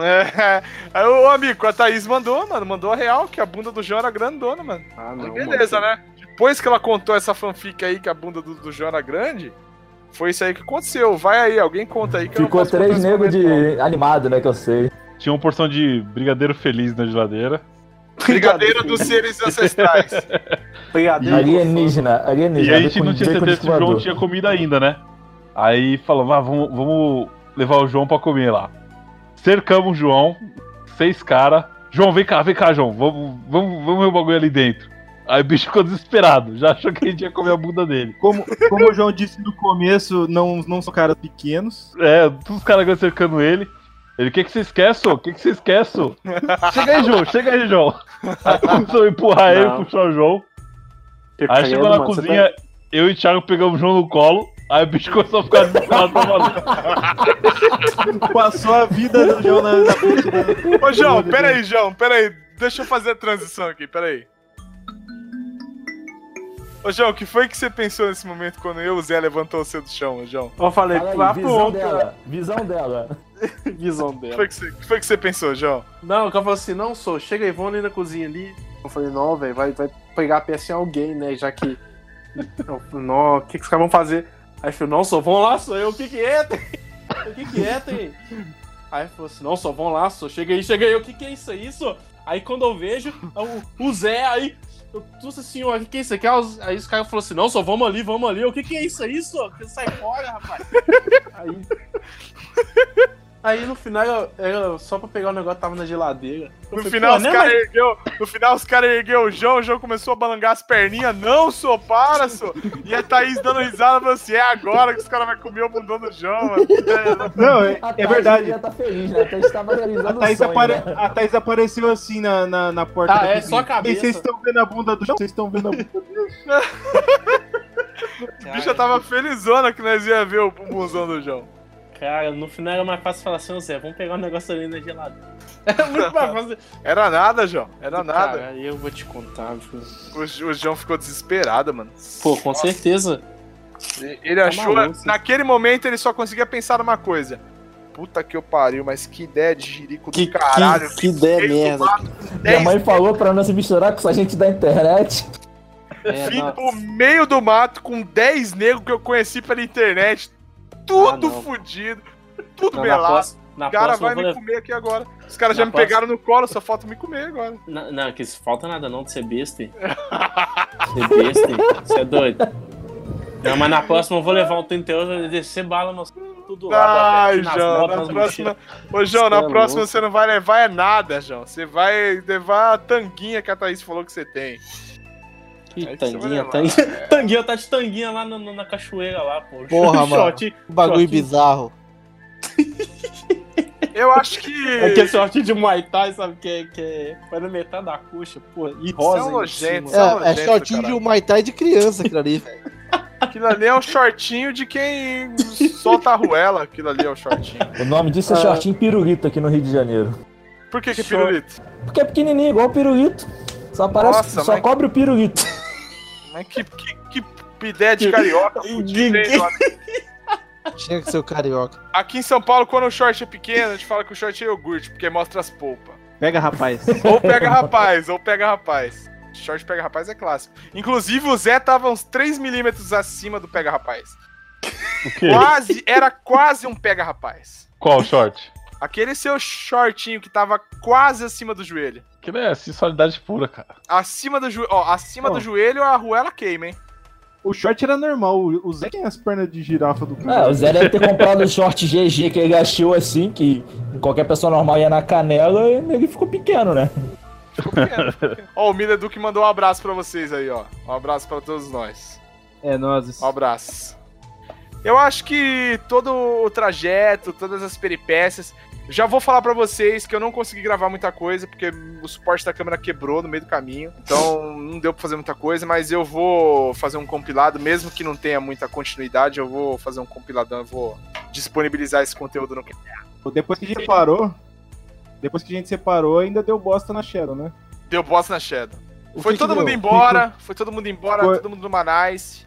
É. Aí o amigo, a Thaís mandou, mano. Mandou a real, que a bunda do João era grandona, mano. Ah, não, beleza, mano. Né? Depois que ela contou essa fanfic aí, que a bunda do João era grande... Foi isso aí que aconteceu. Vai aí, alguém conta aí que ficou eu três negros de animado, né, que eu sei. Tinha uma porção de brigadeiro feliz na geladeira. Brigadeiro dos seres ancestrais. Brigadeiro alienígena. E aí a gente não tinha certeza se o João tinha comida ainda, né? Aí falamos, ah, vamos levar o João pra comer lá. Cercamos o João, 6 caras. João, vem cá, João. Vamos ver o bagulho ali dentro. Aí o bicho ficou desesperado, já achou que a gente ia comer a bunda dele. Como o João disse no começo, não são caras pequenos. É, todos os caras cercando ele. Ele, o que vocês querem, Sô? Chega aí, João. Aí começou a empurrar ele, puxar o João. Aí chegou na cozinha, eu e o Thiago pegamos o João no colo. Aí o bicho começou a ficar desesperado. Passou a vida do João na frente dele. Ô, João, peraí. Deixa eu fazer a transição aqui, peraí. Ô, João, o que foi que você pensou nesse momento quando eu e o Zé levantou você do chão, João? Eu falei, lá pro outro. Visão dela. O que foi que você pensou, João? Não, eu falei assim, não, Sou, chega aí, vamos ali na cozinha ali. Eu falei, não, velho, vai pegar a peça em alguém, né, já que... Eu falei, não, o que os caras vão fazer? Aí eu falei, não, Sou, vão lá, Sou, eu, o que que é, tem? Aí eu falei assim, não, Sou, vão lá, Sou, chega aí, o que é isso aí, Sou? Aí quando eu vejo, o Zé aí... Nossa senhora, o que é isso aqui? Aí os caras falaram assim, não, Só, vamos ali. O que é isso aí, Só? Sai fora, rapaz. Aí no final, eu, só pra pegar o negócio, tava na geladeira. No final, os caras ergueu o João começou a balançar as perninhas. Não, Só, para, Só. E a Thaís dando risada, falando assim, é agora que os caras vão comer o bundão do João, mano. Não, é verdade. A Thaís já tá feliz, né? A Thaís apareceu assim na porta. Ah, é, só a cabeça. E vocês estão vendo a bunda do João? O bicho já tava felizona que nós ia ver o bumbuzão do João. Cara, no final era mais fácil falar assim, Zé, vamos pegar um negócio ali na geladeira. Era muito mais fácil. Era nada, João. Era nada. Cara, eu vou te contar, filho. O João ficou desesperado, mano. Pô, com certeza. Ele achou... Naquele momento, ele só conseguia pensar numa coisa. Puta que eu pariu, mas que ideia de jirico do caralho. Que ideia merda. Minha mãe falou pra não se misturar com essa gente da internet. Fui pro meio do mato com 10 negros que eu conheci pela internet. Tudo fudido, tudo melado. O cara vai me comer aqui agora. Os caras já me pegaram no colo, só falta me comer agora. Não, que isso falta nada não de ser besta. Você é doido. Não, mas na próxima eu vou levar um 38 e descer bala no... Tudo lá. Ai, João, na próxima... Ô, João, na próxima você não vai levar nada, João. Você vai levar a tanguinha que a Thaís falou que você tem. Ih, tanguinha, tá de tanguinha lá na cachoeira lá, pô. Porra, mano, um bagulho short. Bizarro. Eu acho que... É que esse short de Muay Thai, sabe, que é... Vai na metade da coxa, pô, e rosa. Isso é nojento, é shortinho de Muay Thai de criança, aquilo ali, velho. Aquilo ali é um shortinho de quem solta a ruela, aquilo ali é um shortinho. O nome disso é shortinho pirulito aqui no Rio de Janeiro. Por que é pirulito? Porque é pequenininho, igual o pirulito. Só parece, nossa, só cobre o pirulito. Mas que ideia de carioca. Tinha que ser o carioca. Aqui em São Paulo, quando o short é pequeno, a gente fala que o short é iogurte, porque mostra as polpas. Ou pega rapaz. Short pega rapaz é clássico. Inclusive, o Zé tava uns 3 milímetros acima do pega rapaz. O quê? Era quase um pega rapaz. Qual short? Aquele seu shortinho que tava quase acima do joelho. Aquilo é sensualidade pura, cara. Acima do joelho, a arruela queima, hein? O short era normal. O Zé tem as pernas de girafa do cara. É, o Zé deve ter comprado o short GG que ele achou assim, que qualquer pessoa normal ia na canela e ele ficou pequeno, né? Ficou pequeno. Ó, o Miller Duque mandou um abraço pra vocês aí, ó. Um abraço pra todos nós. É, nós. Um abraço. Eu acho que todo o trajeto, todas as peripécias... Já vou falar pra vocês que eu não consegui gravar muita coisa, porque o suporte da câmera quebrou no meio do caminho. Então, não deu pra fazer muita coisa, mas eu vou fazer um compilado, mesmo que não tenha muita continuidade, eu vou fazer um compiladão, eu vou disponibilizar esse conteúdo no... Depois que a gente separou, ainda deu bosta na Shadow, né? Deu boss na Shadow. Foi todo mundo embora, ficou... todo mundo no Manais.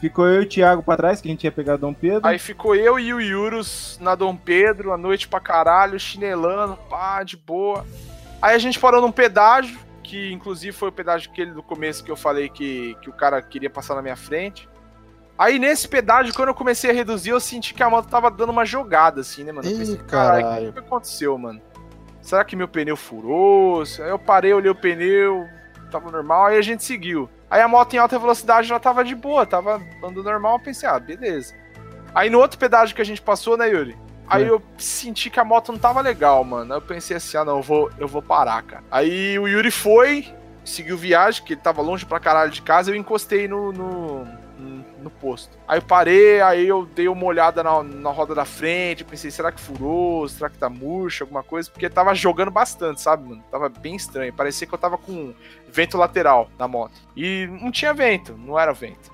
Ficou eu e o Thiago pra trás, que a gente ia pegar Dom Pedro. Aí ficou eu e o Yurus na Dom Pedro, a noite pra caralho, chinelando, pá, de boa. Aí a gente parou num pedágio, que inclusive foi o pedágio aquele do começo que eu falei que o cara queria passar na minha frente. Aí nesse pedágio, quando eu comecei a reduzir, eu senti que a moto tava dando uma jogada, assim, né, mano? Eu pensei, caralho, o que aconteceu, mano? Será que meu pneu furou? Aí eu parei, olhei o pneu, tava normal, aí a gente seguiu. Aí a moto em alta velocidade já tava de boa, tava andando normal, eu pensei, ah, beleza. Aí no outro pedágio que a gente passou, né, Yuri? Aí eu senti que a moto não tava legal, mano. Aí eu pensei assim, ah, não, eu vou parar, cara. Aí o Yuri foi, seguiu viagem, que ele tava longe pra caralho de casa, eu encostei no posto. Aí eu parei, aí eu dei uma olhada na roda da frente, pensei, será que furou? Será que tá murcha? Alguma coisa? Porque tava jogando bastante, sabe, mano? Tava bem estranho, parecia que eu tava com vento lateral na moto. E não tinha vento, não era vento.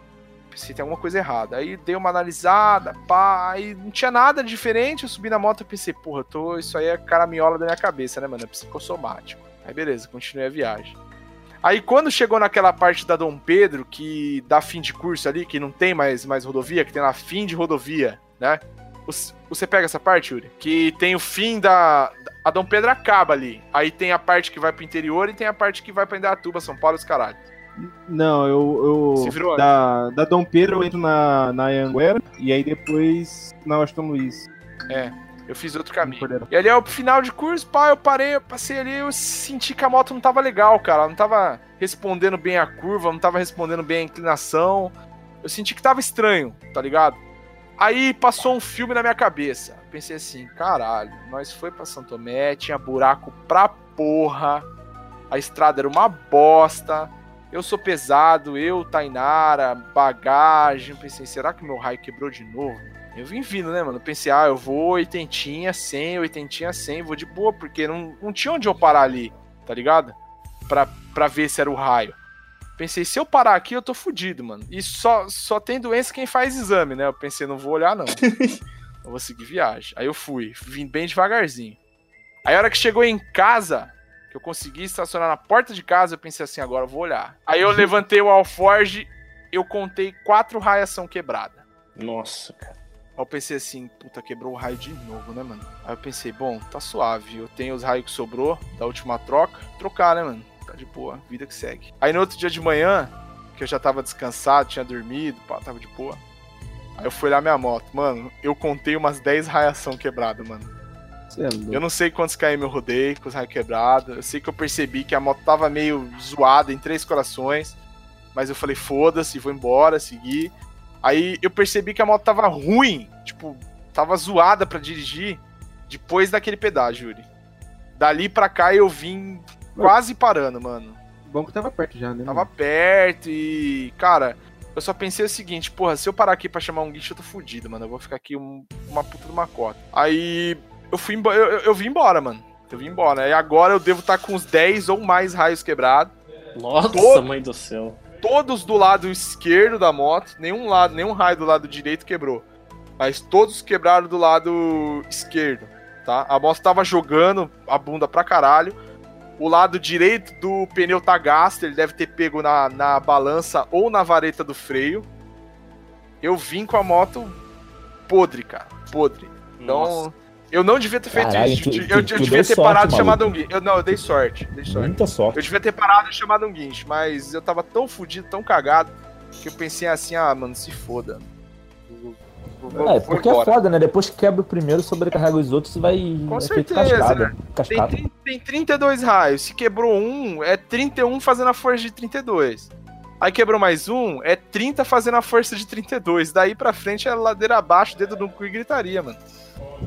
Se tem alguma coisa errada. Aí dei uma analisada, pá, aí não tinha nada diferente, eu subi na moto e pensei, porra, isso aí é caraminhola da minha cabeça, né, mano? É psicossomático. Aí beleza, continuei a viagem. Aí quando chegou naquela parte da Dom Pedro, que dá fim de curso ali, que não tem mais rodovia, que tem lá fim de rodovia, né? Você pega essa parte, Yuri? Que tem o fim da... A Dom Pedro acaba ali. Aí tem a parte que vai pro interior e tem a parte que vai pra Indaiatuba, São Paulo e os caralho. Não, eu da Dom Pedro eu entro na Anhanguera e aí depois na Washington Luiz. É, eu fiz outro caminho. E ali é o final de curso, pá, eu parei, eu passei ali, eu senti que a moto não tava legal, cara. Ela não tava respondendo bem a curva, não tava respondendo bem a inclinação. Eu senti que tava estranho, tá ligado? Aí passou um filme na minha cabeça. Pensei assim, caralho, nós foi pra São Tomé, tinha buraco pra porra, a estrada era uma bosta... Eu sou pesado, eu, Tainara, bagagem, pensei, será que meu raio quebrou de novo? Eu vim vindo, né, mano? Pensei, ah, eu vou 80, 100, vou de boa, porque não tinha onde eu parar ali, tá ligado? Pra ver se era o raio. Pensei, se eu parar aqui, eu tô fudido, mano. E só tem doença quem faz exame, né? Eu pensei, não vou olhar, não. Eu vou seguir viagem. Aí eu vim bem devagarzinho. Aí a hora que chegou em casa... Eu consegui estacionar na porta de casa, eu pensei assim, agora eu vou olhar. Aí eu levantei o alforge, eu contei 4 raiação quebrada. Nossa, cara. Aí eu pensei assim, puta, quebrou o raio de novo, né, mano? Aí eu pensei, bom, tá suave, eu tenho os raios que sobrou da última troca. Trocar, né, mano? Tá de boa, vida que segue. Aí no outro dia de manhã, que eu já tava descansado, tinha dormido, pá, tava de boa. Aí eu fui olhar minha moto, mano, eu contei umas 10 raiação quebrada, mano. Eu não sei quantos km eu rodei com os raios quebrados. Eu sei que eu percebi que a moto tava meio zoada em 3 corações. Mas eu falei, foda-se, vou embora, segui. Aí eu percebi que a moto tava ruim. Tipo, tava zoada pra dirigir. Depois daquele pedágio, Yuri. Dali pra cá eu vim quase parando, mano. Bom que tava perto já, né? Tava perto e... Cara, eu só pensei o seguinte. Porra, se eu parar aqui pra chamar um guincho, eu tô fudido, mano. Eu vou ficar aqui uma puta de uma cota. Aí... Eu vim embora, mano. Eu vim embora. E agora eu devo estar com uns 10 ou mais raios quebrados. Nossa, mãe do céu. Todos do lado esquerdo da moto. Nenhum raio do lado direito quebrou. Mas todos quebraram do lado esquerdo, tá? A moto tava jogando a bunda pra caralho. O lado direito do pneu tá gasto. Ele deve ter pego na balança ou na vareta do freio. Eu vim com a moto podre, cara. Podre. Então... Nossa. Eu não devia ter feito isso. Eu devia ter parado e chamado um guincho. Eu dei sorte. Muita sorte. Eu devia ter parado e chamado um guincho, mas eu tava tão fudido, tão cagado, que eu pensei assim, ah, mano, se foda. Porque é foda, né? Depois que quebra o primeiro, sobrecarrega os outros, você vai... Com certeza, né? Tem 32 raios. Se quebrou um, é 31 fazendo a força de 32. Aí quebrou mais um, é 30 fazendo a força de 32. Daí pra frente é ladeira abaixo, dedo no cu e gritaria, mano.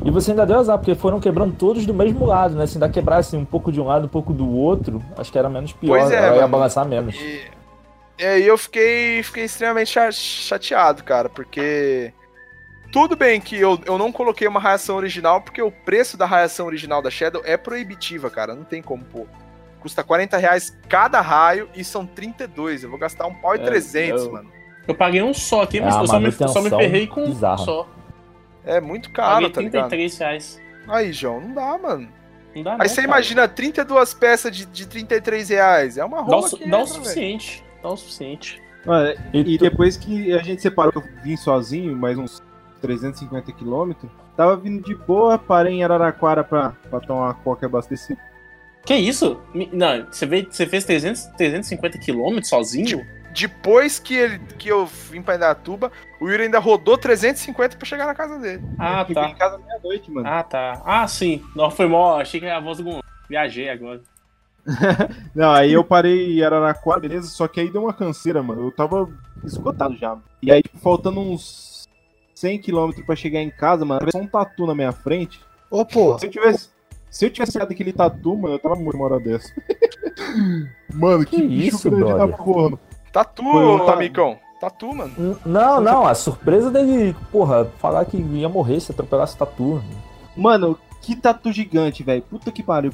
E você ainda deu azar, porque foram quebrando todos do mesmo lado, né? Se ainda quebrasse um pouco de um lado, um pouco do outro, acho que era menos pior, ia balançar menos. E eu fiquei extremamente chateado, cara, porque... Tudo bem que eu não coloquei uma raiação original, porque o preço da raiação original da Shadow é proibitiva, cara, não tem como pôr. Custa R$40 cada raio e são 32, eu vou gastar R$1.300, mano. Eu paguei um só aqui, mas eu só me ferrei com um só. É muito caro, tá ligado? R$33. Aí, João, não dá, mano. Não dá, aí não, você imagina 32 peças de R$33. É uma rola. Dá o suficiente. Dá o suficiente. Mano, e depois que a gente separou, eu vim sozinho, mais uns 350 quilômetros. Tava vindo de boa, parei em Araraquara pra tomar uma coca e abastecer. Que isso? Não, você fez 350 quilômetros sozinho? Depois que eu vim pra Indaiatuba, o Yuri ainda rodou 350 pra chegar na casa dele. Ah, tá. Em casa meia-noite, mano. Ah, tá. Ah, sim. Não, foi mó. Achei que era a voz do... Viajei agora. Não, aí eu parei em Araraquara, beleza? Só que aí deu uma canseira, mano. Eu tava esgotado já. E aí, faltando uns 100 km pra chegar em casa, mano, apareceu um tatu na minha frente. Ô, pô. Se eu tivesse olhado aquele tatu, mano, eu tava muito uma hora dessa. Mano, que bicho grande da porra, mano. Tatu, amigão. Tatu, mano. Não, a surpresa dele, porra, falar que ia morrer se atropelasse tatu. Mano, que tatu gigante, velho. Puta que pariu.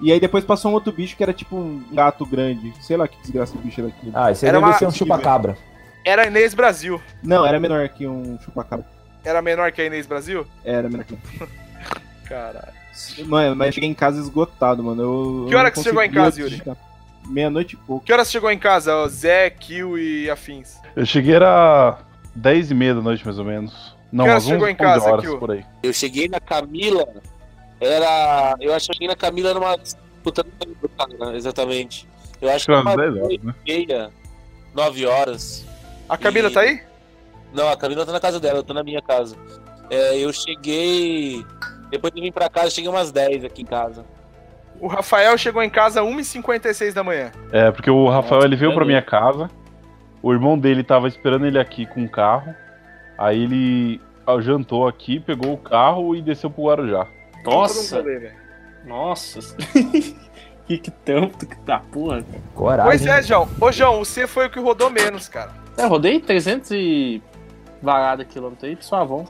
E aí depois passou um outro bicho que era tipo um gato grande. Sei lá que desgraça do bicho era aqui. Ah, esse era um chupacabra. Era Inês Brasil. Não, era menor que um chupacabra. Era menor que a Inês Brasil? Era menor que Caralho. Mano, mas eu cheguei em casa esgotado, mano. Que hora que você chegou em casa, Yuri? Meia-noite e pouco. Que horas você chegou em casa, Zé, Kill e afins? Eu cheguei era 10h30 da noite, mais ou menos. Não, às 11 horas, Kill? Por aí. Eu cheguei na Camila, eu acho que eu cheguei na Camila era uma puta, exatamente. Eu acho que era umas 10h30, 9 horas. A Camila tá aí? Não, a Camila tá na casa dela, eu tô na minha casa. É, eu cheguei... Depois de vir pra casa, eu cheguei umas 10 aqui em casa. O Rafael chegou em casa às 1h56 da manhã. É, porque o Rafael ele veio pra minha casa, o irmão dele tava esperando ele aqui com o carro, aí ele jantou aqui, pegou o carro e desceu pro Guarujá. Nossa! Nossa! que tanto que tá, porra. Coragem. Pois é, João. Ô, João, você foi o que rodou menos, cara. É, rodei 300 e... varada quilômetro aí, suavão.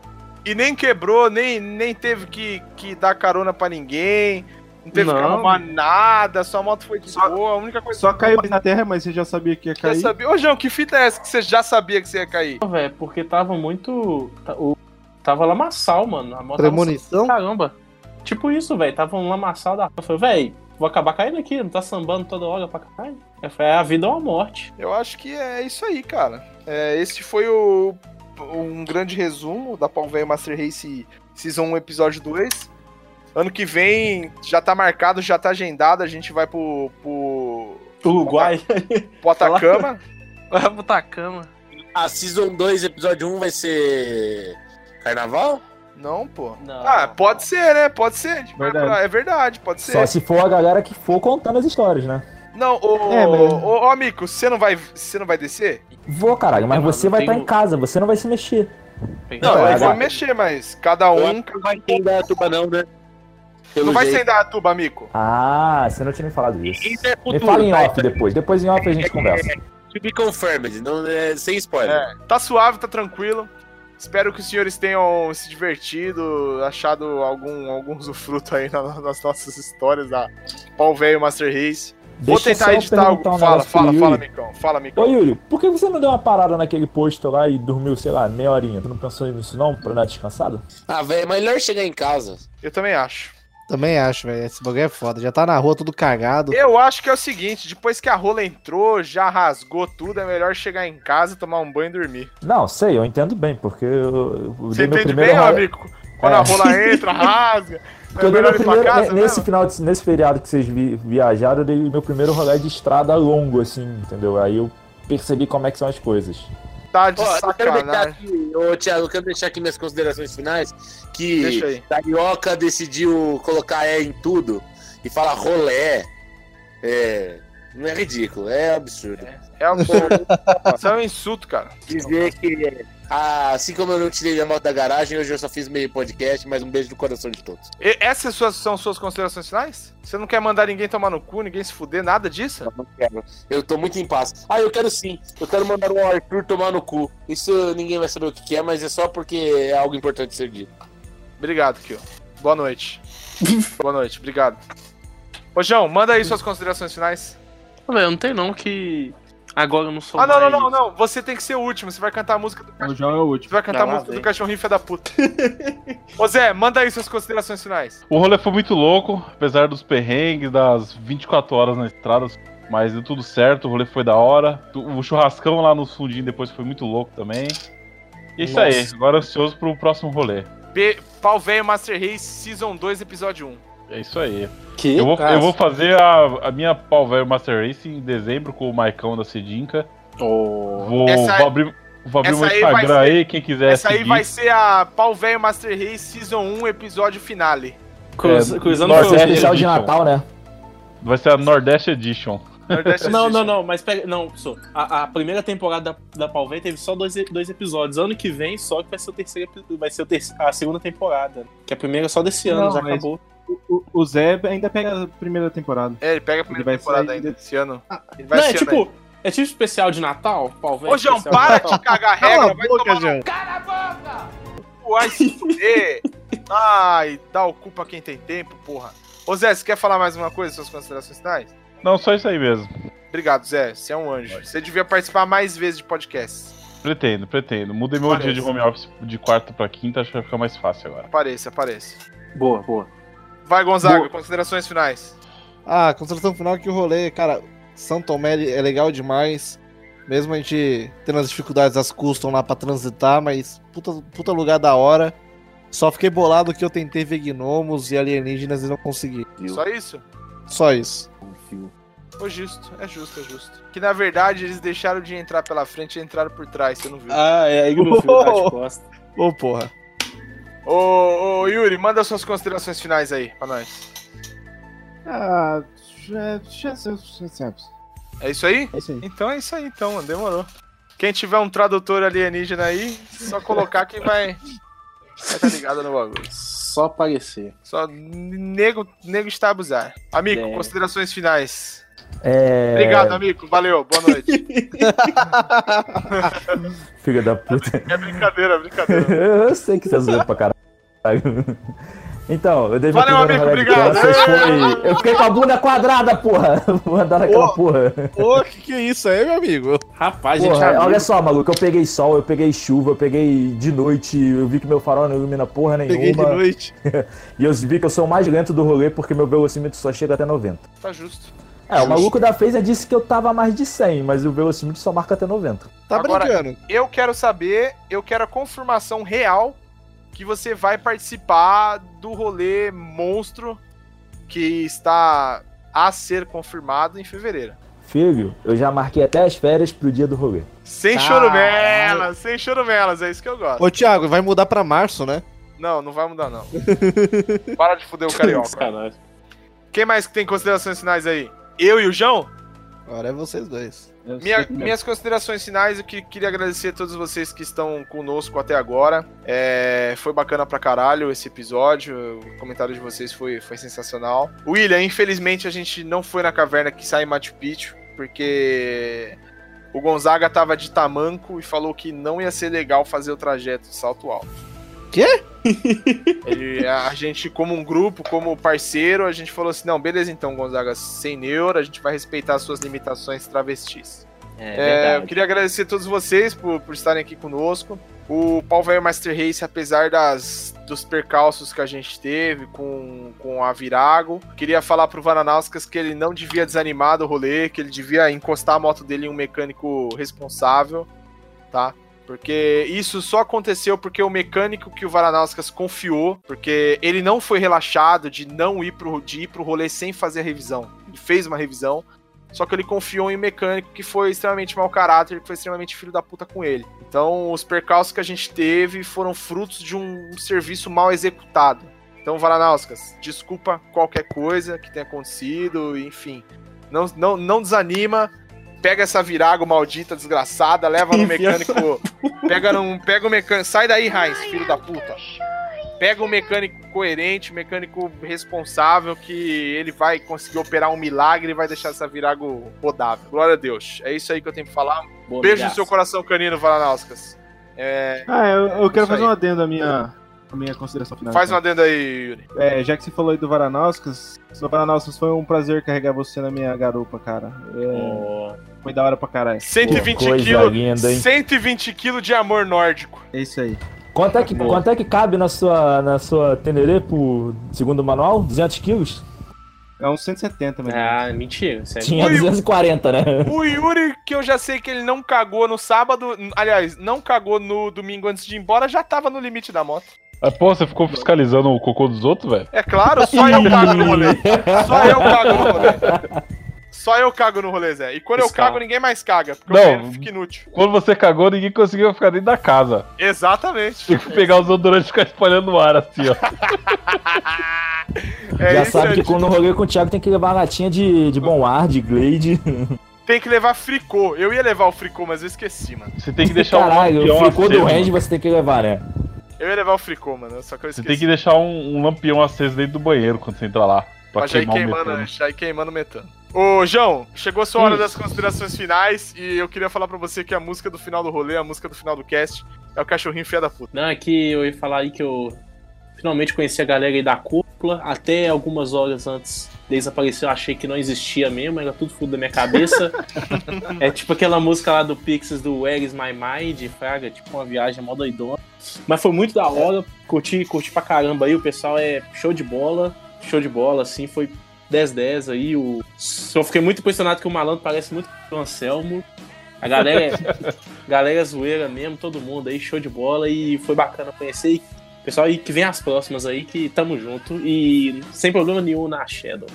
E nem quebrou, nem teve que dar carona pra ninguém... Não teve que arrumar nada, sua moto foi de boa, a única coisa... Só caiu na terra, mas você já sabia que ia cair? Ô, João, que fita é essa que você já sabia que você ia cair? Não, velho, porque tava muito... Tava lamaçal, mano. A moto premonição? Tava... Caramba. Tipo isso, velho, tava um lamaçal da... Eu falei, velho, vou acabar caindo aqui, não tá sambando toda hora pra cair? Eu falei, a vida ou a morte. Eu acho que é isso aí, cara. Esse foi um grande resumo da Pau Velho Master Race Season 1, episódio 2. Ano que vem já tá marcado, já tá agendado, a gente vai pro Uruguai. Pro Atacama. Vai pro Atacama. A Season 2, episódio 1 vai ser Carnaval? Não, pô. Não. Ah, pode ser, né? Pode ser. Verdade. É verdade, pode ser. Só se for a galera que for contando as histórias, né? Não, ô amigo, você não vai descer? Vou, caralho, mas você vai estar em casa, você não vai se mexer. Não, eu vou mexer, mas cada um... Não vai ter Indaiatuba não, né? Pelo não vai jeito. Ser Indaiatuba, amigo. Ah, você não tinha me falado isso. É futuro, me fala em off depois. Depois em off a gente conversa. To be confirmed, não, sem spoiler. Tá suave, tá tranquilo. Espero que os senhores tenham se divertido, achado algum usufruto aí nas nossas histórias da Pau Velho Master Race. Vou tentar editar algo. Fala, Micão. Ô, Yuri, por que você não deu uma parada naquele posto lá e dormiu, sei lá, meia horinha? Tu não pensou nisso não, pra dar descansado? Ah, velho, mas melhor chegar em casa. Eu também acho. Também acho, velho. Esse bagulho é foda. Já tá na rua tudo cagado. Eu acho que é o seguinte, depois que a rola entrou, já rasgou tudo, é melhor chegar em casa, tomar um banho e dormir. Não, sei, eu entendo bem, porque eu... Você entende bem, amigo? Quando a rola entra, rasga... Porque nesse feriado que vocês viajaram, eu dei meu primeiro rolê de estrada longo, assim, entendeu? Aí eu percebi como é que são as coisas. Tá de sacanagem. Ô, Thiago, eu quero deixar aqui minhas considerações finais, que Carioca decidiu colocar em tudo e falar rolé. Não é ridículo, é absurdo. É absurdo. Isso é um insulto, cara. Dizer que... assim como eu não tirei a moto da garagem, hoje eu só fiz meio podcast, mas um beijo no coração de todos. E essas são suas considerações finais? Você não quer mandar ninguém tomar no cu, ninguém se fuder, nada disso? Não, não quero. Eu tô muito em paz. Eu quero sim. Eu quero mandar o Arthur tomar no cu. Isso ninguém vai saber o que é, mas é só porque é algo importante ser dito. Obrigado, Kio. Boa noite. Boa noite, obrigado. Ô, João, manda aí suas considerações finais. Eu não tenho não, que... Agora eu não sou mais. Não. Você tem que ser o último. Você vai cantar a música do cachorro. O João é o último. Você vai cantar a música do cachorrinho filha da puta. Ô Zé, manda aí suas considerações finais. O rolê foi muito louco, apesar dos perrengues, das 24 horas na estrada. Mas deu tudo certo, o rolê foi da hora. O churrascão lá no fundinho depois foi muito louco também. E isso aí, agora ansioso pro próximo rolê. Pau Velho Master Race Season 2, Episódio 1. É isso aí. Eu vou fazer a minha Pau Velho Master Race em dezembro com o Maicão da Cedinca. Oh. Vou abrir meu Instagram aí, quem quiser seguir. Essa aí vai ser a Pau Velho Master Race Season 1, Episódio Finale. Cruzando o especial de Natal, né? Vai ser a Nordeste Edition. Mas pega. Não, pessoal. A primeira temporada da Pau Velho teve só dois episódios. Ano que vem, só que vai ser o terceiro. Vai ser a segunda temporada. Que a primeira é só desse ano, já acabou. O Zé ainda pega a primeira temporada. É, ele pega a primeira temporada ainda desse ano. Ele vai é tipo especial de Natal, Pau Velho. Ô, João, para de cagar a regra, vai tomar no... Cala a boca! Vai se fuder! Ai, dá o cu pra quem tem tempo, porra. Ô, Zé, você quer falar mais uma coisa, suas considerações finais? Não, só isso aí mesmo. Obrigado, Zé. Você é um anjo. Você devia participar mais vezes de podcast. Pretendo. Mudei meu dia de home office de quarta pra quinta, acho que vai ficar mais fácil agora. Apareça. Boa. Vai, Gonzaga, considerações finais. Ah, consideração final é que o rolê, cara, São Tomé é legal demais. Mesmo a gente tendo as dificuldades, as custam lá pra transitar, mas puta lugar da hora. Só fiquei bolado que eu tentei ver gnomos e alienígenas e não consegui. Só isso? Só isso. Foi justo, é justo. Que na verdade eles deixaram de entrar pela frente e entraram por trás, você não viu. Ah, é, aí não viu, tá de costa. Ô, porra. Ô, Yuri, manda suas considerações finais aí pra nós. Ah, é isso aí? Então, demorou. Quem tiver um tradutor alienígena aí, só colocar que vai... Tá ligado no bagulho. Só aparecer. Só nego está a abusar. Amigo, considerações finais. Obrigado, amigo. Valeu, boa noite. Filha da puta. É brincadeira. Eu sei que vocês zoam pra caralho. Então, eu devo... Valeu, amigo, obrigado. Eu fiquei com a bunda quadrada, porra. Vou andar naquela porra. Ô, que é isso aí, meu amigo? Rapaz, porra, gente. Olha só, maluco, eu peguei sol, eu peguei chuva, eu peguei de noite, eu vi que meu farol não ilumina porra nenhuma. Peguei de noite. E eu vi que eu sou o mais lento do rolê porque meu velocímetro só chega até 90. Tá justo. O maluco da Phaser disse que eu tava a mais de 100, mas o velocímetro só marca até 90. Tá agora, brincando. Eu quero a confirmação real que você vai participar do rolê monstro que está a ser confirmado em fevereiro. Filho, eu já marquei até as férias pro dia do rolê. Sem chorumelas, é isso que eu gosto. Ô, Thiago, vai mudar pra março, né? Não vai mudar, não. Para de foder o carioca. Quem mais que tem considerações finais aí? Eu e o João? Agora é vocês dois. Minhas considerações finais, eu queria agradecer a todos vocês que estão conosco até agora. Foi bacana pra caralho esse episódio, o comentário de vocês foi sensacional. William, infelizmente a gente não foi na caverna que sai em Machu Picchu, porque o Gonzaga tava de tamanco e falou que não ia ser legal fazer o trajeto de salto alto. Quê? A gente, como um grupo, como parceiro, a gente falou assim, não, beleza então, Gonzaga, sem neuro, a gente vai respeitar as suas limitações travestis. Eu queria agradecer a todos vocês por estarem aqui conosco. O Pau Velho Master Race, apesar dos percalços que a gente teve com a Virago, queria falar pro Vananauskas que ele não devia desanimar do rolê, que ele devia encostar a moto dele em um mecânico responsável, tá? Porque isso só aconteceu porque o mecânico que o Varanauskas confiou, porque ele não foi relaxado de não ir pro rolê sem fazer a revisão. Ele fez uma revisão, só que ele confiou em um mecânico que foi extremamente mau caráter, que foi extremamente filho da puta com ele. Então, os percalços que a gente teve foram frutos de um serviço mal executado. Então, Varanauskas, desculpa qualquer coisa que tenha acontecido, enfim. Não desanima. Pega essa Virago maldita, desgraçada, leva no mecânico. Pega o mecânico. Sai daí, Heinz, filho da puta. Pega um mecânico coerente, um mecânico responsável, que ele vai conseguir operar um milagre e vai deixar essa Virago rodável. Glória a Deus. É isso aí que eu tenho pra falar. Beijo no seu coração, canino, Varanauskas. Eu quero fazer um adendo à minha consideração final. Faz um adendo aí, Yuri. Já que você falou aí do Varanauskas, foi um prazer carregar você na minha garupa, cara. Foi da hora pra caralho. 120 kg de amor nórdico. É isso aí. Quanto é que cabe na sua Teneré por segundo o manual? 200 quilos? É uns 170 mesmo. Ah, mentira. Sério. Tinha 240, né? O Yuri, que eu já sei que ele não cagou no sábado, aliás, não cagou no domingo antes de ir embora, já tava no limite da moto. Ah, pô, você ficou fiscalizando o cocô dos outros, velho? É claro, só eu cago no rolê. Só eu cago no rolê, Zé. E quando eu cago, ninguém mais caga, porque eu fico inútil. Quando você cagou, ninguém conseguiu ficar dentro da casa. Exatamente. Tem que pegar os outros durante e ficar espalhando o ar, assim, ó. Já sabe que quando rolê com o Thiago tem que levar a latinha de bom ar, de Glade. Tem que levar fricô. Eu ia levar o fricô, mas eu esqueci, mano. Você tem que deixar o fricô do range você tem que levar, né? Eu ia levar o fricô, mano, só que eu esqueci. Você tem que deixar um lampião aceso dentro do banheiro quando você entra lá. Pra já ir queimando metano. Ô, João, chegou a sua hora das considerações finais e eu queria falar pra você que a música do final do rolê, a música do final do cast, é o Cachorrinho Fia da Puta. Não, é que eu ia falar aí que eu finalmente conheci a galera aí da cúpula. Até algumas horas antes deles aparecer eu achei que não existia mesmo, era tudo fudo da minha cabeça. É tipo aquela música lá do Pixies, do Where Is My Mind, fraga, tipo uma viagem mó doidona. Mas foi muito da hora, curti pra caramba aí, o pessoal é show de bola, assim, foi 10-10 aí, só fiquei muito impressionado que o malandro parece muito com o Anselmo, a galera é zoeira mesmo, todo mundo aí, show de bola, e foi bacana conhecer, pessoal, e que vem as próximas aí, que tamo junto, e sem problema nenhum na Shadow,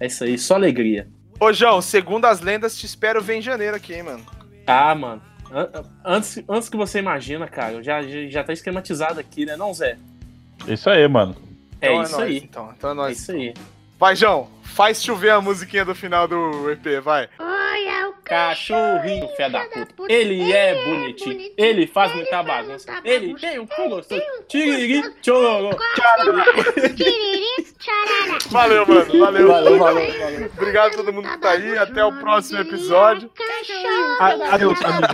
é isso aí, só alegria. Ô, João, segundo as lendas, te espero ver em janeiro aqui, hein, mano. Ah, mano. Antes que você imagina, cara, já tá esquematizado aqui, né, não, Zé? Isso aí, mano. Então é isso nóis, aí. Então é nóis. É isso aí. Vai, João, faz chover a musiquinha do final do EP, vai. Olha o cachorrinho, fé da puta. Ele é bonitinho, ele faz muita bagunça. Ele tem um cu gostoso. Tiriri, tchororô, tcharará. Valeu, mano, valeu. Obrigado a todo mundo que tá aí, até o próximo episódio. Adeus, amigo.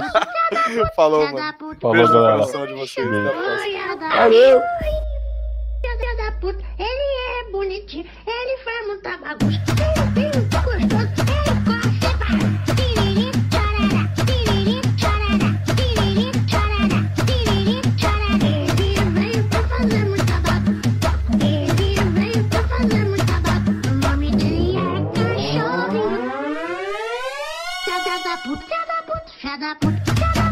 Falou, mano. Beijo no coração de vocês. Até a próxima. Valeu. Filho da puta, ele é bonitinho, ele faz muita bagunça, ele tem um cu gostoso, ele corre separado, tiriri, tcharará, tiriri, tcharará, tiriri, tcharará, tiriri, tcharará. Ele veio pra fazer muita bagunça, ele veio pra fazer muita bagunça, o nome dele é cachorrinho. Filho da puta, filho da puta, filho da puta, filho da puta.